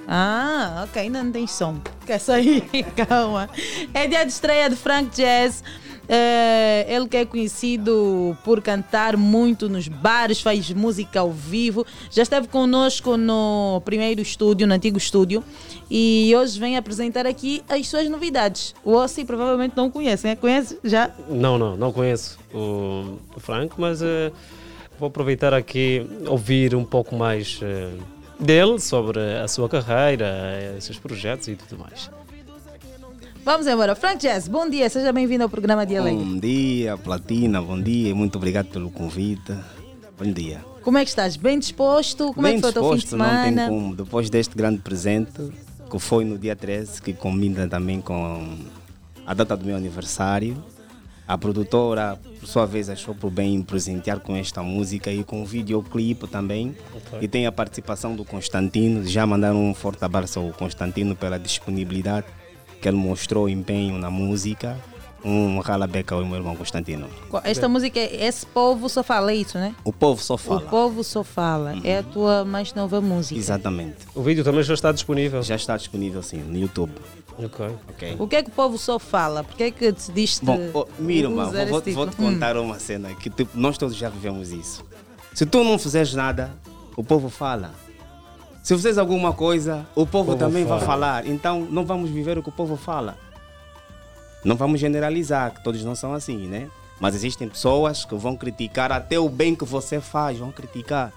Ah, ok, ainda não tem som. Quer sair? Calma. É dia de estreia de Frank Jazz. É, ele que é conhecido por cantar muito nos bares, faz música ao vivo. Já esteve conosco no primeiro estúdio, no antigo estúdio. E hoje vem apresentar aqui as suas novidades. O Hossi provavelmente não conhece, né? Conhece já? Não, não, não conheço o Frank, mas uh, vou aproveitar aqui, ouvir um pouco mais uh, dele, sobre a sua carreira, seus projetos e tudo mais. Vamos embora. Frank Jazz, bom dia, seja bem-vindo ao programa Dia Alegre. Bom dia, Platina, bom dia, muito obrigado pelo convite. Bom dia. Como é que estás? Bem disposto? Como bem é que foi o teu fim de semana? Não tem como. Depois deste grande presente, que foi no dia treze, que combina também com a data do meu aniversário. A produtora, por sua vez, achou por bem presentear com esta música e com o videoclipe também. Okay. E tem a participação do Constantino. Já mandaram um forte abraço ao Constantino pela disponibilidade que ele mostrou, empenho na música. Um ralabeca ao meu irmão Constantino. Esta música, esse povo só fala isso, né? O povo só fala. O povo só fala. Uhum. É a tua mais nova música. Exatamente. O vídeo também já está disponível? Já está disponível, sim, no YouTube. Ok. okay. O que é que o povo só fala? Por que é que decidiste? Bom, oh, mira, irmã, vou-te tipo? vou hum. contar uma cena que tipo, nós todos já vivemos isso. Se tu não fizeres nada, o povo fala. Se fizeres alguma coisa, o povo, o povo também fala. vai falar. Então, não vamos viver o que o povo fala. Não vamos generalizar, que todos não são assim, né? Mas existem pessoas que vão criticar até o bem que você faz, vão criticar,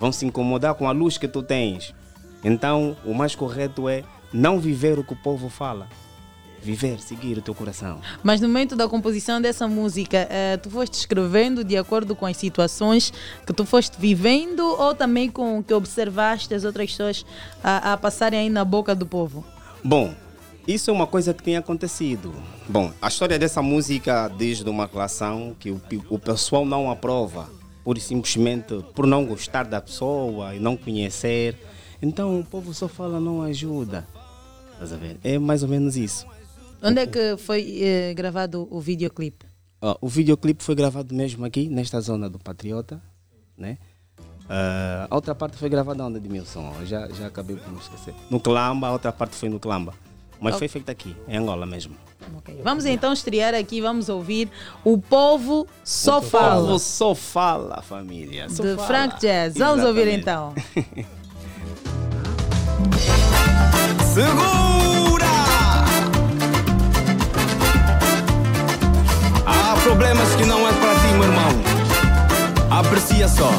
vão se incomodar com a luz que tu tens. Então, o mais correto é não viver o que o povo fala. Viver, seguir o teu coração. Mas no momento da composição dessa música, tu foste escrevendo de acordo com as situações que tu foste vivendo ou também com o que observaste as outras pessoas a, a passarem aí na boca do povo? Bom, isso é uma coisa que tem acontecido. Bom, a história dessa música diz de uma relação que o, o pessoal não aprova, por simplesmente por não gostar da pessoa e não conhecer. Então o povo só fala, não ajuda. Estás a ver? É mais ou menos isso. Onde é que foi eh, gravado o videoclipe? Ah, o videoclipe foi gravado mesmo aqui, nesta zona do Patriota, né? Uh, a outra parte foi gravada onde, Edmilson? Já, já acabei por me esquecer. No Calamba, a outra parte foi no Calamba. Mas okay. foi feito aqui, em Angola mesmo. Okay. Vamos então estrear aqui, vamos ouvir O Povo Só o Fala. O Povo Só Fala, família. Só de fala. Frank Jazz. Vamos Exatamente. Ouvir então. Segura! Há problemas que não é para ti, meu irmão. Aprecia só.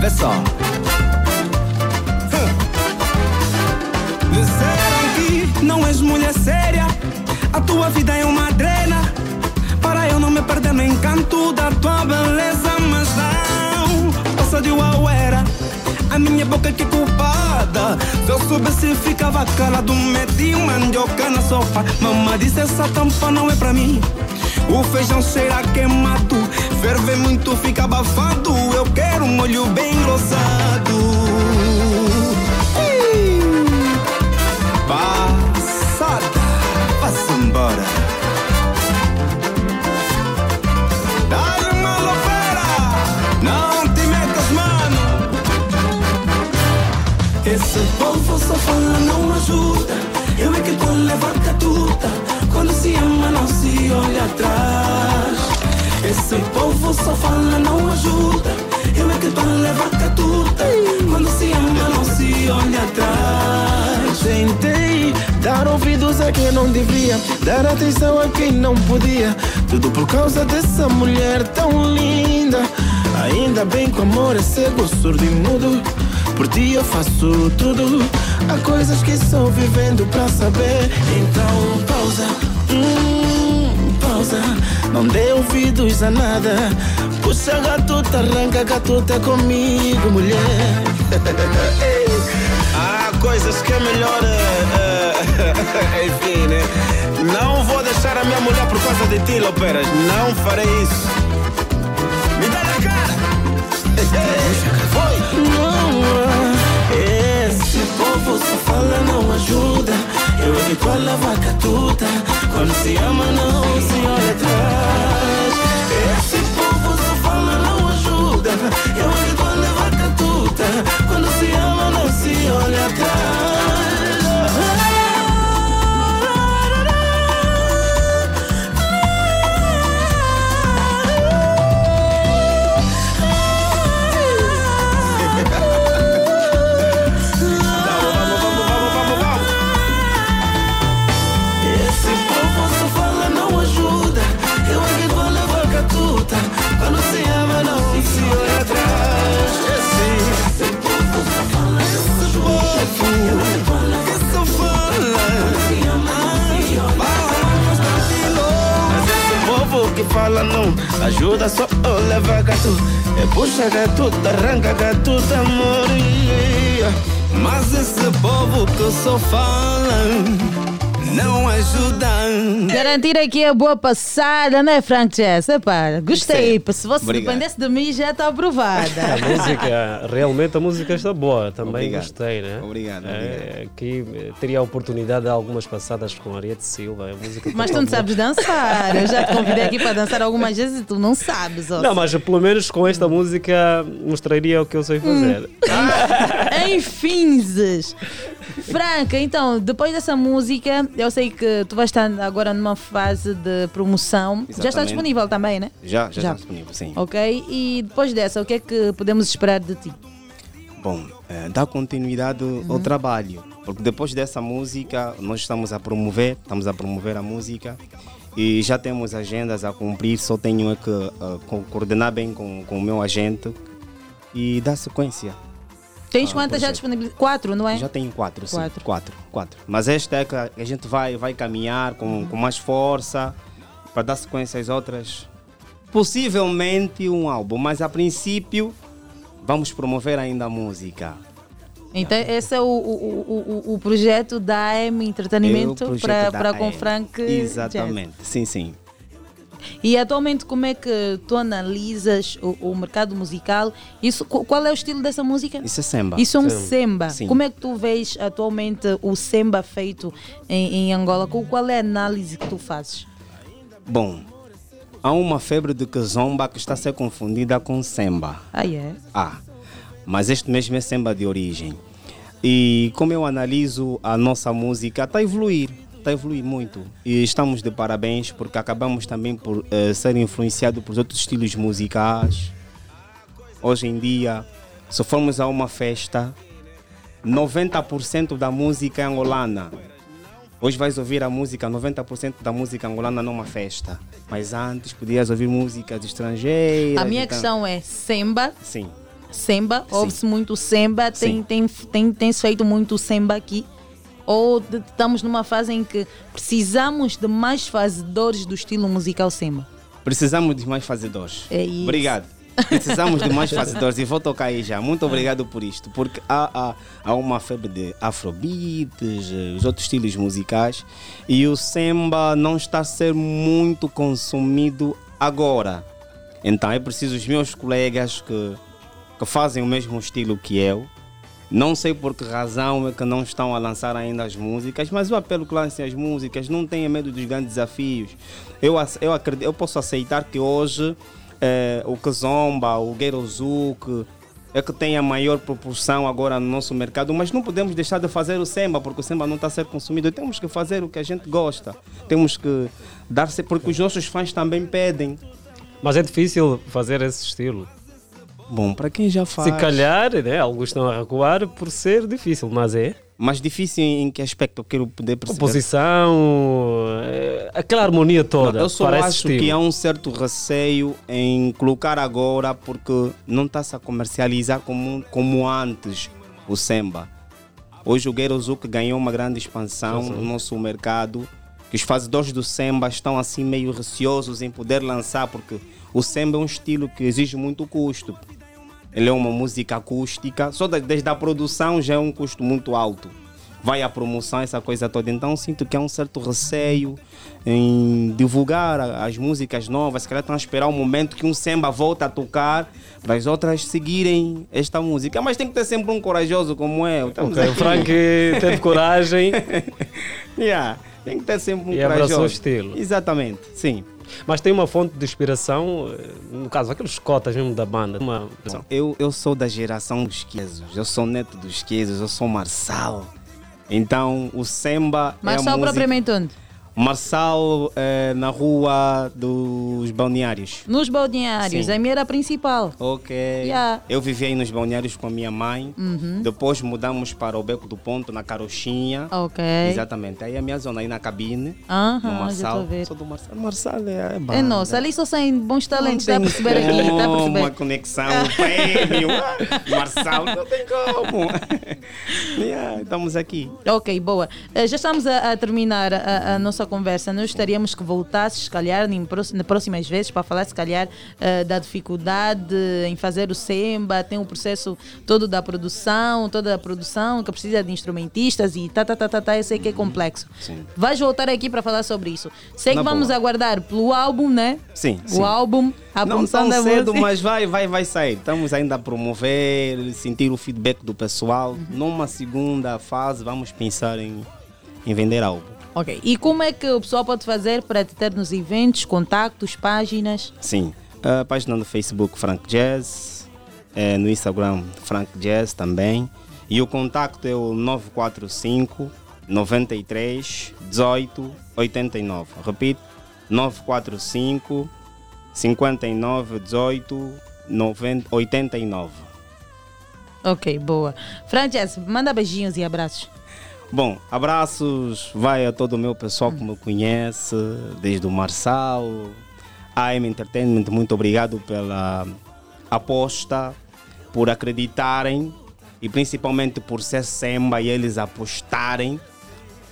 Vê só. Disseram que não és mulher séria, a tua vida é uma drena, para eu não me perder no encanto da tua beleza. Mas não, passa de uauera, a minha boca que é culpada. Se eu soubesse ficava calado, meti mandioca na sopa. Mamãe disse essa tampa não é pra mim, o feijão cheira queimado, ferve muito fica abafado, eu quero um molho bem engrossado. Passada, passa embora. Dá-lhe uma lopera, não te metas, mano. Esse povo só fala, não ajuda. Eu é que tô levando a tuta. Quando se ama, não se olha atrás. Esse povo só fala, não ajuda. Eu é que tô levando a tuta. Quando se ama, não se olha atrás. Tentei dar ouvidos a quem não devia, dar atenção a quem não podia, tudo por causa dessa mulher tão linda. Ainda bem que o amor é cego, surdo e mudo. Por ti eu faço tudo. Há coisas que sou vivendo pra saber. Então pausa, hum, pausa. Não dê ouvidos a nada. Puxa gatuta, arranca gatuta comigo, mulher. Há coisas que é melhor, uh, uh, enfim, né? Não vou deixar a minha mulher por causa de ti, Loperas. Não farei isso. Me dá na cara. Foi. Não, esse povo só fala, não ajuda. Eu evito a lavar catuta. Quando se ama, não se olha atrás. Esse povo só fala, não ajuda. Eu evito a lavar catuta. Quando se ama, não se olha atrás. Que fala não, ajuda só oh, leva gato, é puxa gato, arranca gato da moria. Mas esse povo que só fala não ajuda. Garantir aqui a boa passada, né, Francesca? Pá, gostei, se você Obrigado. Dependesse de mim já está aprovada. A música, realmente a música está boa, também Obrigado. Gostei, né? Obrigado. É, aqui teria a oportunidade de algumas passadas com Arieth Silva. A mas tu não sabes dançar, eu já te convidei aqui para dançar algumas vezes e tu não sabes. Ó. Não, mas pelo menos com esta música mostraria o que eu sei fazer. Em finzes. Franca, então, depois dessa música, eu sei que tu vais estar agora numa fase de promoção. Exatamente. Já está disponível também, né? Já, já, já está disponível, sim. Ok, e depois dessa, o que é que podemos esperar de ti? Bom, é, dá continuidade uhum. ao trabalho, porque depois dessa música, nós estamos a promover, estamos a promover a música e já temos agendas a cumprir, só tenho que uh, coordenar bem com, com o meu agente e dar sequência. Tens ah, quantas já disponibilizadas? Quatro, não é? Já tenho quatro, sim. Quatro. Quatro, quatro. Mas esta é que a gente vai, vai caminhar com, uhum. com mais força para dar sequência às outras. Possivelmente um álbum, mas a princípio vamos promover ainda a música. Então esse é o, o, o, o projeto da A M Entretenimento é para, para com Frank. Exatamente, Jazz. Sim, sim. E atualmente como é que tu analisas o, o mercado musical? Isso, qual é o estilo dessa música? Isso é semba. Isso é um semba. Sim. Como é que tu vês atualmente o semba feito em, em Angola? Qual é a análise que tu fazes? Bom, há uma febre de kizomba que está a ser confundida com semba. Ah, é? Ah, mas este mesmo é semba de origem. E como eu analiso, a nossa música está a evoluir, está a evoluir muito. E estamos de parabéns porque acabamos também por uh, ser influenciados por outros estilos musicais. Hoje em dia, se formos a uma festa, noventa por cento da música é angolana. Hoje vais ouvir a música, noventa por cento da música angolana numa festa. Mas antes podias ouvir músicas estrangeiras. A minha então... questão é semba. Sim. Semba, ouve-se muito semba, tem, tem, tem, tem feito muito semba aqui. Ou de, estamos numa fase em que precisamos de mais fazedores do estilo musical semba? Precisamos de mais fazedores. É isso. Obrigado. Precisamos de mais fazedores e vou tocar aí já. Muito obrigado por isto, porque há, há, há uma febre de afrobeats, os outros estilos musicais, e o semba não está a ser muito consumido agora. Então é preciso os meus colegas que, que fazem o mesmo estilo que eu. Não sei por que razão é que não estão a lançar ainda as músicas, mas eu apelo que lancem as músicas, não tenha medo dos grandes desafios. Eu, eu, acredito, eu posso aceitar que hoje... É, o Kizomba, o Guerozuk é que tem a maior proporção agora no nosso mercado, mas não podemos deixar de fazer o semba, porque o semba não está a ser consumido. Temos que fazer o que a gente gosta, temos que dar-se, porque os nossos fãs também pedem. Mas é difícil fazer esse estilo. Bom, para quem já faz... Se calhar, né, alguns estão a recuar por ser difícil, mas é... Mas difícil em que aspecto eu quero poder perceber? Composição, aquela harmonia toda. Não, eu só acho tipo. que há um certo receio em colocar agora, porque não está-se a comercializar como, como antes o semba. Hoje o Guerozuk ganhou uma grande expansão sim, sim. no nosso mercado, que os fazedores do semba estão assim meio receosos em poder lançar, porque o semba é um estilo que exige muito custo. Ele é uma música acústica, só desde a produção já é um custo muito alto. Vai à promoção, essa coisa toda. Então sinto que há um certo receio em divulgar as músicas novas. Se calhar estão a esperar o momento que um semba volta a tocar para as outras seguirem esta música. Mas tem que ter sempre um corajoso como eu. Okay, o Frank teve coragem. yeah, tem que ter sempre um e corajoso. E abraçou o estilo. Exatamente, sim. Mas tem uma fonte de inspiração, no caso, aqueles cotas mesmo da banda. Uma... Eu, eu sou da geração dos Quesos, eu sou neto dos Quesos, eu sou Marçal. Então o semba Marçal é a música... propriamente onde? Marçal é, na rua dos balneários. Nos balneários, sim. A minha era a principal. Ok. Yeah. Eu vivi aí nos balneários com a minha mãe. Uhum. Depois mudamos para o Beco do Ponto, na Carochinha. Ok. Exatamente. Aí a minha zona, aí na cabine. Aham, uh-huh, no Marçal. Sou do Marçal. Marçal é banda. É nossa, ali só saem bons talentos. Não dá para perceber aqui. Dá para perceber. Uma conexão, um prêmio. Marçal, não tem como. yeah, estamos aqui. Ok, boa. Já estamos a, a terminar a, a nossa conversa, nós gostaríamos que voltasses se calhar em próximas vezes para falar se calhar uh, da dificuldade em fazer o semba, tem o processo todo da produção, toda a produção que precisa de instrumentistas e tá, tá, tá, tá, tá eu sei que é complexo. Sim. Vais voltar aqui para falar sobre isso. Sei Na que vamos boa. aguardar pelo álbum, né? Sim. O sim. álbum, a Não tão da cedo, música. Mas vai, vai, vai sair. Estamos ainda a promover, sentir o feedback do pessoal. Uhum. Numa segunda fase vamos pensar em, em vender álbum. Ok, e como é que o pessoal pode fazer para te ter nos eventos, contactos, páginas? Sim, a página no Facebook Frank Jazz, é, no Instagram Frank Jazz também, e o contacto é o nove quatro cinco, nove três, um oito, oito nove. Repito, nove quatro cinco, cinco nove um oito, oito nove. Ok, boa. Frank Jazz, manda beijinhos e abraços. Bom, abraços, vai a todo o meu pessoal que me conhece, desde o Marçal, A M Entertainment, muito obrigado pela aposta, por acreditarem e principalmente por ser semba e eles apostarem.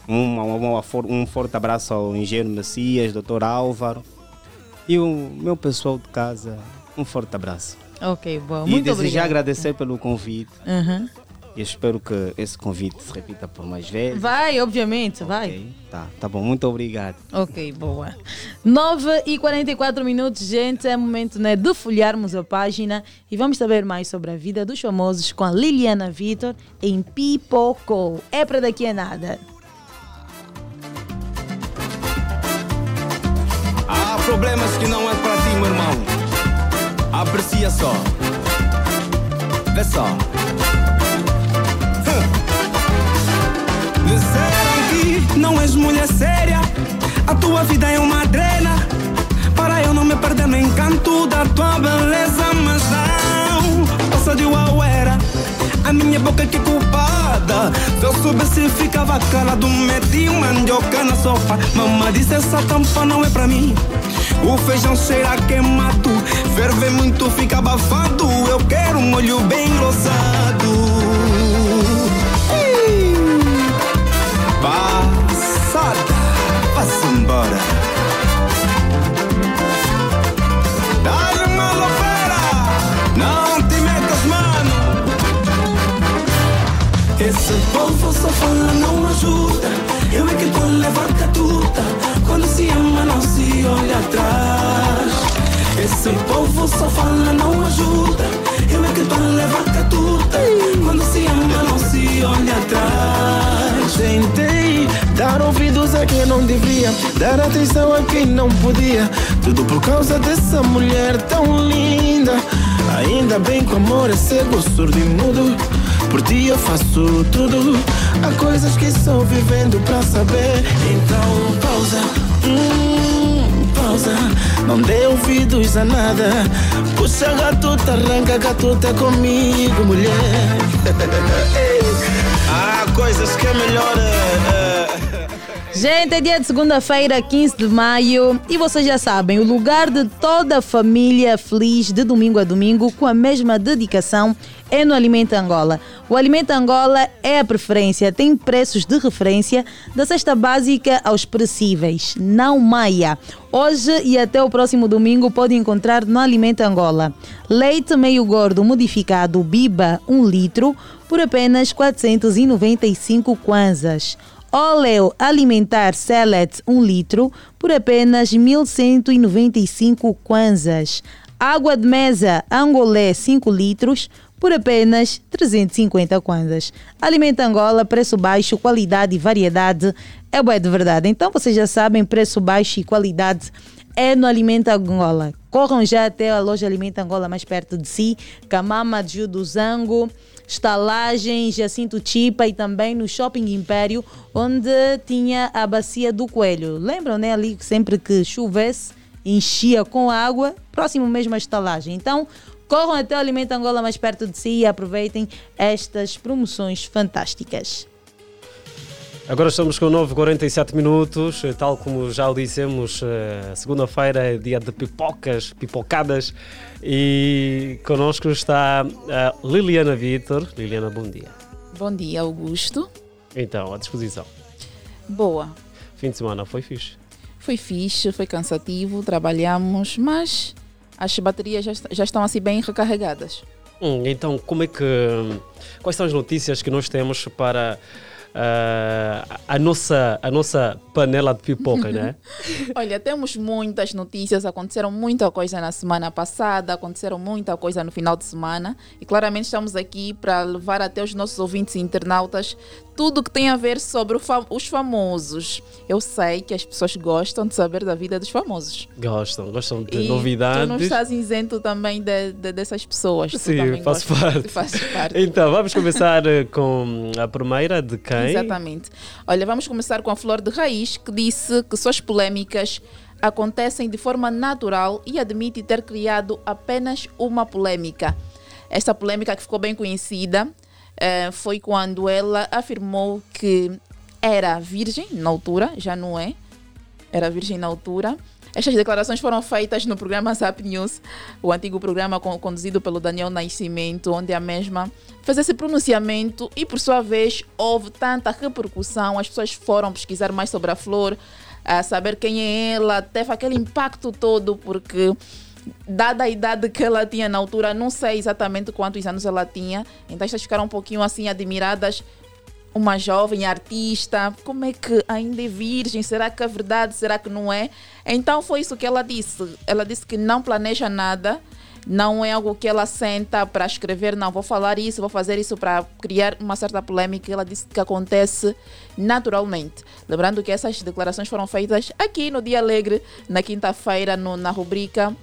Um, um, um forte abraço ao engenheiro Messias, doutor Álvaro e o meu pessoal de casa, um forte abraço. Ok, bom, muito obrigado. E desejar agradecer pelo convite. Uhum. Eu espero que esse convite se repita por mais vezes. Vai, obviamente, okay. vai. Tá, tá bom, muito obrigado. Ok, boa. nove e quarenta e quatro minutos, gente, é momento, né, de folhearmos a página e vamos saber mais sobre a vida dos famosos com a Liliana Vitor em Pipocou. É para daqui a nada. Há problemas que não é para ti, meu irmão. Aprecia só. Vê só. Huh. Disseram que não és mulher séria, a tua vida é uma drena, para eu não me perder no encanto da tua beleza. Mas não, passa de uauera, a minha boca que culpada. Se eu soubesse ficava calado, meti mandioca na sopa. Mamãe disse essa tampa não é pra mim, o feijão cheira queimado, ferve muito, fica abafado. Eu quero um molho bem rosado. Passada, passa embora. Dá-lhe uma louveira, não te metas, mano. Esse povo só fala, não ajuda. Eu é que vou levar catuta. Quando se ama, não se olha atrás. Esse povo só fala, não ajuda. Eu é que vou levar catuta. Quando se ama, não se olha atrás. Tentei dar ouvidos a quem não devia, dar atenção a quem não podia, tudo por causa dessa mulher tão linda. Ainda bem que o amor é cego, surdo e mudo. Por ti eu faço tudo. Há coisas que sou vivendo pra saber. Então pausa, hum, pausa. Não dê ouvidos a nada. Puxa a gatuta, arranca a gatuta comigo, mulher. Há coisas que melhoram. Gente, é dia de segunda-feira, quinze de maio. E vocês já sabem, o lugar de toda a família feliz de domingo a domingo, com a mesma dedicação, é no Alimenta Angola. O Alimenta Angola é a preferência, tem preços de referência, da cesta básica aos perecíveis. Não maia. Hoje e até o próximo domingo pode encontrar no Alimenta Angola leite meio gordo modificado Biba um litro por apenas quatrocentos e noventa e cinco kwanzas. Óleo alimentar Select um litro por apenas mil cento e noventa e cinco kwanzas. Água de mesa Angolé cinco litros por apenas trezentos e cinquenta kwanzas. Alimenta Angola, preço baixo, qualidade e variedade. É bué de verdade. Então vocês já sabem, preço baixo e qualidade é no Alimenta Angola. Corram já até a loja Alimenta Angola mais perto de si. Camama, Jiu do Zango, Estalagem, Jacinto Chipa e também no Shopping Império, onde tinha a bacia do Coelho. Lembram, né? Ali sempre que chovesse, enchia com água, próximo mesmo à Estalagem. Então, corram até o Alimenta Angola mais perto de si e aproveitem estas promoções fantásticas. Agora estamos com nove e quarenta e sete minutos, tal como já o dissemos, segunda-feira é dia de pipocas, pipocadas, e connosco está a Liliana Vitor. Liliana, bom dia. Bom dia, Augusto. Então, à disposição. Boa. Fim de semana foi fixe? Foi fixe, foi cansativo, trabalhamos, mas as baterias já, já estão assim bem recarregadas. Hum, então, como é que, quais são as notícias que nós temos para... Uh, a, nossa, a nossa panela de pipoca, né? Olha, temos muitas notícias, aconteceram muita coisa na semana passada, aconteceram muita coisa no final de semana e claramente estamos aqui para levar até os nossos ouvintes e internautas tudo que tem a ver sobre fam- os famosos. Eu sei que as pessoas gostam de saber da vida dos famosos. Gostam, gostam de e novidades. Tu não estás isento também de, de, dessas pessoas. Sim, faço parte. Fazes parte. Então, vamos começar com a primeira de quem? Exatamente. Olha, vamos começar com a Flor de Raiz, que disse que suas polêmicas acontecem de forma natural e admite ter criado apenas uma polêmica. Esta polêmica que ficou bem conhecida eh, foi quando ela afirmou que era virgem na altura, já não é, era virgem na altura. Estas declarações foram feitas no programa Zap News, o antigo programa conduzido pelo Daniel Nascimento, onde a mesma fez esse pronunciamento e, por sua vez, houve tanta repercussão. As pessoas foram pesquisar mais sobre a Flor, a saber quem é ela, teve aquele impacto todo, porque, dada a idade que ela tinha na altura, não sei exatamente quantos anos ela tinha, então estas ficaram um pouquinho assim admiradas. Uma jovem artista, como é que ainda é virgem? Será que é verdade? Será que não é? Então foi isso que ela disse. Ela disse que não planeja nada, não é algo que ela senta para escrever, não, vou falar isso, vou fazer isso para criar uma certa polêmica. Ela disse que acontece naturalmente. Lembrando que essas declarações foram feitas aqui no Dia Alegre, na quinta-feira, no, na rubrica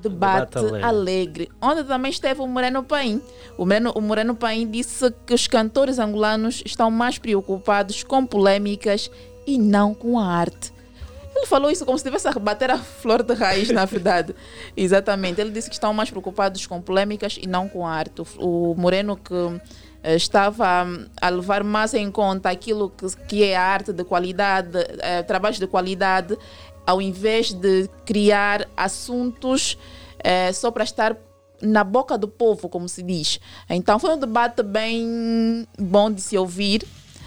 Debate, Debate alegre. alegre. Onde também esteve o Moreno Paim. O Moreno, o Moreno Paim disse que os cantores angolanos estão mais preocupados com polêmicas e não com a arte. Ele falou isso como se tivesse a rebater a flor de raiz, na verdade. Exatamente. Ele disse que estão mais preocupados com polêmicas e não com a arte. O Moreno que estava a levar mais em conta aquilo que é a arte de qualidade, é, trabalhos de qualidade, ao invés de criar assuntos é, só para estar na boca do povo, como se diz. Então foi um debate bem bom de se ouvir.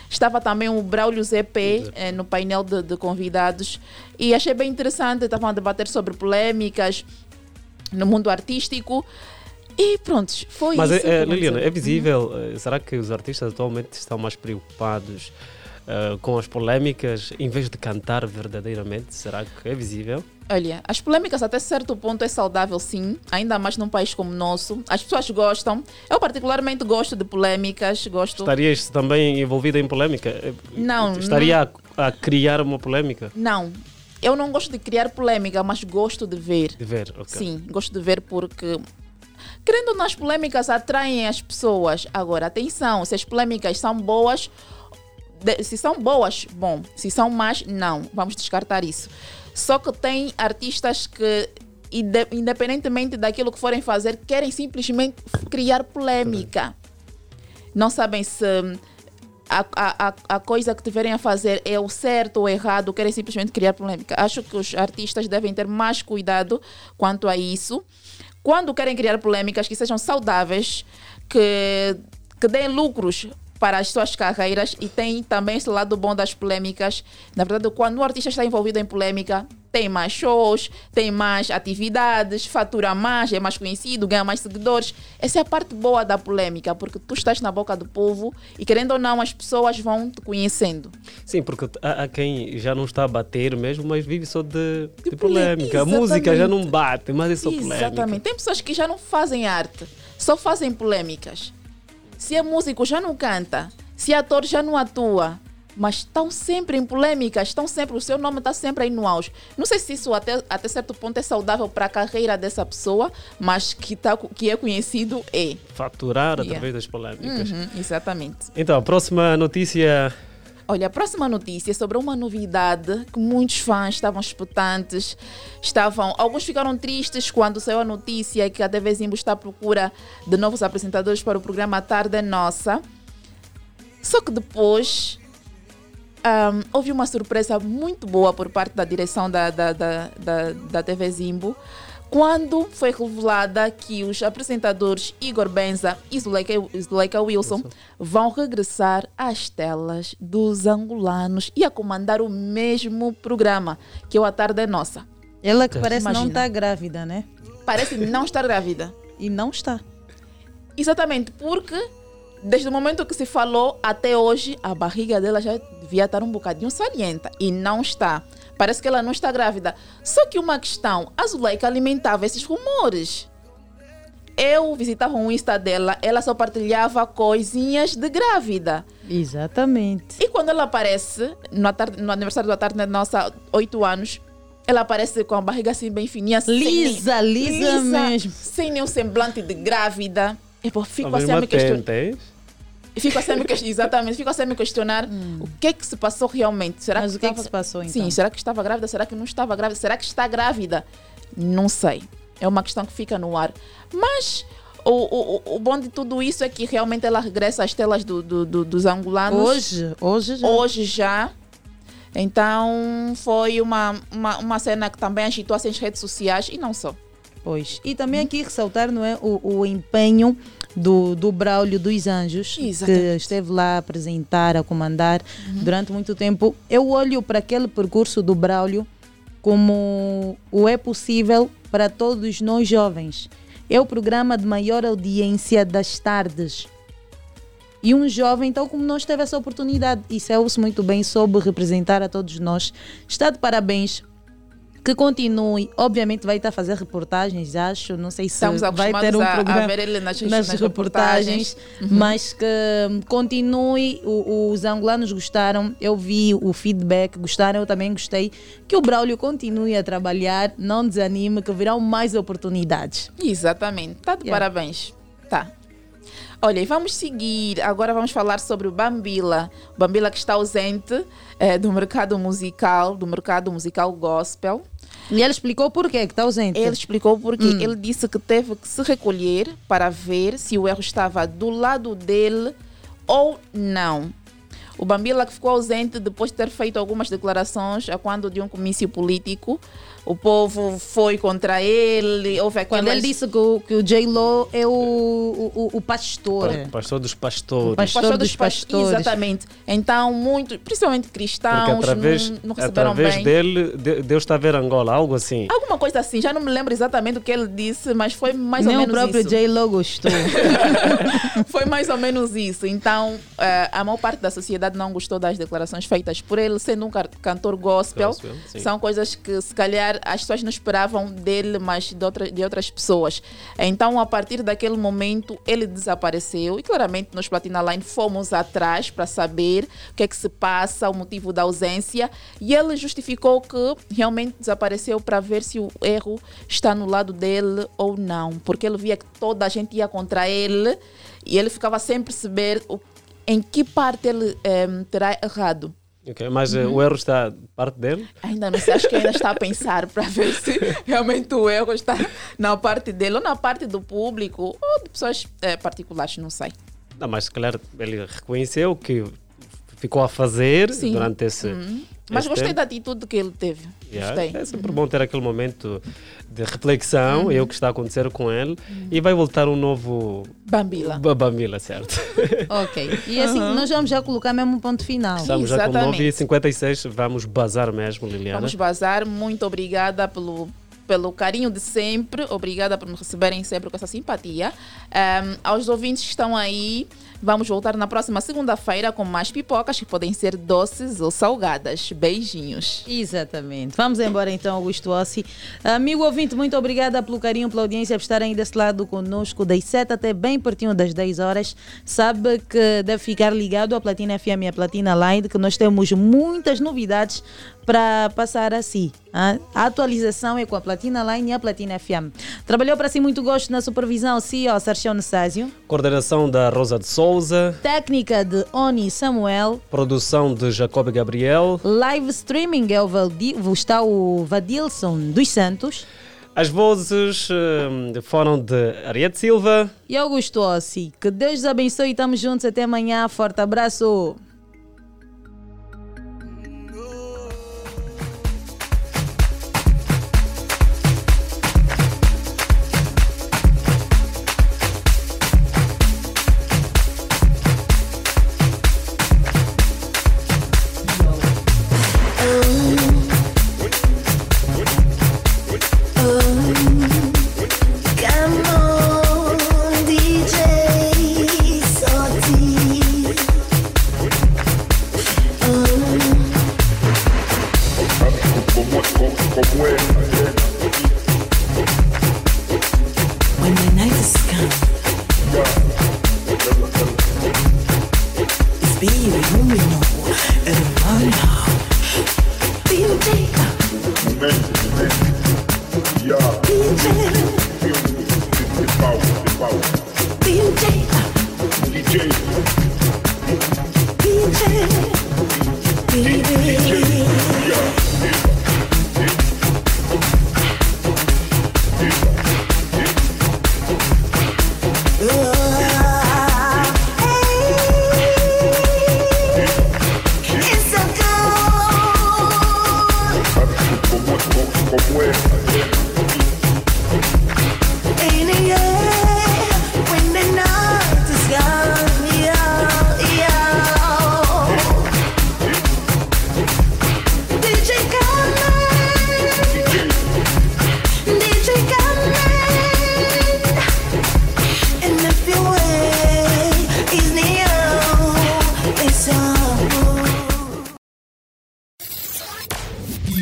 Estava também o Bráulio Zé P é, no painel de, de convidados e achei bem interessante. Estavam a debater sobre polêmicas no mundo artístico. E pronto, foi Mas isso. Mas, é, Liliana, é visível? Uhum. Será que os artistas atualmente estão mais preocupados Uh, com as polêmicas, em vez de cantar verdadeiramente? Será que é visível? Olha, as polêmicas até certo ponto é saudável, sim, ainda mais num país como o nosso. As pessoas gostam. Eu particularmente gosto de polêmicas. Gosto... Estarias também envolvida em polêmica? Não. Estaria não... A, a criar uma polêmica? Não. Eu não gosto de criar polêmica, mas gosto de ver. De ver, ok. Sim, gosto de ver porque... Querendo ou não, as polêmicas atraem as pessoas. Agora, atenção, se as polêmicas são boas... De, se são boas, bom. Se são más, não. Vamos descartar isso. Só que tem artistas que, inde, independentemente daquilo que forem fazer, querem simplesmente criar polêmica. Não sabem se a, a, a coisa que tiverem a fazer é o certo ou errado, querem simplesmente criar polêmica. Acho que os artistas devem ter mais cuidado quanto a isso. Quando querem criar polêmicas, que sejam saudáveis, que, que deem lucros para as suas carreiras, e tem também esse lado bom das polêmicas. Na verdade, quando o artista está envolvido em polêmica, tem mais shows, tem mais atividades, fatura mais, é mais conhecido, ganha mais seguidores. Essa é a parte boa da polêmica, porque tu estás na boca do povo e, querendo ou não, as pessoas vão te conhecendo. Sim, porque há quem já não está a bater mesmo, mas vive só de, de, de polêmica. A música já não bate, mas é só exatamente. polêmica. Exatamente. Tem pessoas que já não fazem arte, só fazem polêmicas. Se é músico, já não canta. Se é ator, já não atua. Mas estão sempre em polêmicas, estão sempre, o seu nome está sempre aí no auge. Não sei se isso até, até certo ponto é saudável para a carreira dessa pessoa, mas que, tá, que é conhecido é. Faturar yeah. através das polêmicas. Uhum, exatamente. Então, a próxima notícia... Olha, a próxima notícia é sobre uma novidade que muitos fãs estavam expectantes. Estavam, alguns ficaram tristes quando saiu a notícia que a T V Zimbo está à procura de novos apresentadores para o programa Tarde é Nossa. Só que depois um, houve uma surpresa muito boa por parte da direção da, da, da, da, da T V Zimbo, quando foi revelada que os apresentadores Igor Benza e Zuleika, Zuleika Wilson, Wilson vão regressar às telas dos angolanos e a comandar o mesmo programa, que é o A Tarde é Nossa. Ela que parece Imagina. não estar grávida, né? Parece não estar grávida. E não está. Exatamente, porque desde o momento que se falou até hoje, a barriga dela já devia estar um bocadinho salienta e não está. Parece que ela não está grávida. Só que uma questão, a Zuleika alimentava esses rumores. Eu visitava o Insta dela, ela só partilhava coisinhas de grávida. Exatamente. E quando ela aparece, no, atar- no aniversário da tarde da nossa, oito anos, ela aparece com a barriga assim bem fininha. Lisa, sem, lisa, lisa mesmo. Sem nenhum semblante de grávida. Eu fico assim a me questionar. Fico a me questionar, exatamente, fico a me questionar hum. o que é que se passou realmente. Será Mas que o que estava... é que se passou então? Sim, será que estava grávida? Será que não estava grávida? Será que está grávida? Não sei. É uma questão que fica no ar. Mas o, o, o bom de tudo isso é que realmente ela regressa às telas do, do, do, dos angolanos. Hoje? Hoje já. Hoje já. Então foi uma, uma, uma cena que também agitou as redes sociais e não só. Pois. E também aqui ressaltar, não é, o, o empenho do, do Bráulio dos Anjos, exatamente, que esteve lá a apresentar, a comandar uhum. durante muito tempo. Eu olho para aquele percurso do Bráulio como o é possível para todos nós jovens. É o programa de maior audiência das tardes. E um jovem, tal como nós, teve essa oportunidade. E Celso muito bem soube representar a todos nós. Está de parabéns que continue. Obviamente vai estar a fazer reportagens, acho, não sei se estamos vai ter um a, programa a ver ele nas, nas reportagens, reportagens. Uhum. Mas que continue, o, os angolanos gostaram, eu vi o feedback, gostaram, eu também gostei, que o Bráulio continue a trabalhar, não desanime, que virão mais oportunidades. Exatamente, tá de yeah. parabéns. Tá. Olha, e vamos seguir, agora vamos falar sobre o Bambila. Bambila que está ausente é, do mercado musical, do mercado musical gospel. E ele explicou porquê que está ausente. Ele explicou porquê. Hum. Ele disse que teve que se recolher para ver se o erro estava do lado dele ou não. O Bambila que ficou ausente depois de ter feito algumas declarações a quando de um comício político. O povo foi contra ele. Houve aquelas... Quando ele disse que o, que o J-Lo é o, o, o pastor. O pastor dos pastores. O pastor, pastor dos, dos pastores. pastores. Exatamente. Então, muitos, principalmente cristãos, através, não, não receberam através bem. Através dele, Deus está a ver Angola, algo assim. Alguma coisa assim. Já não me lembro exatamente o que ele disse, mas foi mais Nem ou menos isso. Nem o próprio J-Lo gostou. Foi mais ou menos isso. Então, a maior parte da sociedade não gostou das declarações feitas por ele, sendo um cantor gospel. gospel São coisas que, se calhar, as pessoas não esperavam dele, mas de, outra, de outras pessoas. Então, a partir daquele momento, ele desapareceu e claramente nós, Platina Line, fomos atrás para saber o que é que se passa, o motivo da ausência, e ele justificou que realmente desapareceu para ver se o erro está no lado dele ou não, porque ele via que toda a gente ia contra ele e ele ficava sem perceber o, em que parte ele eh, terá errado. Okay, mas uhum. o erro está parte dele? Ainda não sei, acho que ainda está a pensar para ver se realmente o erro está na parte dele ou na parte do público ou de pessoas é, particulares, não sei. Não, mas claro, ele reconheceu que ficou a fazer Sim. durante esse... Uhum. Mas gostei tempo. da atitude que ele teve. Yeah. Gostei. É sempre uhum. bom ter aquele momento de reflexão, uhum. e o que está a acontecer com ele. Uhum. E vai voltar um novo... Bambila. B- Bambila, certo. Ok. E assim, uhum. nós vamos já colocar mesmo um ponto final. Estamos Exatamente. já com nove e cinquenta e seis, vamos bazar mesmo, Liliana. Vamos bazar. Muito obrigada pelo... pelo carinho de sempre, obrigada por me receberem sempre com essa simpatia. Um, aos ouvintes que estão aí, vamos voltar na próxima segunda-feira com mais pipocas, que podem ser doces ou salgadas. Beijinhos. Exatamente. Vamos embora então, Augusto Hossi. Amigo ouvinte, muito obrigada pelo carinho, pela audiência, por estarem desse lado conosco das sete até bem pertinho das dez horas. Sabe que deve ficar ligado à Platina F M e à Platina Line, que nós temos muitas novidades para passar a si. A atualização é com a Platina Line e a Platina F M. Trabalhou para si muito gosto na supervisão C E O Sarchão Necessio. Coordenação da Rosa de Souza. Técnica de Oni Samuel. Produção de Jacob Gabriel. Live streaming é o Valdi, está o Vadilson dos Santos. As vozes um, foram de Arieth Silva e Augusto Hossi. Que Deus os abençoe e estamos juntos até amanhã. Forte abraço.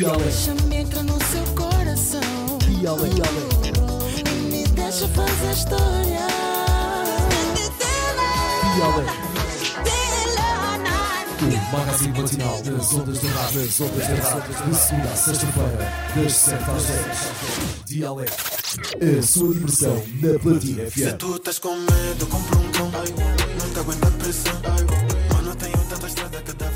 Dia Alegre. Deixa-me entrar no seu coração. Dia Alegre. E me deixa fazer história. Dia Alegre. O magazine matinal das ondas de rádio. Das ondas de rádio. De segunda a sexta-feira, das sete às dez. Dia Alegre. A sua diversão na Platina F M. Se tu estás com medo, compra um cão. Não te aguento a pressão. Mano, tenho tanta estrada que dá.